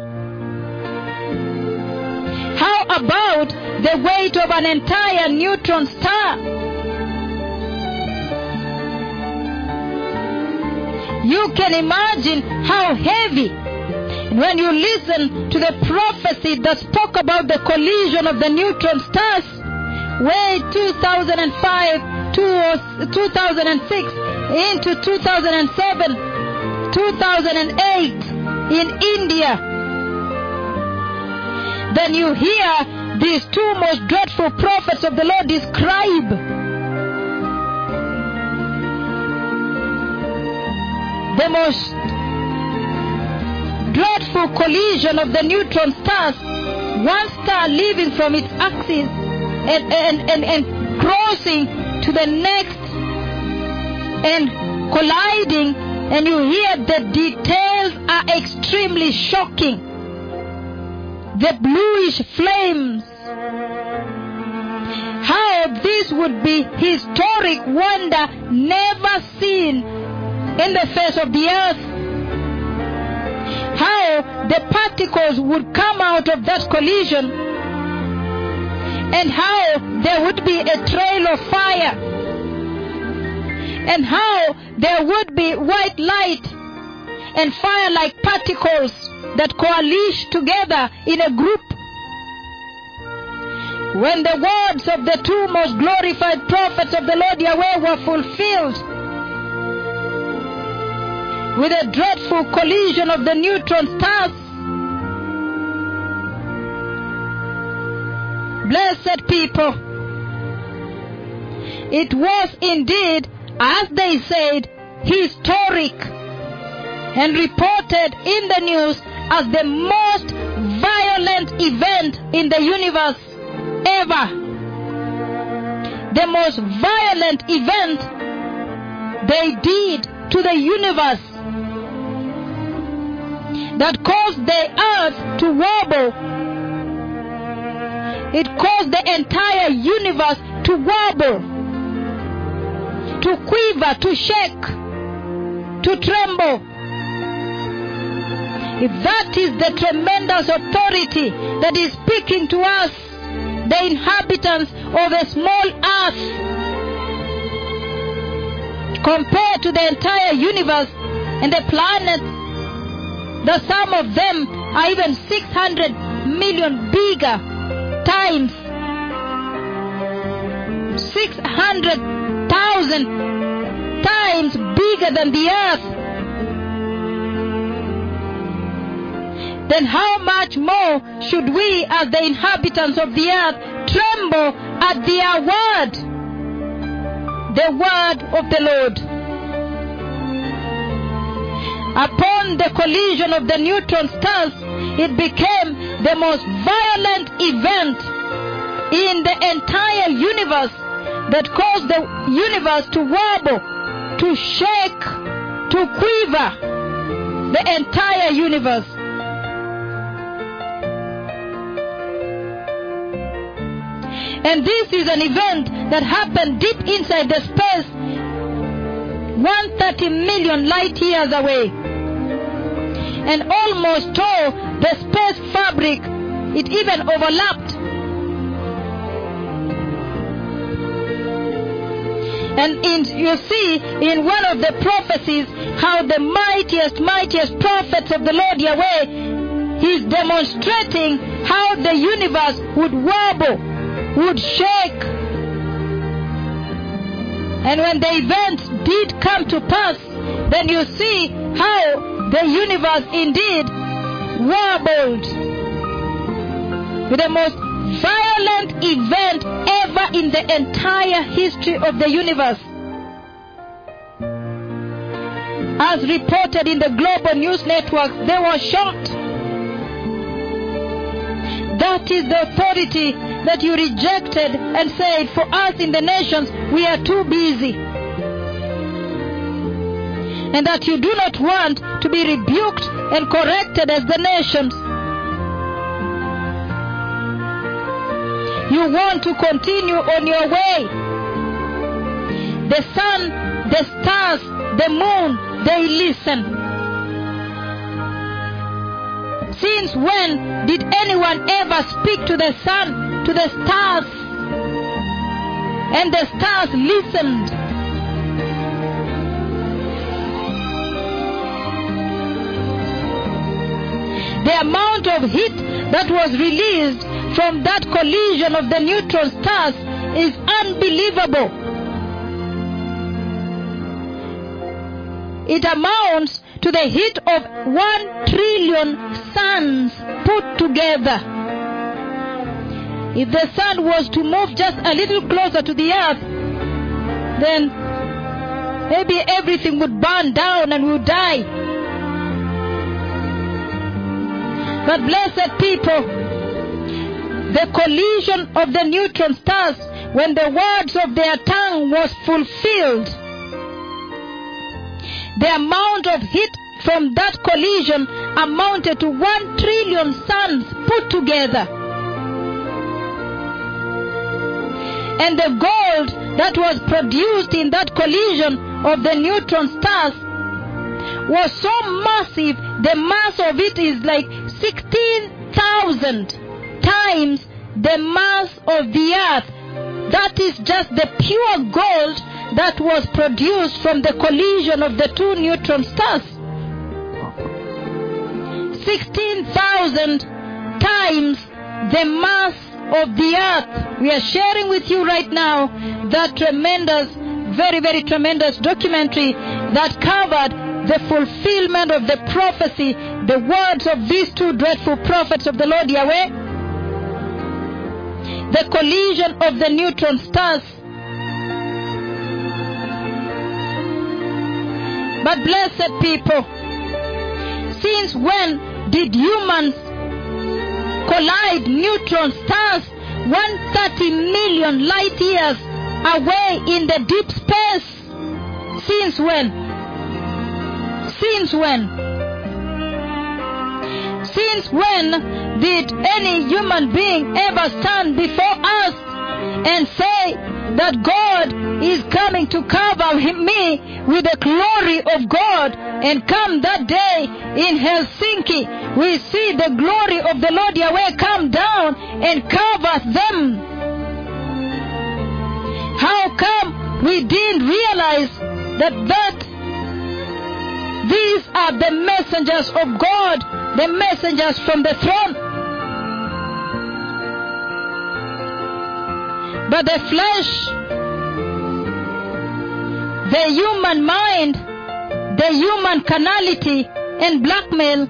How about the weight of an entire neutron star? You can imagine how heavy. When you listen to the prophecy that spoke about the collision of the neutron stars, way 2005 to 2006 into 2007, 2008 in India. Then you hear these two most dreadful prophets of the Lord describe the most dreadful collision of the neutron stars, one star leaving from its axis and crossing to the next and colliding, and you hear the details are extremely shocking. The bluish flames. How this would be historic wonder never seen in the face of the earth. How the particles would come out of that collision, and how there would be a trail of fire, and how there would be white light and fire-like particles that coalesce together in a group. When the words of the two most glorified prophets of the Lord Yahweh were fulfilled with a dreadful collision of the neutron stars, blessed people, it was indeed, as they said, historic and reported in the news as the most violent event in the universe ever. The most violent event they did to the universe that caused the earth to wobble. It caused the entire universe to wobble, to quiver, to shake, to tremble. If that is the tremendous authority that is speaking to us, the inhabitants of a small earth, compared to the entire universe and the planets, the sum of them are even 600 million bigger. Times 600,000 times bigger than the earth, then how much more should we as the inhabitants of the earth tremble at their word, the word of the Lord? Upon the collision of the neutron stars, it became the most violent event in the entire universe that caused the universe to wobble, to shake, to quiver, the entire universe. And this is an event that happened deep inside the space, 130 million light years away, and almost tore the space fabric. It even overlapped. And you see in one of the prophecies how the mightiest prophets of the Lord Yahweh, he's demonstrating how the universe would wobble, would shake. And when the event did come to pass, then you see how the universe indeed wobbled with the most violent event ever in the entire history of the universe, as reported in the global news networks. They were shocked. That is the authority that you rejected and said, for us in the nations, we are too busy. And that you do not want to be rebuked and corrected as the nations. You want to continue on your way. The sun, the stars, the moon, they listen. Since when did anyone ever speak to the sun, to the stars? And the stars listened. The amount of heat that was released from that collision of the neutron stars is unbelievable. It amounts to the heat of 1 trillion suns put together. If the sun was to move just a little closer to the earth, then maybe everything would burn down and we would die. But blessed people, the collision of the neutron stars, when the words of their tongue was fulfilled, the amount of heat from that collision amounted to 1 trillion suns put together. And the gold that was produced in that collision of the neutron stars was so massive, the mass of it is like 16,000 times the mass of the earth. That is just the pure gold that was produced from the collision of the two neutron stars. 16,000 times the mass of the earth. We are sharing with you right now the tremendous, very, very tremendous documentary that covered the fulfillment of the prophecy, the words of these two dreadful prophets of the Lord Yahweh, the collision of the neutron stars. But blessed people, since when did humans collide neutron stars 130 million light years away in the deep space? Since when? Since when? Since when did any human being ever stand before us and say that God is coming to cover me with the glory of God? And come that day in Helsinki, we see the glory of the Lord Yahweh come down and cover them. How come we didn't realize that these are the messengers of God, the messengers from the throne? But the flesh, the human mind, the human carnality and blackmail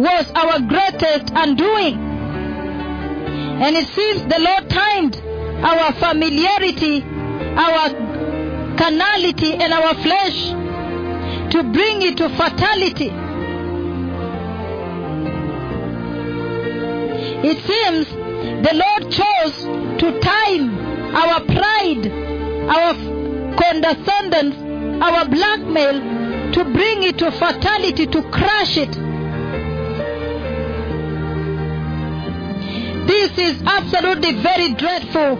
was our greatest undoing. And it seems the Lord timed our familiarity, our carnality and our flesh to bring it to fatality. It seems the Lord chose to time our pride, our condescendence, our blackmail, to bring it to fatality, to crush it. This is absolutely very dreadful.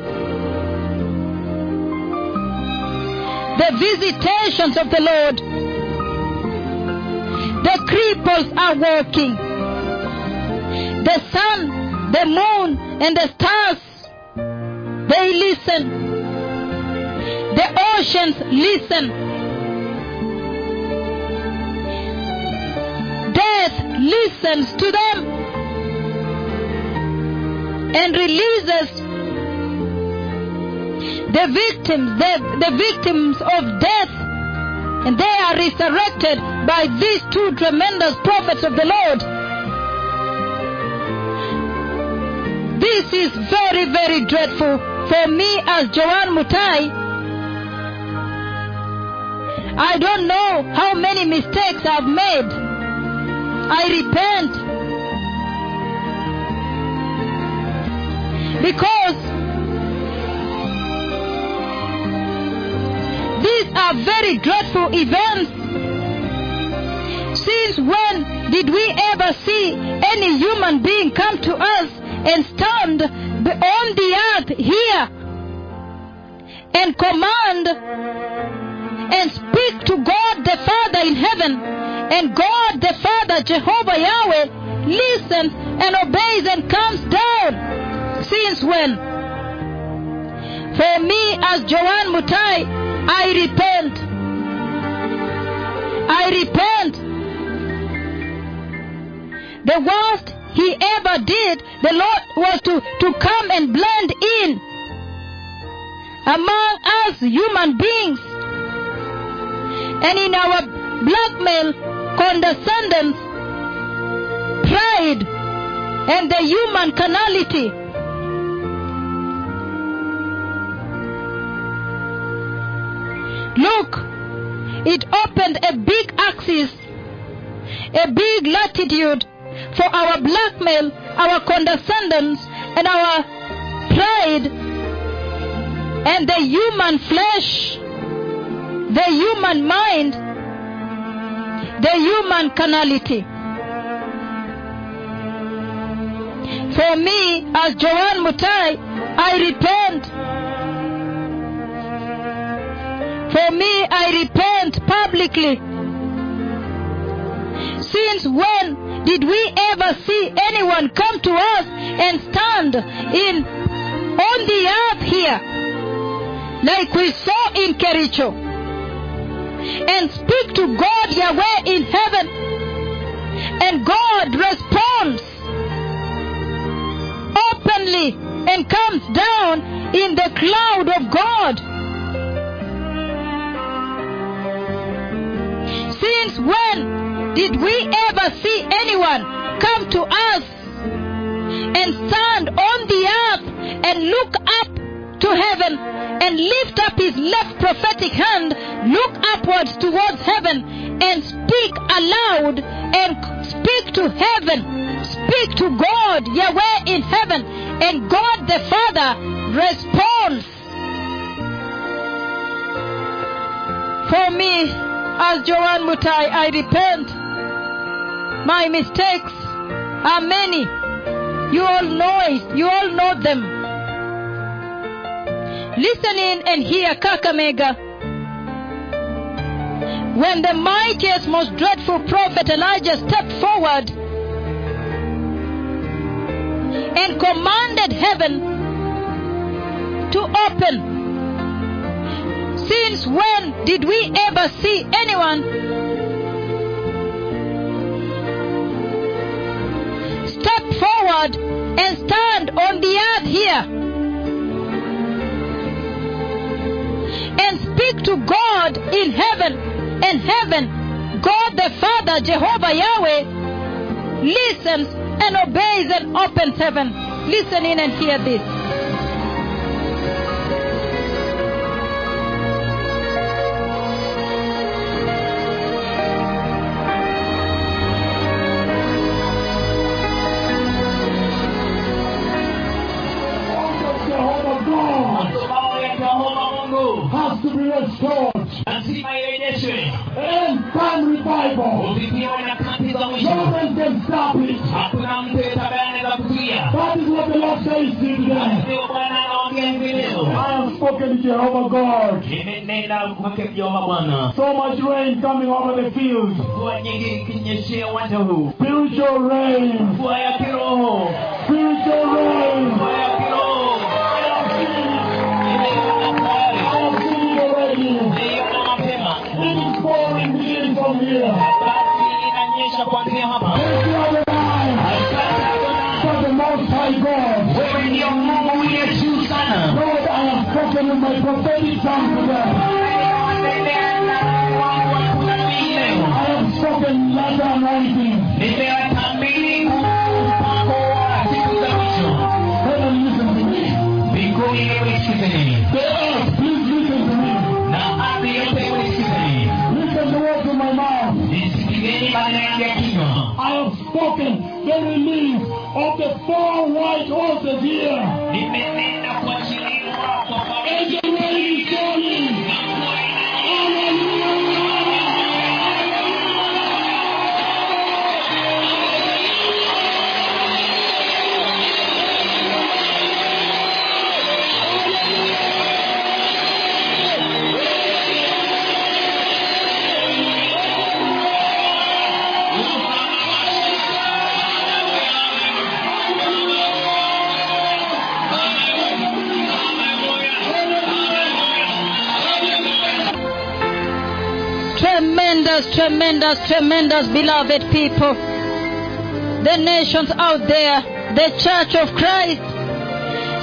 The visitations of the Lord. The cripples are walking. The sun, the moon, and the stars, they listen. The oceans listen. Death listens to them and releases the victims of death. And they are resurrected by these two tremendous prophets of the Lord. This is very, very dreadful for me as Joan Mutai. I don't know how many mistakes I've made. I repent. Because these are very dreadful events. Since when did we ever see any human being come to us and stand on the earth here and command and speak to God the Father in heaven, and God the Father, Jehovah Yahweh, listens and obeys and comes down? Since when? For me as Joan Mutai, I repent. I repent. The worst he ever did, the Lord was to come and blend in among us human beings. And in our blackmail, condescendence, pride, and the human carnality, look, it opened a big axis, a big latitude for our blackmail, our condescendence, and our pride, and the human flesh, the human mind, the human carnality. For me, as Joan Mutai, I repent. For me, I repent publicly. Since when did we ever see anyone come to us and stand on the earth here, like we saw in Kericho, and speak to God Yahweh in heaven, and God responds openly? and comes down in the cloud of God. Since when did we ever see anyone come to us and stand on the earth and look up to heaven and lift up his left prophetic hand, look upwards towards heaven and speak aloud and speak to heaven, speak to God, Yahweh in heaven, and God the Father responds? For me, as Joan Mutai, I repent. My mistakes are many. You all know it. You all know them. Listen in and hear Kakamega. When the mightiest, most dreadful prophet Elijah stepped forward and commanded heaven to open, since when did we ever see anyone step forward and stand on the earth here and speak to God in heaven, and heaven, God the Father, Jehovah Yahweh, listens and obeys and opens heaven? Listen in and hear this. Restored and time revival. No one can stop it. That is what the Lord says today. I have spoken to Jehovah God. So much rain coming over the field. Spiritual rain. Spiritual rain. My prophetic tongue today. I have spoken louder and rising. Heaven, listen to me. The earth, please listen to me. Listen to what's in my mouth. I have spoken the release of the four white horses here. Tremendous, beloved people. The nations out there, the Church of Christ.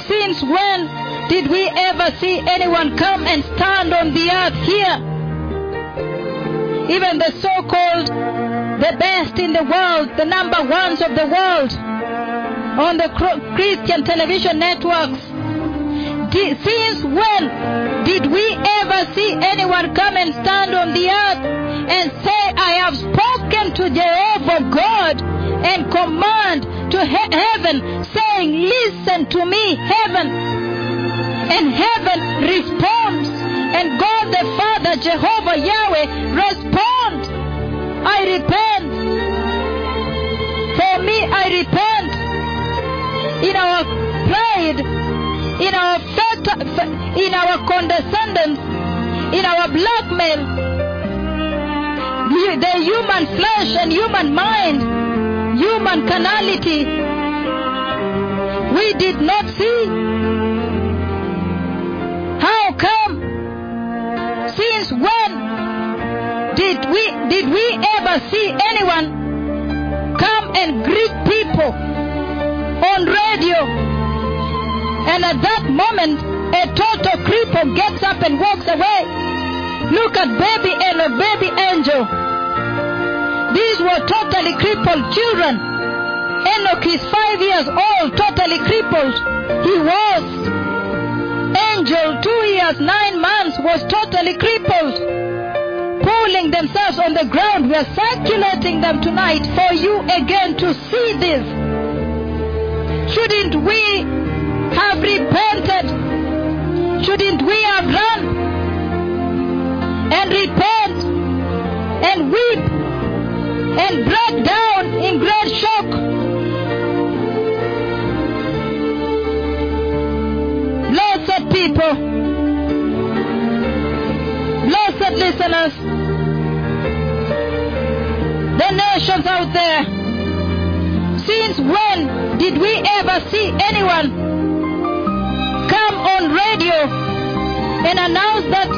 Since when did we ever see anyone come and stand on the earth here? Even the so-called, the best in the world, the number ones of the world, on the Christian television networks. Since when did we ever see anyone come and stand on the earth and say, I have spoken to Jehovah God, and command to heaven, saying, listen to me, heaven? And heaven responds, and God the Father, Jehovah Yahweh, responds. I repent. For me, I repent. In our pride, in our faith, in our condescendence, in our blackmail, the human flesh and human mind, human carnality, we did not see. How come? Since when did we ever see anyone come and greet people on radio, And at that moment, a total cripple gets up and walks away. Look at baby Enoch, baby Angel. These were totally crippled children. Enoch is 5 years old, totally crippled. He was. Angel, 2 years, 9 months, was totally crippled. Pulling themselves on the ground. We are circulating them tonight for you again to see this. Shouldn't we have repented? Shouldn't we have run and repent and weep and break down in great shock? Blessed people, blessed listeners, the nations out there, since when did we ever see anyone come on radio and announce that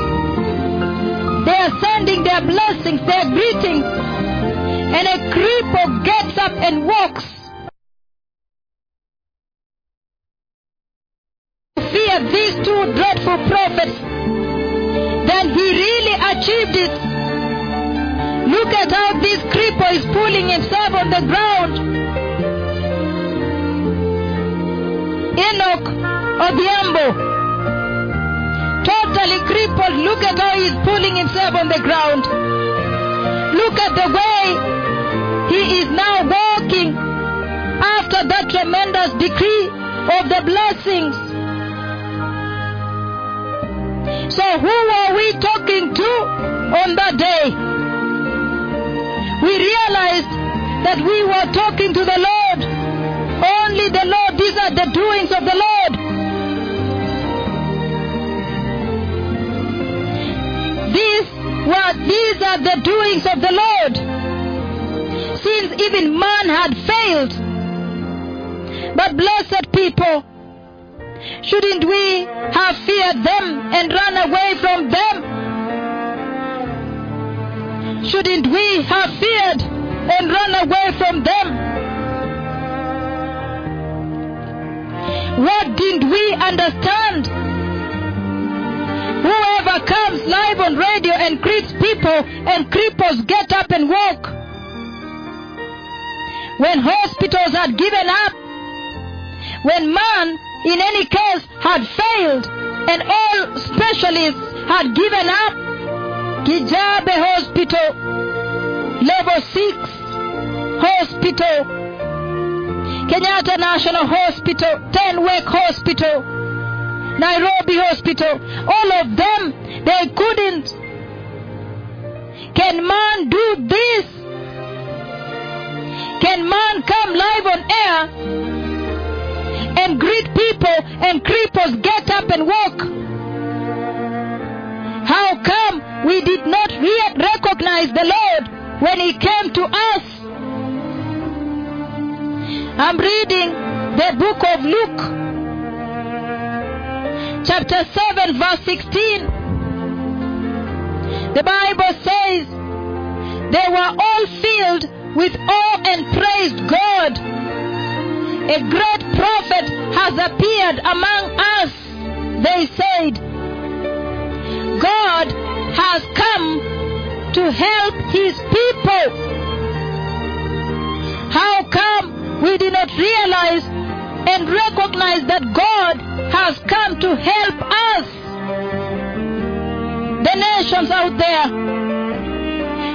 they are sending their blessings, their greetings, and a cripple gets up and walks? Fear these two dreadful prophets, then he really achieved it. Look at how this cripple is pulling himself on the ground. Enoch Odhiambo, totally crippled. Look at how he is pulling himself on the ground. Look at the way he is now walking after that tremendous decree of the blessings. So who are we talking to on that day? We realized that we were talking to the Lord, only the Lord. These are the doings of the Lord. These are the doings of the Lord. Since even man had failed. But blessed people, shouldn't we have feared them and run away from them? Shouldn't we have feared and run away from them? What didn't we understand? Whoever comes live on radio and greets people and cripples get up and walk. When hospitals had given up, when man in any case had failed and all specialists had given up, Kijabe Hospital, Level 6 Hospital, Kenyatta National Hospital, Tenwek Hospital, Nairobi Hospital, all of them, they couldn't. Can man do this? Can man come live on air and greet people and cripples get up and walk? How come we did not yet recognize the Lord when He came to us? I'm reading the book of Luke, chapter 7, verse 16. The Bible says, they were all filled with awe and praised God. A great prophet has appeared among us, they said. God has come to help His people. How come we did not realize and recognize that God has come to help us? The nations out there,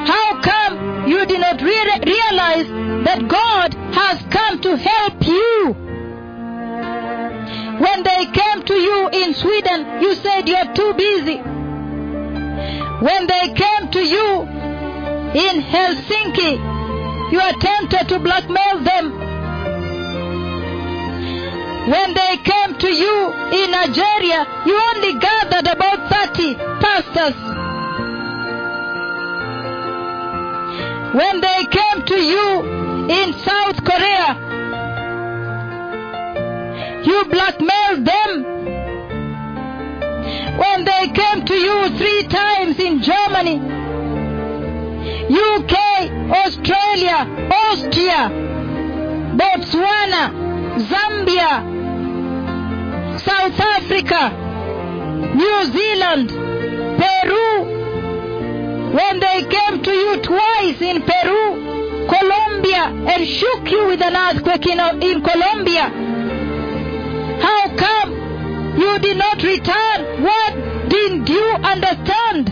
how come you did not realize that God has come to help you? When they came to you in Sweden, you said you're too busy. When they came to you in Helsinki, you attempted to blackmail them. When they came to you in Nigeria, you only gathered about 30 pastors. When they came to you in South Korea, you blackmailed them. When they came to you 3 times in Germany, UK, Australia, Austria, Botswana, Zambia, South Africa, New Zealand, Peru, when they came to you twice in Peru, Colombia, and shook you with an earthquake in Colombia. How come you did not return? What didn't you understand?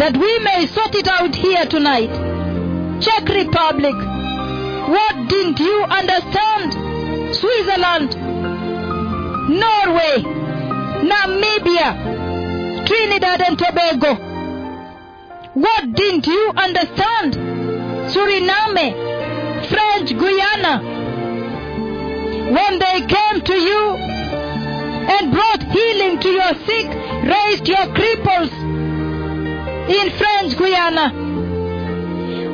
That we may sort it out here tonight. Czech Republic, what didn't you understand? Switzerland, Norway, Namibia, Trinidad and Tobago, what didn't you understand? Suriname, French Guiana, when they came to you and brought healing to your sick, raised your cripples, in French Guiana,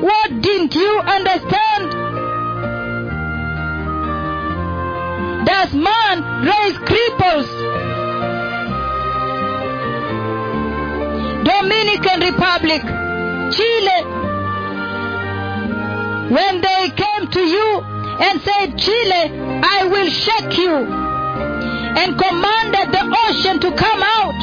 what didn't you understand? Does man raise cripples? Dominican Republic, Chile, when they came to you and said, Chile, I will shake you, and commanded the ocean to come out,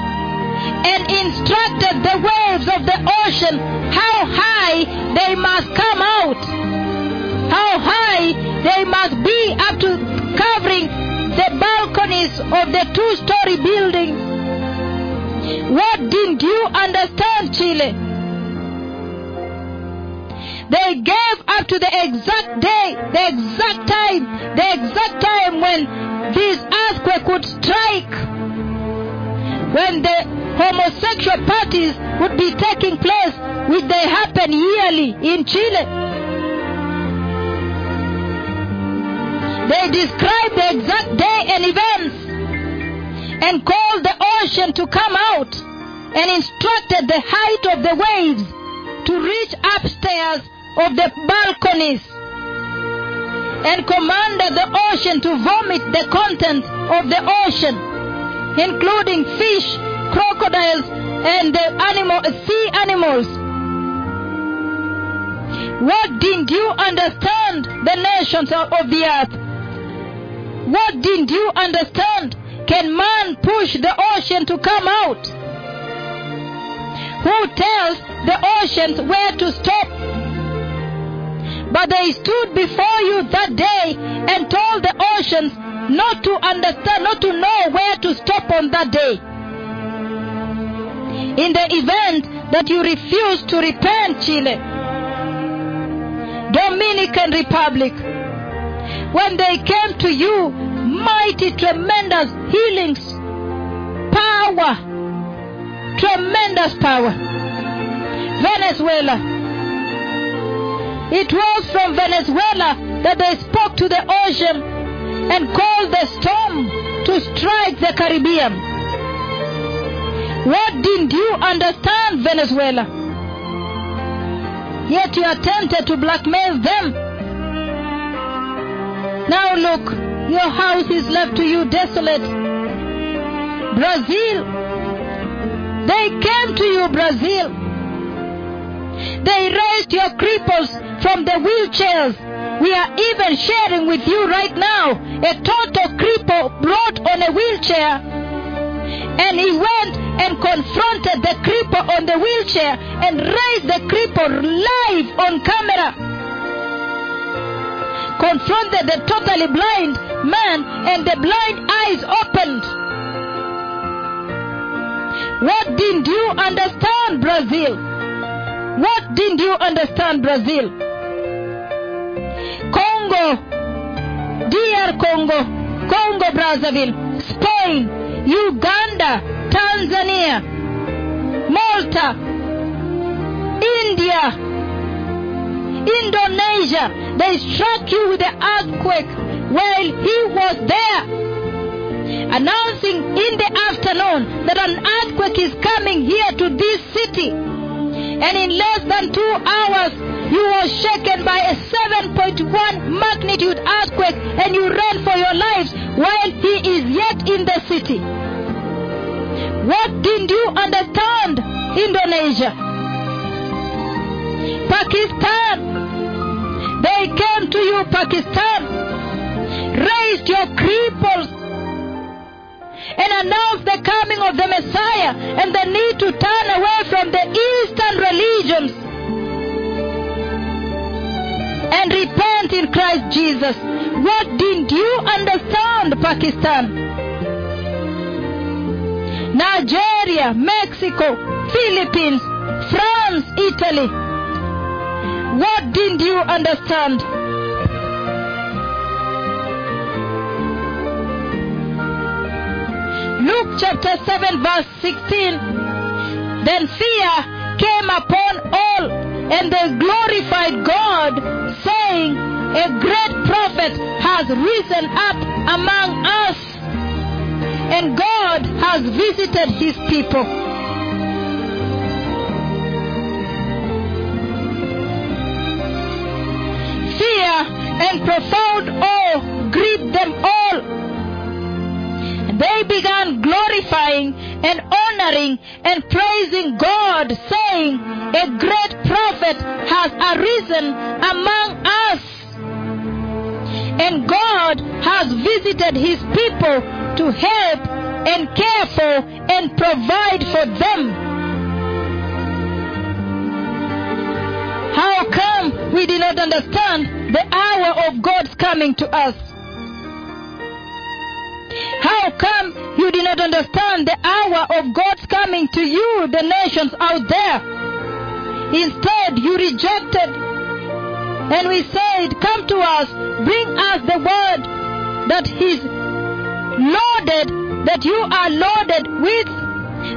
and instructed the waves of the ocean how high they must come out, how high they must be up to covering the balconies of the two-story building. What didn't you understand, Chile? They gave up to the exact day, the exact time when this earthquake would strike, when the homosexual parties would be taking place, which they happen yearly in Chile. They describe the exact day and events, and called the ocean to come out, and instructed the height of the waves to reach upstairs of the balconies, and commanded the ocean to vomit the content of the ocean, including fish, crocodiles, and the sea animals. What didn't you understand, the nations of the earth? What didn't you understand? Can man push the ocean to come out? Who tells the oceans where to stop? But they stood before you that day and told the oceans not to understand, not to know where to stop on that day. In the event that you refuse to repent, Chile, Dominican Republic, when they came to you, mighty, tremendous healings, power, tremendous power. Venezuela, it was from Venezuela that they spoke to the ocean and called the storm to strike the Caribbean. What didn't you understand, Venezuela? Yet you attempted to blackmail them. Now look, your house is left to you desolate. Brazil, they came to you, Brazil. They raised your cripples from the wheelchairs. We are even sharing with you right now a total cripple brought on a wheelchair. And he went and confronted the cripple on the wheelchair and raised the cripple live on camera. Confronted the totally blind man and the blind eyes opened. What didn't you understand, Brazil? What didn't you understand, Brazil? Congo, dear Congo, Congo Brazzaville, Spain, Uganda, Tanzania, Malta, India, Indonesia, they struck you with the earthquake while he was there, announcing in the afternoon that an earthquake is coming here to this city. And in less than 2 hours, you were shaken by a 7.1 magnitude earthquake and you ran for your lives while he is yet in the city. What didn't you understand, Indonesia? Pakistan, they came to you, Pakistan, raised your cripples and announce the coming of the Messiah and the need to turn away from the Eastern religions and repent in Christ Jesus. What didn't you understand, Pakistan, Nigeria, Mexico, Philippines, France, Italy? What didn't you understand? Luke chapter 7 verse 16. Then fear came upon all, and they glorified God, saying, a great prophet has risen up among us, and God has visited his people. Fear and profound awe gripped them all. They began glorifying and honoring and praising God, saying, a great prophet has arisen among us, and God has visited his people to help and care for and provide for them. How come we did not understand the hour of God's coming to us? How come you did not understand the hour of God's coming to you, the nations out there? Instead, you rejected. And we said, come to us, bring us the word that is loaded, that you are loaded with,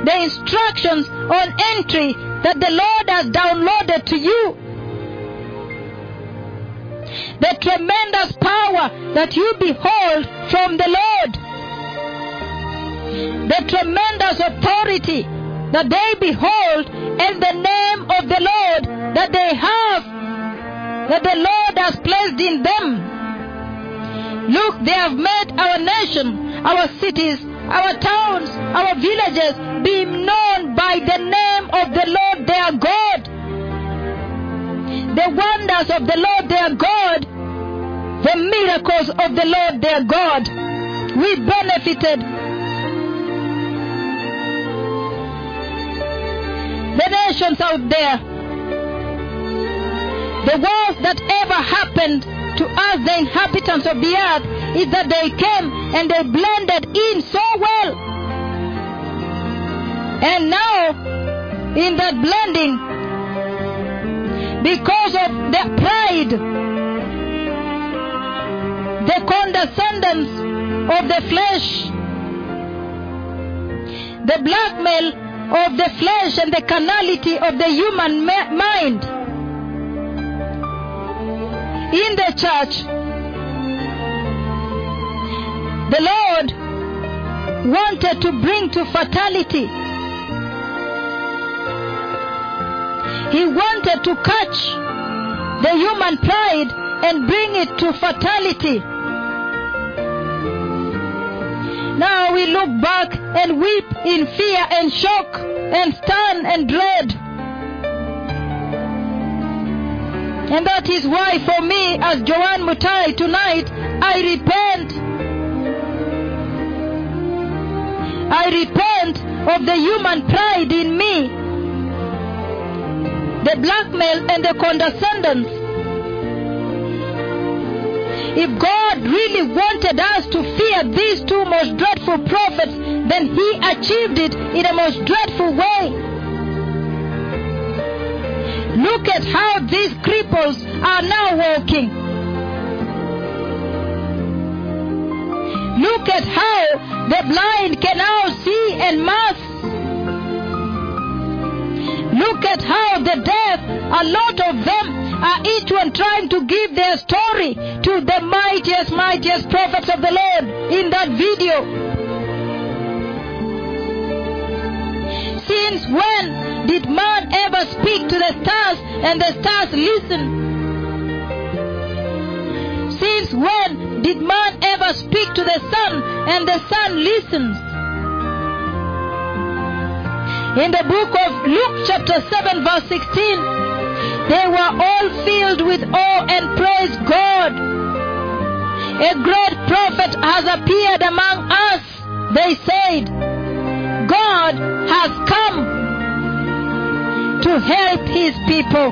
the instructions on entry that the Lord has downloaded to you, the tremendous power that you behold from the Lord, the tremendous authority that they behold in the name of the Lord that they have, that the Lord has placed in them. Look, they have made our nation, our cities, our towns, our villages be known by the name of the Lord their God. The wonders of the Lord their God, the miracles of the Lord their God. We benefited. The nations out there, the worst that ever happened to us, the inhabitants of the earth, is that they came and they blended in so well. And now, in that blending, because of their pride, the condescendence of the flesh, the blackmail of the flesh and the carnality of the human mind, in the church, the Lord wanted to bring to fatality. He wanted to catch the human pride and bring it to fatality. Now we look back and weep in fear and shock and stun and dread. And that is why for me as Joanne Mutai tonight, I repent. I repent of the human pride in me, the blackmail and the condescendence. If God really wanted us to fear these two most dreadful prophets, then he achieved it in a most dreadful way. Look at how these cripples are now walking. Look at how the blind can now see en masse. Look at how the deaf, a lot of them, are each one trying to give their story to the mightiest, mightiest prophets of the Lord in that video. Since when did man ever speak to the stars and the stars listen? Since when did man ever speak to the sun and the sun listens? In the book of Luke chapter 7 verse 16, they were all filled with awe and praised God. A great prophet has appeared among us. They said, God has come to help his people.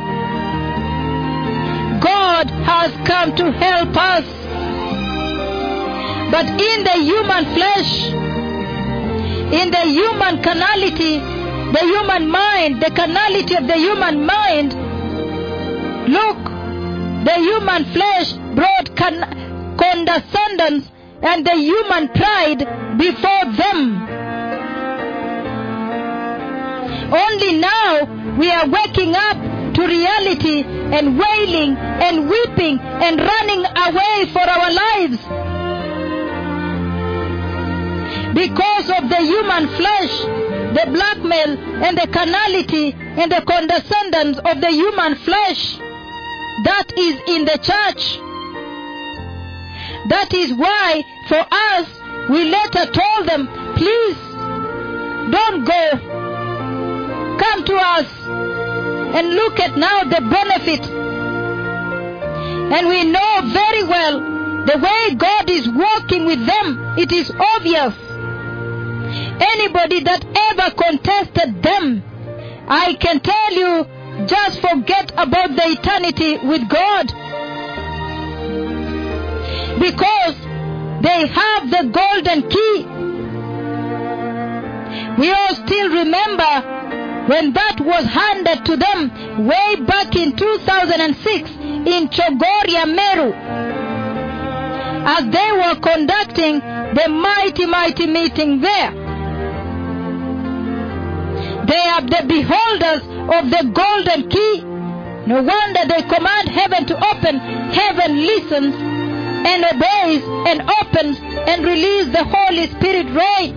God has come to help us. But in the human flesh, in the human carnality, the human mind, the carnality of the human mind, look, the human flesh brought condescendence and the human pride before them. Only now we are waking up to reality and wailing and weeping and running away for our lives because of the human flesh, the blackmail and the carnality and the condescendence of the human flesh that is in the church. That is why for us we later told them, please don't go, come to us and look at now the benefit. And we know very well the way God is working with them, it is obvious. Anybody that ever contested them, I can tell you, just forget about the eternity with God. Because they have the golden key. We all still remember when that was handed to them way back in 2006 in Chogoria, Meru, as they were conducting the mighty, mighty meeting there. They are the beholders of the golden key. No wonder they command heaven to open, heaven listens and obeys and opens and releases the Holy Spirit rain.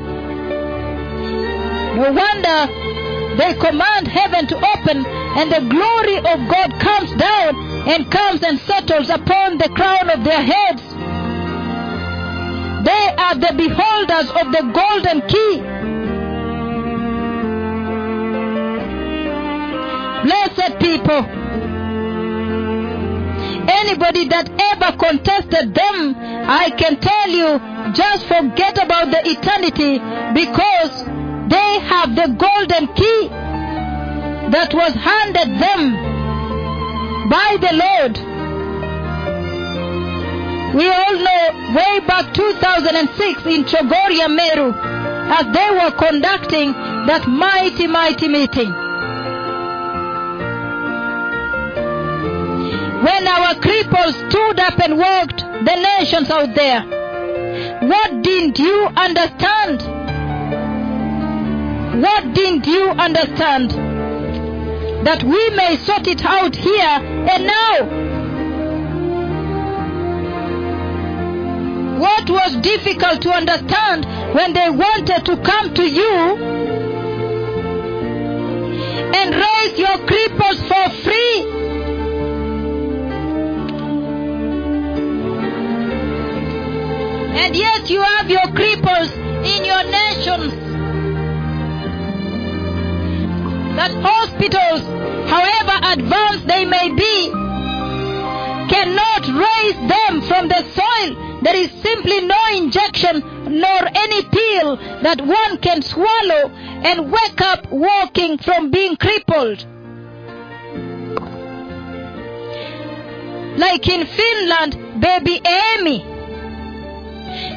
No wonder they command heaven to open and the glory of God comes down and comes and settles upon the crown of their heads. They are the beholders of the golden key. Blessed people. Anybody that ever contested them, I can tell you, just forget about the eternity because they have the golden key that was handed them by the Lord. We all know way back 2006 in Chogoria, Meru, as they were conducting that mighty, mighty meeting. When our cripples stood up and walked the nations out there, what didn't you understand? What didn't you understand? That we may sort it out here and now. What was difficult to understand when they wanted to come to you and raise your cripples for free? And yet you have your cripples in your nations. That hospitals, however advanced they may be, cannot raise them from the soil. There is simply no injection nor any pill that one can swallow and wake up walking from being crippled. Like in Finland, baby Amy.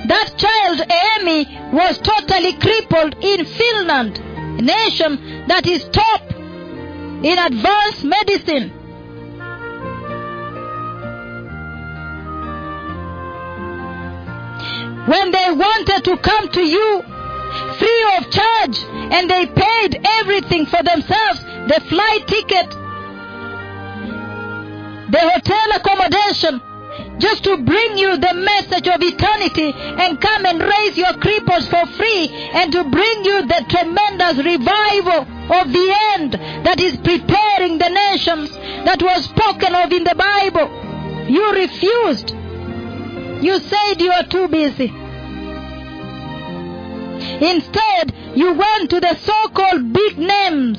That child, Amy, was totally crippled in Finland, a nation that is top in advanced medicine. When they wanted to come to you free of charge and they paid everything for themselves, the flight ticket, the hotel accommodation, just to bring you the message of eternity and come and raise your cripples for free and to bring you the tremendous revival of the end that is preparing the nations that was spoken of in the Bible. You refused. You said you are too busy. Instead, you went to the so-called big names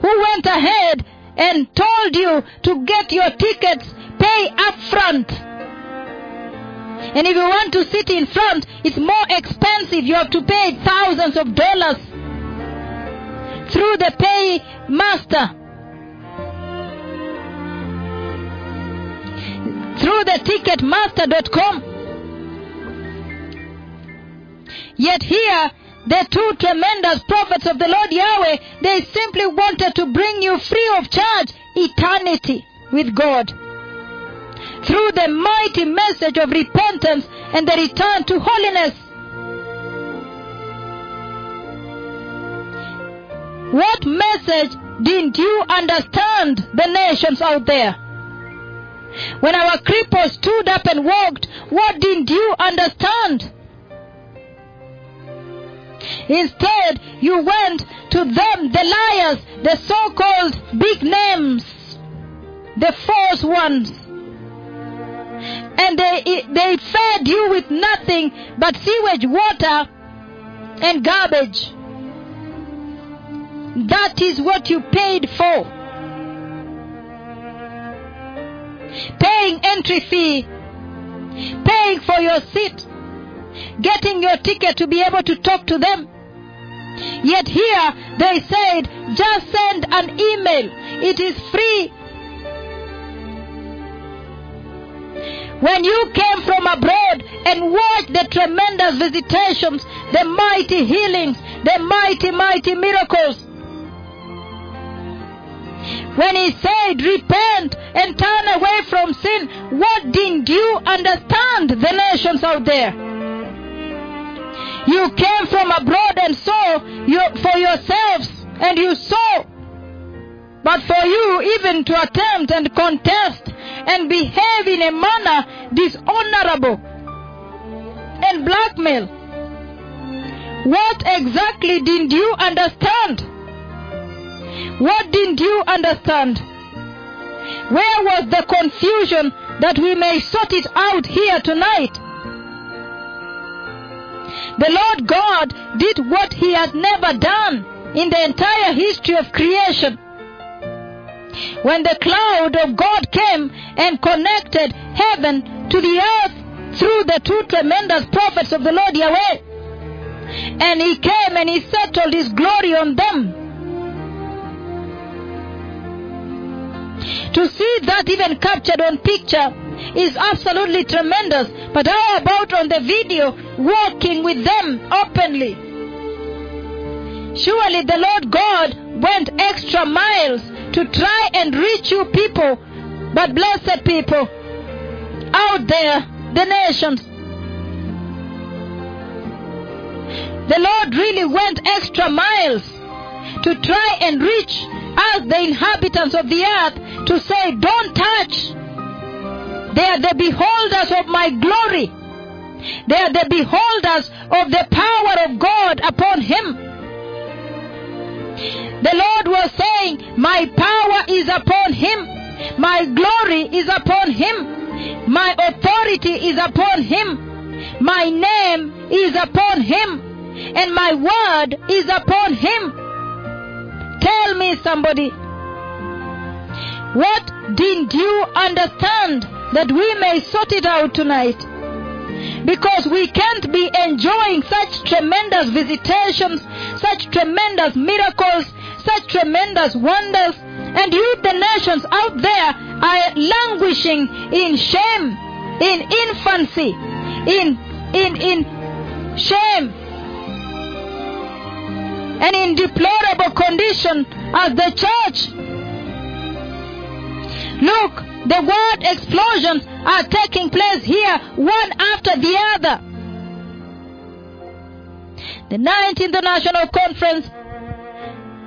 who went ahead and told you to get your tickets, pay up front And if you want to sit in front, it's more expensive. You have to pay thousands of dollars through the pay master, through the ticketmaster.com. Yet here, the two tremendous prophets of the Lord Yahweh, they simply wanted to bring you free of charge eternity with God through the mighty message of repentance and the return to holiness. What message didn't you understand, the nations out there? When our cripples stood up and walked, what didn't you understand? Instead, you went to them, the liars, the so-called big names, the false ones. And they fed you with nothing but sewage, water, and garbage. That is what you paid for. Paying entry fee, paying for your seat, getting your ticket to be able to talk to them. Yet here they said, just send an email. It is free. When you came from abroad and watched the tremendous visitations, the mighty healings, the mighty miracles, when he said, repent and turn away from sin, what didn't you understand, the nations out there? You came from abroad and saw for yourselves, and you saw. But for you even to attempt and contest and behave in a manner dishonorable and blackmail, what exactly didn't you understand? What didn't you understand? Where was the confusion that we may sort it out here tonight? The Lord God did what he has never done in the entire history of creation. When the cloud of God came and connected heaven to the earth through the two tremendous prophets of the Lord Yahweh, and he came and he settled his glory on them. To see that even captured on picture is absolutely tremendous. But how about on the video, walking with them openly? Surely the Lord God went extra miles to try and reach you people, but blessed people out there, the nations. The Lord really went extra miles to try and reach us, the inhabitants of the earth, to say, don't touch. They are the beholders of my glory. They are the beholders of the power of God upon him. The Lord was saying, my power is upon him. My glory is upon him. My authority is upon him. My name is upon him. And my word is upon him. Tell me, somebody, what didn't you understand, that we may sort it out tonight? Because we can't be enjoying such tremendous visitations, such tremendous miracles, such tremendous wonders, and you, the nations out there, are languishing in shame, in infancy, in shame, and in deplorable condition as the church. Look, the word explosions are taking place here, one after the other. The 9th International Conference,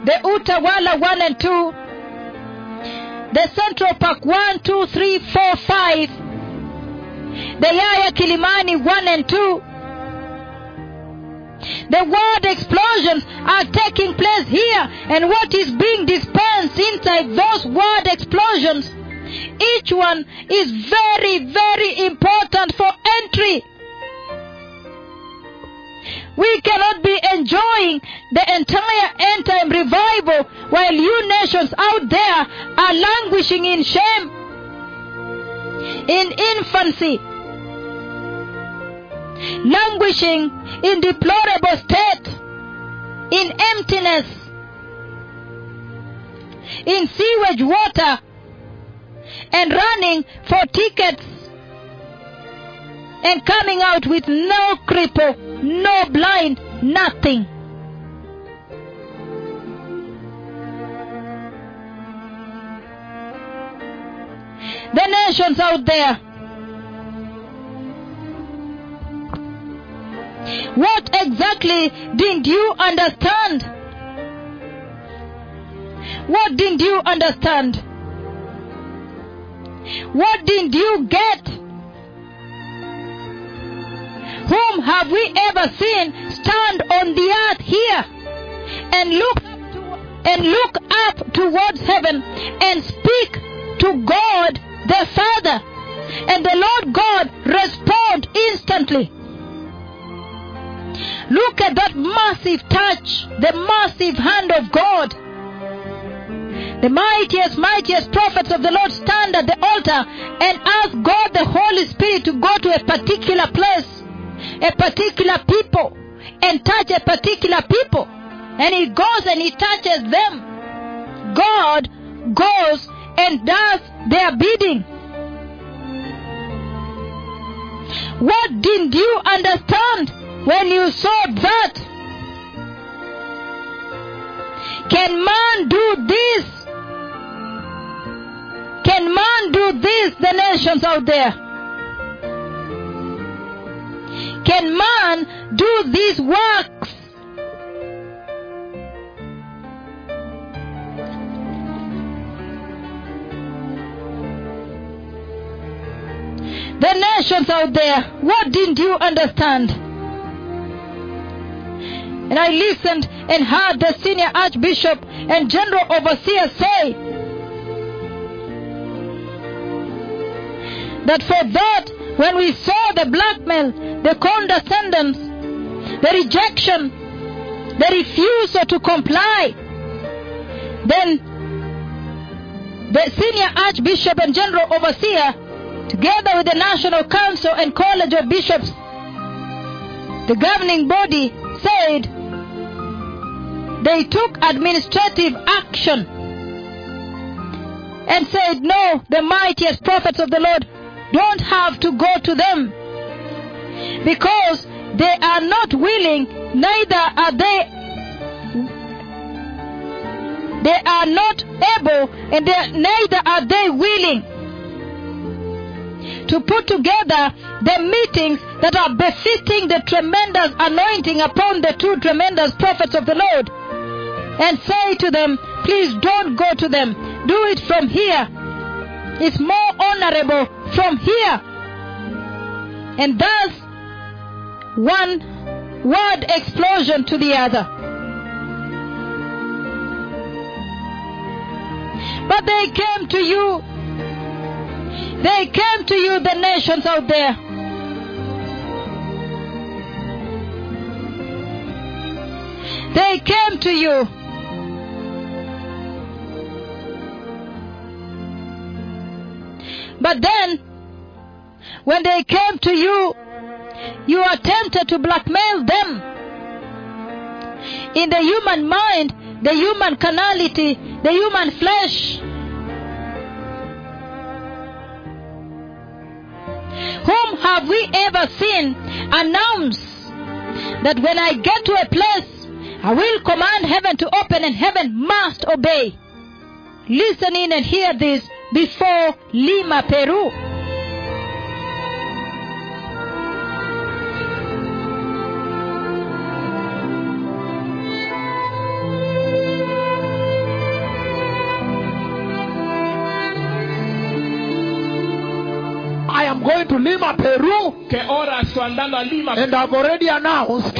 the Utawala 1 and 2, the Central Park 1, 2, 3, 4, 5, the Yaya Kilimani 1 and 2, the word explosions are taking place here, and what is being dispensed inside those word explosions, each one is very important for entry. We cannot be enjoying the entire end time revival while you nations out there are languishing in shame, in infancy, languishing in deplorable state, in emptiness, in sewage water, and running for tickets, and coming out with no cripple, no blind, nothing. The nations out there, what exactly didn't you understand? What didn't you understand? What didn't you get? Whom have we ever seen stand on the earth here and look up towards heaven and speak to God the Father, and the Lord God respond instantly? Look at that massive touch, the massive hand of God. The mightiest prophets of the Lord stand at the altar and ask God the Holy Spirit to go to a particular place, a particular people, and touch a particular people. And He goes and He touches them. God goes and does their bidding. What didn't you understand when you saw that? Can man do this? Can man do this, the nations out there? Can man do these works? The nations out there, what didn't you understand? And I listened and heard the senior archbishop and general overseer say that for that, when we saw the blackmail, the condescendence, the rejection, the refusal to comply, then the senior archbishop and general overseer, together with the National Council and College of Bishops, the governing body, said they took administrative action and said, no, the mightiest prophets of the Lord don't have to go to them, because they are not willing, neither are they are not able, and neither are they willing to put together the meetings that are befitting the tremendous anointing upon the two tremendous prophets of the Lord, and say to them, please don't go to them. Do it from here. It's more honorable from here. And thus, one word explosion to the other. But they came to you. They came to you, the nations out there. They came to you. But then, when they came to you, you attempted to blackmail them. In the human mind, the human carnality, the human flesh, whom have we ever seen announce that when I get to a place, I will command heaven to open and heaven must obey? Listen in and hear this before Lima, Peru. Going to Lima, Peru, and I've already announced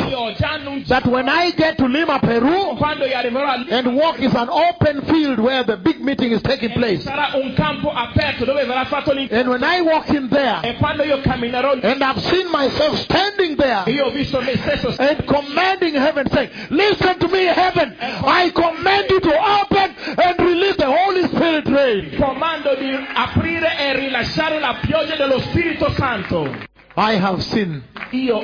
that when I get to Lima, Peru, and walk is an open field where the big meeting is taking place. And when I walk in there, and I've seen myself standing there and commanding heaven, saying, listen to me, heaven, I command you to open and release the Holy Spirit rain. I have seen. There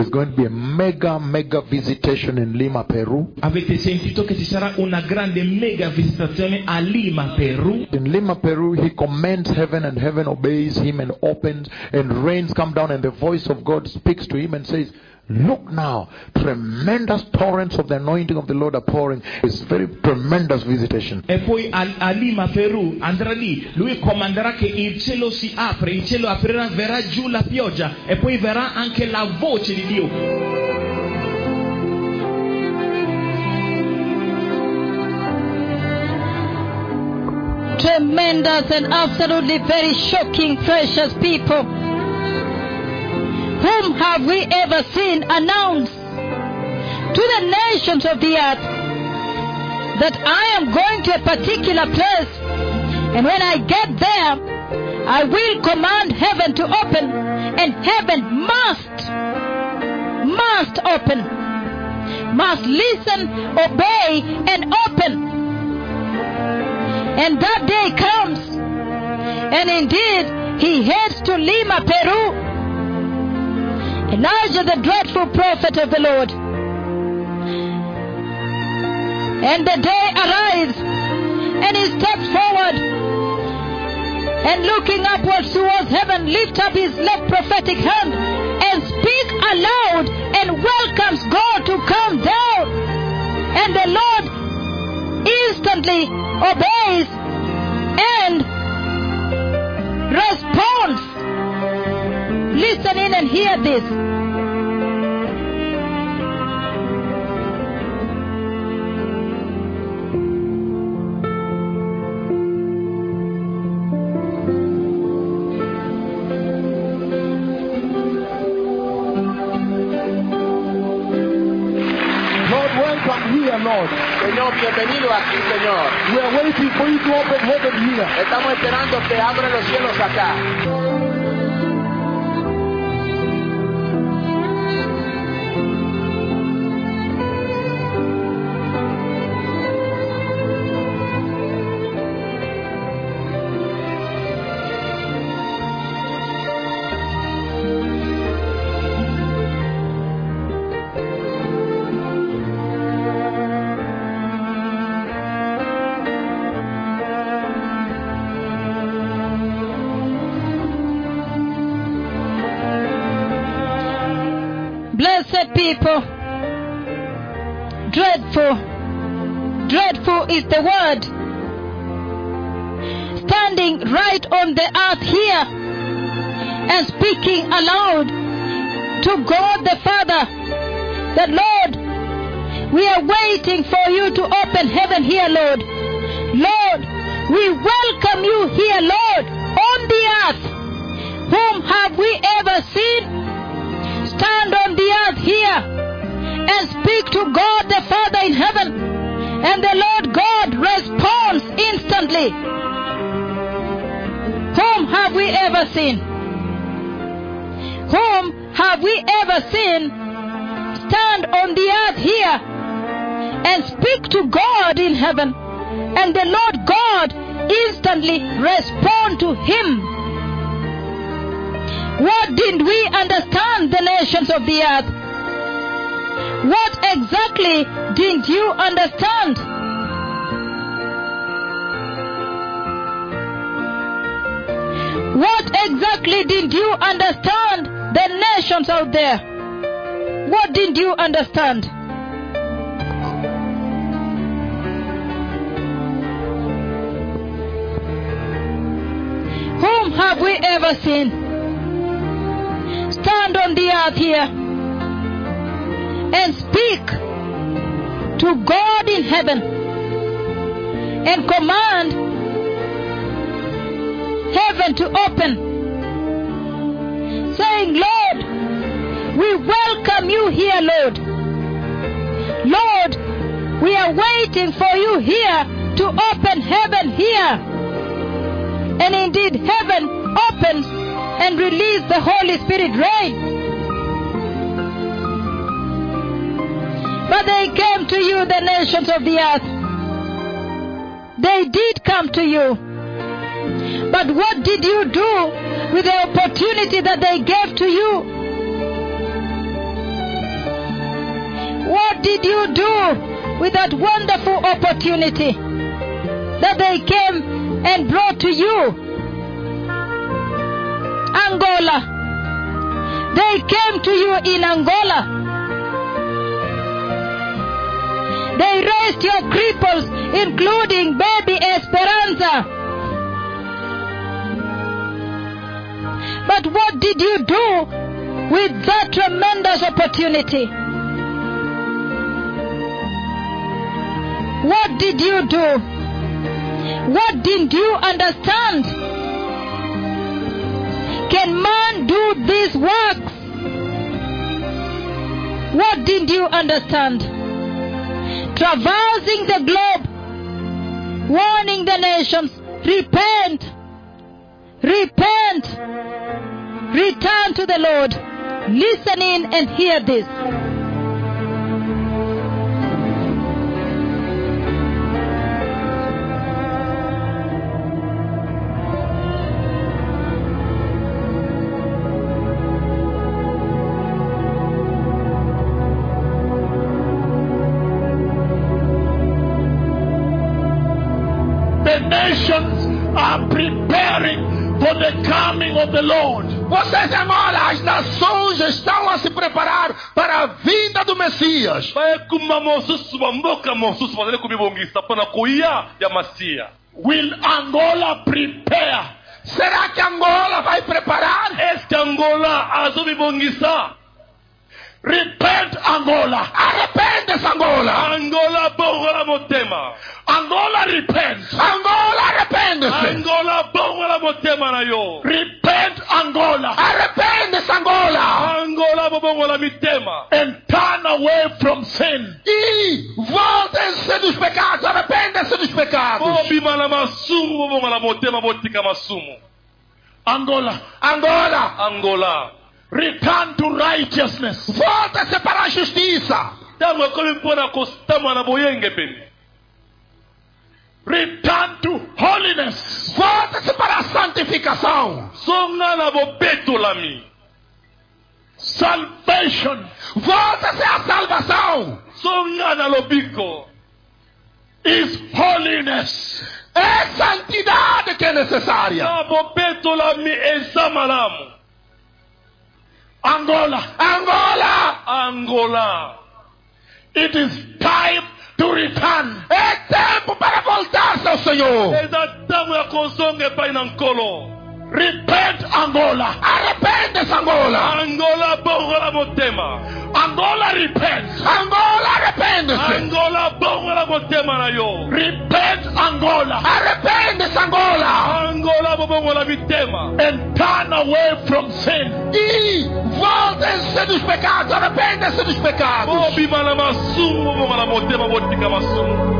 is going to be a mega visitation in Lima, Peru. Avete sentito che ci sarà una grande mega visitazione a Lima, Peru. In Lima, Peru, he commands heaven and heaven obeys him and opens, and rains come down and the voice of God speaks to him and says, "Look now, tremendous torrents of the anointing of the Lord are pouring." It's very tremendous visitation. E poi a Lima, Peru, andrà lì, lui comanderà che il cielo si apre, il cielo aprirà, verrà giù la pioggia e poi verrà anche la voce di Dio. Tremendous and absolutely very shocking, precious people. Whom have we ever seen announce to the nations of the earth that I am going to a particular place, and when I get there, I will command heaven to open, and heaven must open, must listen, obey, and open. And that day comes, and indeed, he heads to Lima, Peru. Elijah, the dreadful prophet of the Lord. And the day arrives, and he steps forward, and looking upwards towards heaven, lifts up his left prophetic hand, and speaks aloud, and welcomes God to come down. And the Lord instantly obeys and responds. Listen in and hear this. Lord, welcome here, Lord. Señor, bienvenido aquí, Señor. We are waiting for you to open heaven here. Estamos esperando que abra los cielos acá. People, dreadful is the word. Standing right on the earth here and speaking aloud to God the Father, that Lord, we are waiting for you to open heaven here, Lord. Lord, we welcome you here, Lord, on the earth. Whom have we ever seen? Stand on the earth here and speak to God the Father in heaven, and the Lord God responds instantly. Whom have we ever seen? Whom have we ever seen stand on the earth here and speak to God in heaven, and the Lord God instantly responds to him? What did we understand, the nations of the earth? What exactly did you understand? What exactly did you understand, the nations out there? What did you understand? Whom have we ever seen? Stand on the earth here and speak to God in heaven and command heaven to open, saying, Lord, we welcome you here, Lord. Lord, we are waiting for you here to open heaven here. And indeed, heaven opens and release the Holy Spirit rain. But they came to you, the nations of the earth. They did come to you. But what did you do with the opportunity that they gave to you? What did you do with that wonderful opportunity that they came and brought to you? Angola. They came to you in Angola. They raised your cripples, including baby Esperanza. But what did you do with that tremendous opportunity? What did you do? What didn't you understand? Can man do these works? What didn't you understand? Traversing the globe, warning the nations, repent, repent, return to the Lord. Listen in and hear this. The Lord. Vocês agora, as nações estão a se preparar para a vinda do Messias. Will Angola prepare? Será que Angola vai preparar? Repent Angola. Arrepende-se Angola. Angola bogola motema. Angola repent. Angola arrepende-se. Angola bogola motema na yo. Repent Angola. Arrepende-se Angola. Angola bogola mitema. And turn away from sin. E voltem-se dos pecados. Arrepende-se dos pecados. Obima na masumo bogola motema botika masumo. Angola. Angola. Angola. Return to righteousness. Volta-se para a justiça. Return to holiness. Volta-se para a santificação. Salvation. Volta-se à salvação. Is holiness. É santidade que é necessária. Angola, Angola, Angola. It is time to return. É tempo para voltar-se ao Senhor. Repent Angola. Arrepende-se Angola. Angola bogola motema. Angola repent. Angola arrepende-se. Angola bogola motema na yo. Repent Angola. Arrepende-se Angola. Angola bogola mitema. And turn away from sin. E voltem-se dos pecados. Arrepende-se dos pecados. O bimala masumo bogola motema botika masumo.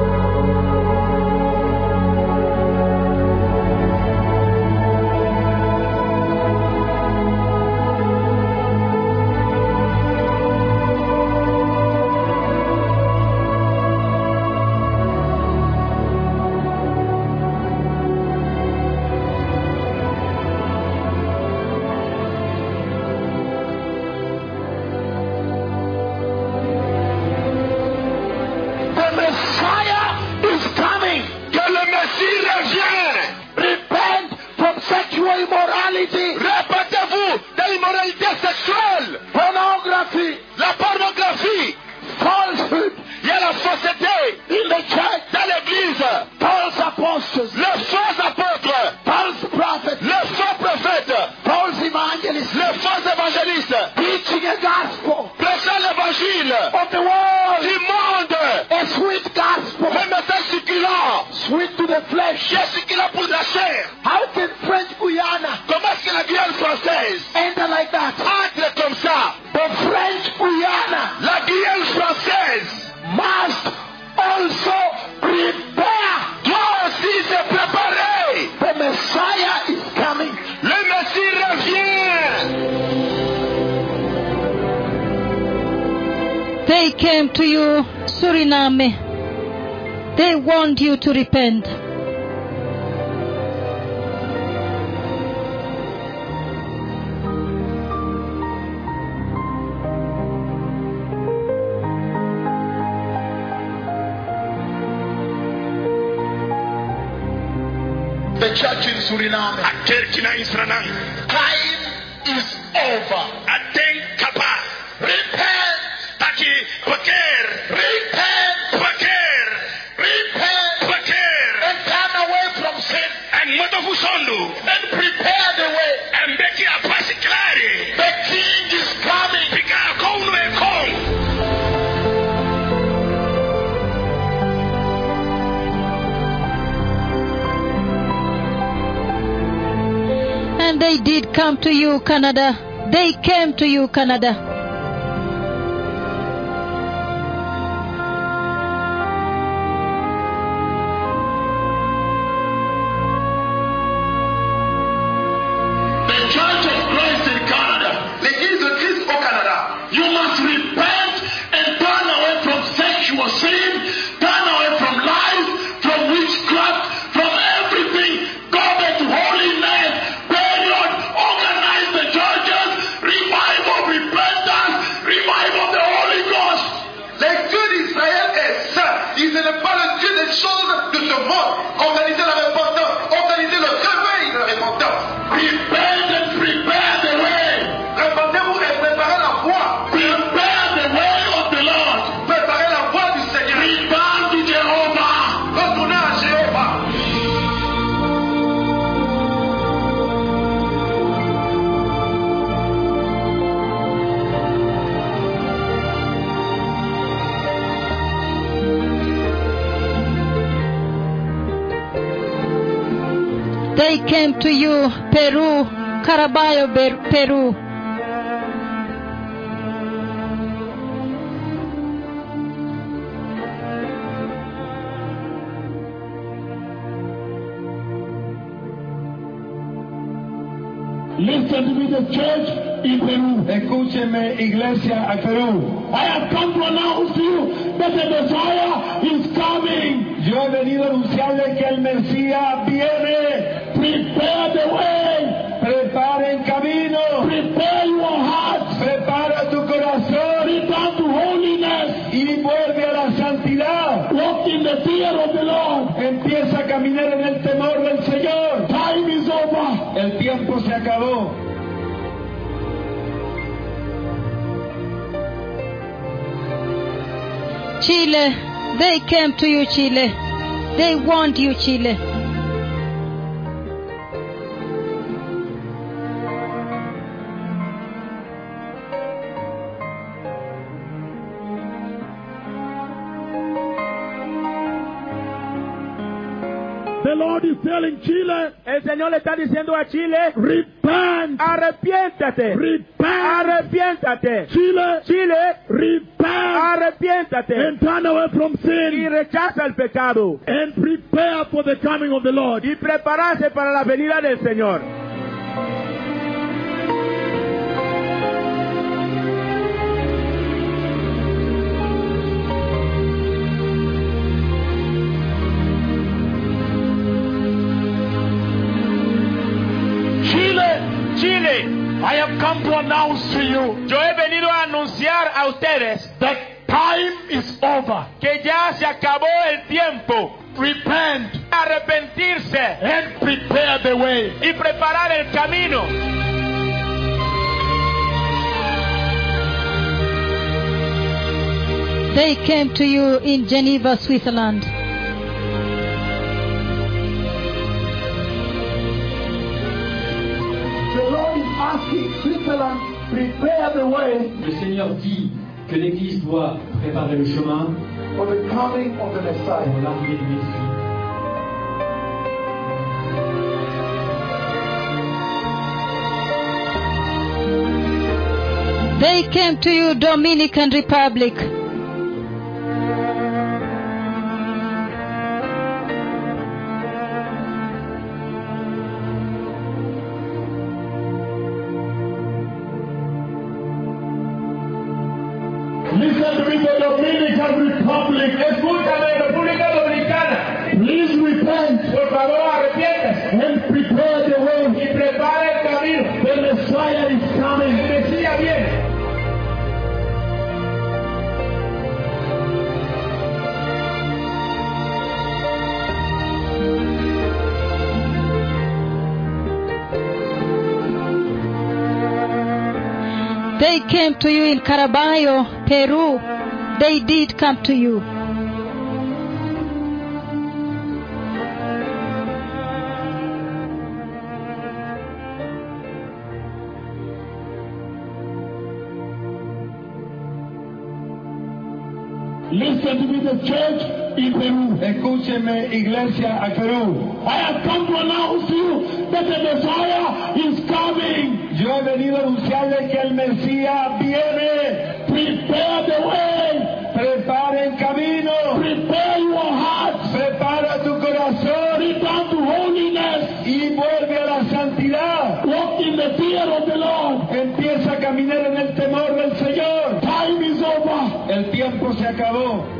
You to repent. The church in Suriname. Time is over. Repent. Repent. And turn away from sin. And prepare the way. The King is coming. And they did come to you, Canada. They came to you, Canada. They came to you, Peru, Caraballo, Peru. Listen to me, the church in Peru. Escúcheme, iglesia a Perú. I have come to announce to you that the Messiah is coming. Yo he venido a anunciarle que el Mesías viene. Prepare the way. Preparen camino. Prepare your heart. Prepara tu corazón. Return to holiness. Y vuelve a la santidad. Walk in the fear of the Lord. Empieza a caminar en el temor del Señor. Time is over. El tiempo se acabó. Chile, they came to you, Chile. They want you, Chile. The Lord is telling Chile. El Señor le está diciendo a Chile. Repent. Arrepiéntate. Repent. Arrepiéntate. Chile. Chile. Repent. Arrepiéntate. And turn away from sin. Y rechaza el pecado. And prepare for the coming of the Lord. Y prepararse para la venida del Señor. I have come to announce to you. Yo he venido a anunciar a ustedes. That time is over. Que ya se acabó el tiempo. Repent. Arrepentirse. And prepare the way. Y preparar el camino. They came to you in Geneva, Switzerland. Switzerland, prepare the way. Le Seigneur dit que l'Église doit préparer le chemin for the coming of the Messiah. Pour l'arrivée du Messie. They came to you, Dominican Republic. Republic. Please repent. Por favor, arrepiéntase. And prepare the way. Y prepare el camino. The Messiah is coming. El Mesías viene. They came to you in Caraballo, Peru. They did come to you. Listen to me, the church in Peru. Escúcheme, iglesia a Perú. I have come to announce to you that the Messiah is coming. Yo he venido a anunciarles que el Mesías viene. Prepare the way. Prepare el camino. Prepare your heart. Prepara tu corazón. Return to holiness. Y vuelve a la santidad. Walk in the fear of the Lord. Empieza a caminar en el temor del Señor. Time is over. El tiempo se acabó.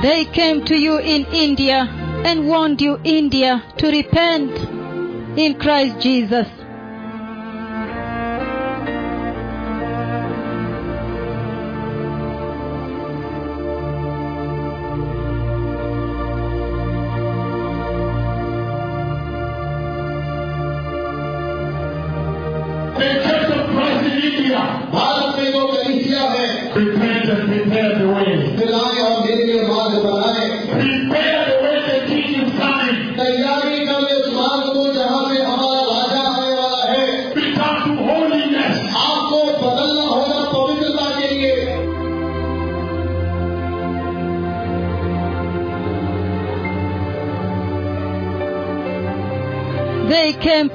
They came to you in India and warned you, India, to repent in Christ Jesus.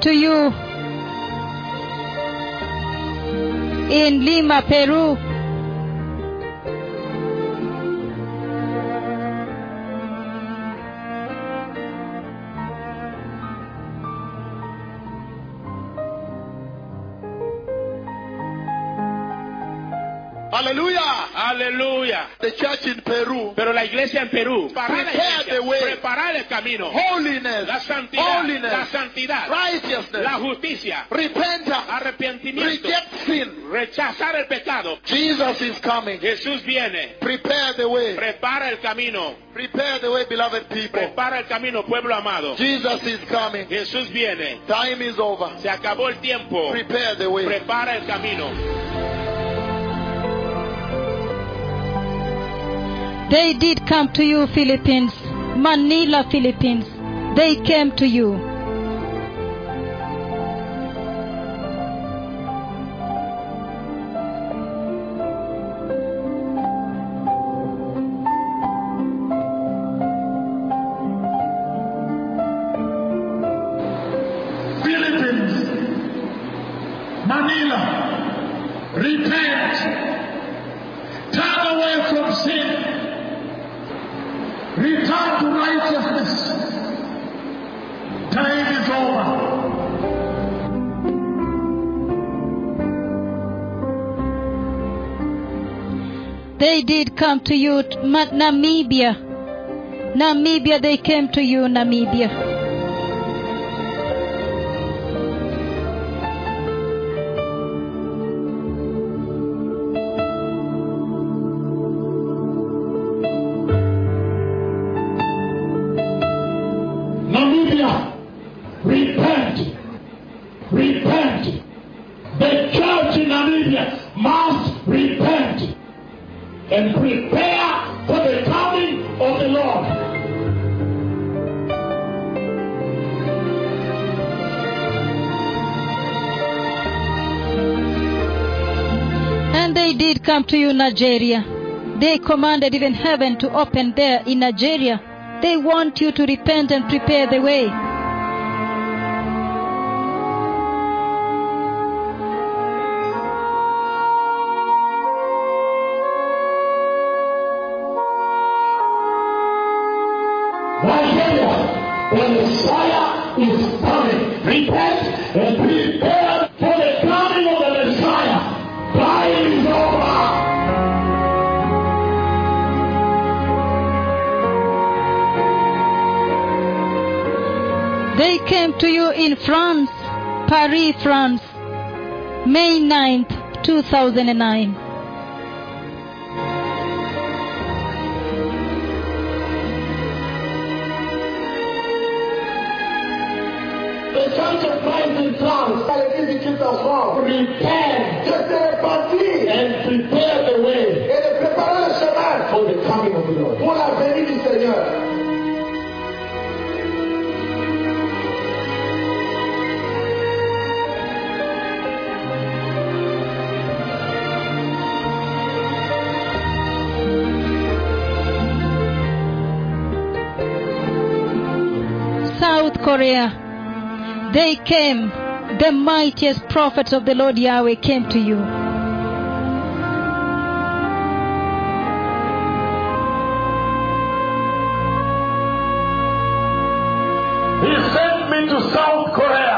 To you in Lima, Peru. Hallelujah! Hallelujah! The church in Peru. Pero la iglesia en Perú. Prepare the way. Preparar el camino. Holiness. La santidad. Holiness. La santidad. Righteousness. La justicia. Repentance. Arrepentimiento. Reject sin. Rechazar el pecado. Jesus is coming. Jesús viene. Prepare the way. Prepara el camino. Prepare the way, beloved people. Prepara el camino, pueblo amado. Jesus is coming. Jesús viene. Time is over. Se acabó el tiempo. Prepare the way. Prepara el camino. They did come to you, Philippines, Manila, Philippines. They came to you. Philippines, Manila, repent, turn away from sin. Return to righteousness. Time is over. They did come to you, Namibia. Namibia, they came to you, Namibia. Come to you, Nigeria. They commanded even heaven to open there in Nigeria. They want you to repent and prepare the way. Nigeria, the Messiah is coming. Repent and prepare for the coming of the Messiah. Time is over. They came to you in France, Paris, France, May 9th, 2009. church of Christ in France, prepare and prepare the way for the coming of the Lord. South Korea, they came, the mightiest prophets of the Lord Yahweh came to you. He sent me to South Korea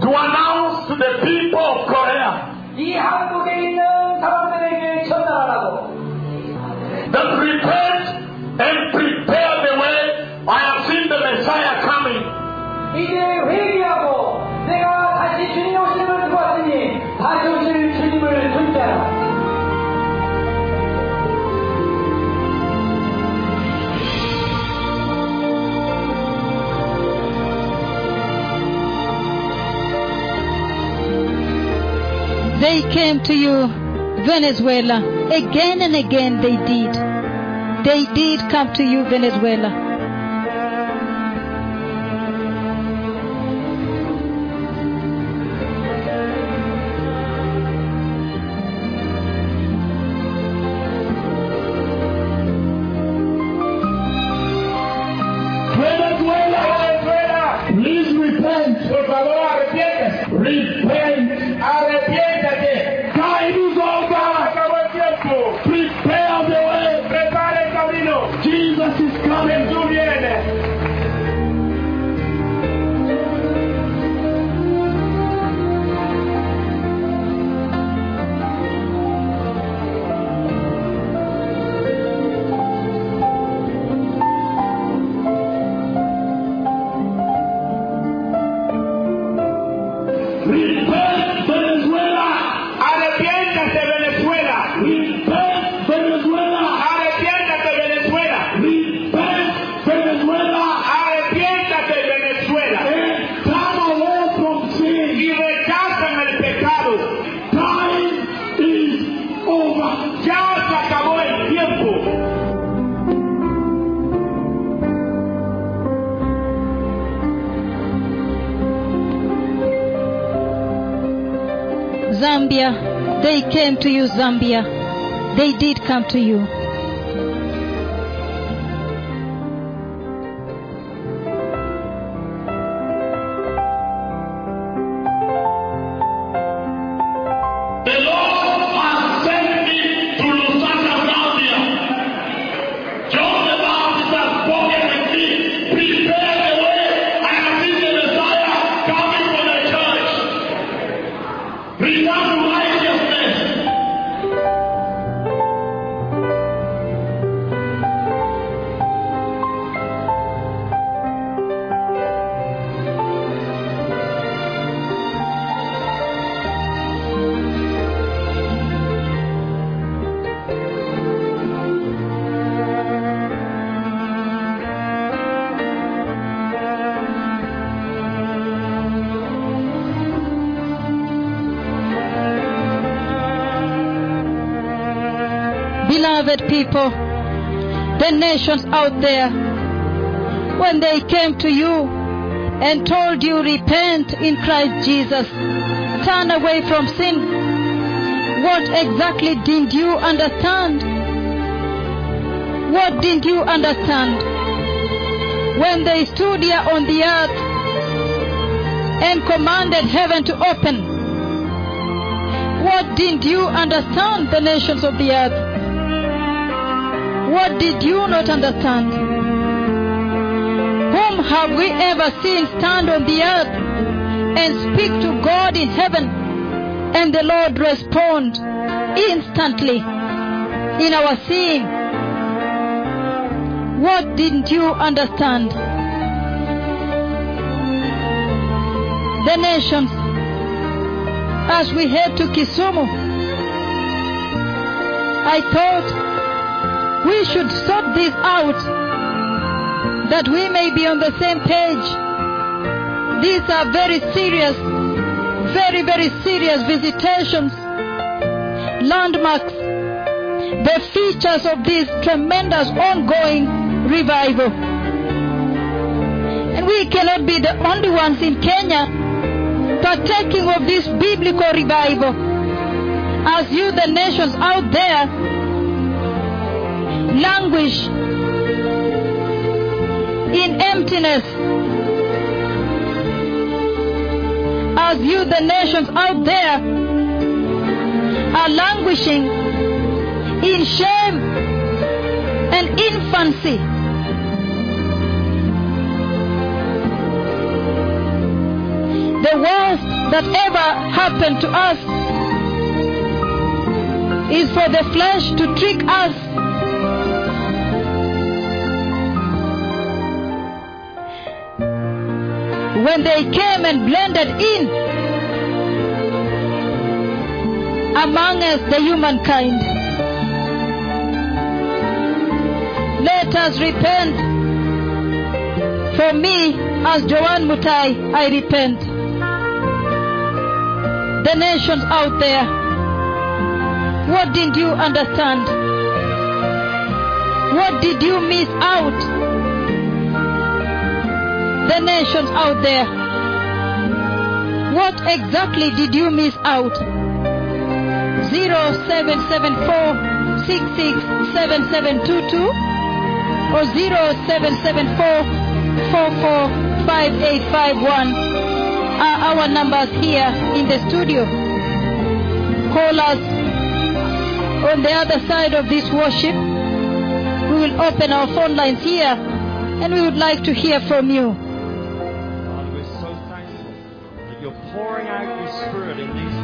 to announce to the people of Korea that repent and prepare the way. I have seen the Messiah coming. They came to you, Venezuela, again and again they did. They did come to you, Venezuela. Venezuela, please repent. Por favor, arrepiéntase. Repent. Arrepiéntate. Time is over. Prepare the way. Prepare el camino. Jesus is coming. Jesús viene. Repent, Venezuela. Arrepiéntase, Venezuela. Repent, Venezuela. Arrepiéntate, Venezuela. Repent, Venezuela. Arrepiéntate, Venezuela. Come away from sin. Y rechazan el pecado. Time is over. Ya se acabó el tiempo. Zambia, they came to you, Zambia. They did come to you. People, the nations out there, when they came to you and told you, repent in Christ Jesus, turn away from sin, what exactly did you understand? What did you understand? When they stood here on the earth and commanded heaven to open, what did you understand, the nations of the earth? What did you not understand? Whom have we ever seen stand on the earth and speak to God in heaven, and the Lord respond instantly in our seeing? What didn't you understand? The nations, as we head to Kisumu, I thought we should sort this out. that we may be on the same page. These are very serious, very, very serious visitations, landmarks, the features of this tremendous ongoing revival. And we cannot be the only ones in Kenya partaking of this biblical revival. As you, the nations out there, languish in emptiness, as you, the nations out there, are languishing in shame and infancy. The worst that ever happened to us is for the flesh to trick us. When they came and blended in among us, the humankind. Let us repent. For me, as Joan Mutai, I repent. The nations out there, what did you understand? What did you miss out? The nations out there, what exactly did you miss out? 0774-667722 or 0774-445851 are our numbers here in the studio. Call us on the other side of this worship. We will open our phone lines here and we would like to hear from you. Pouring out your spirit in these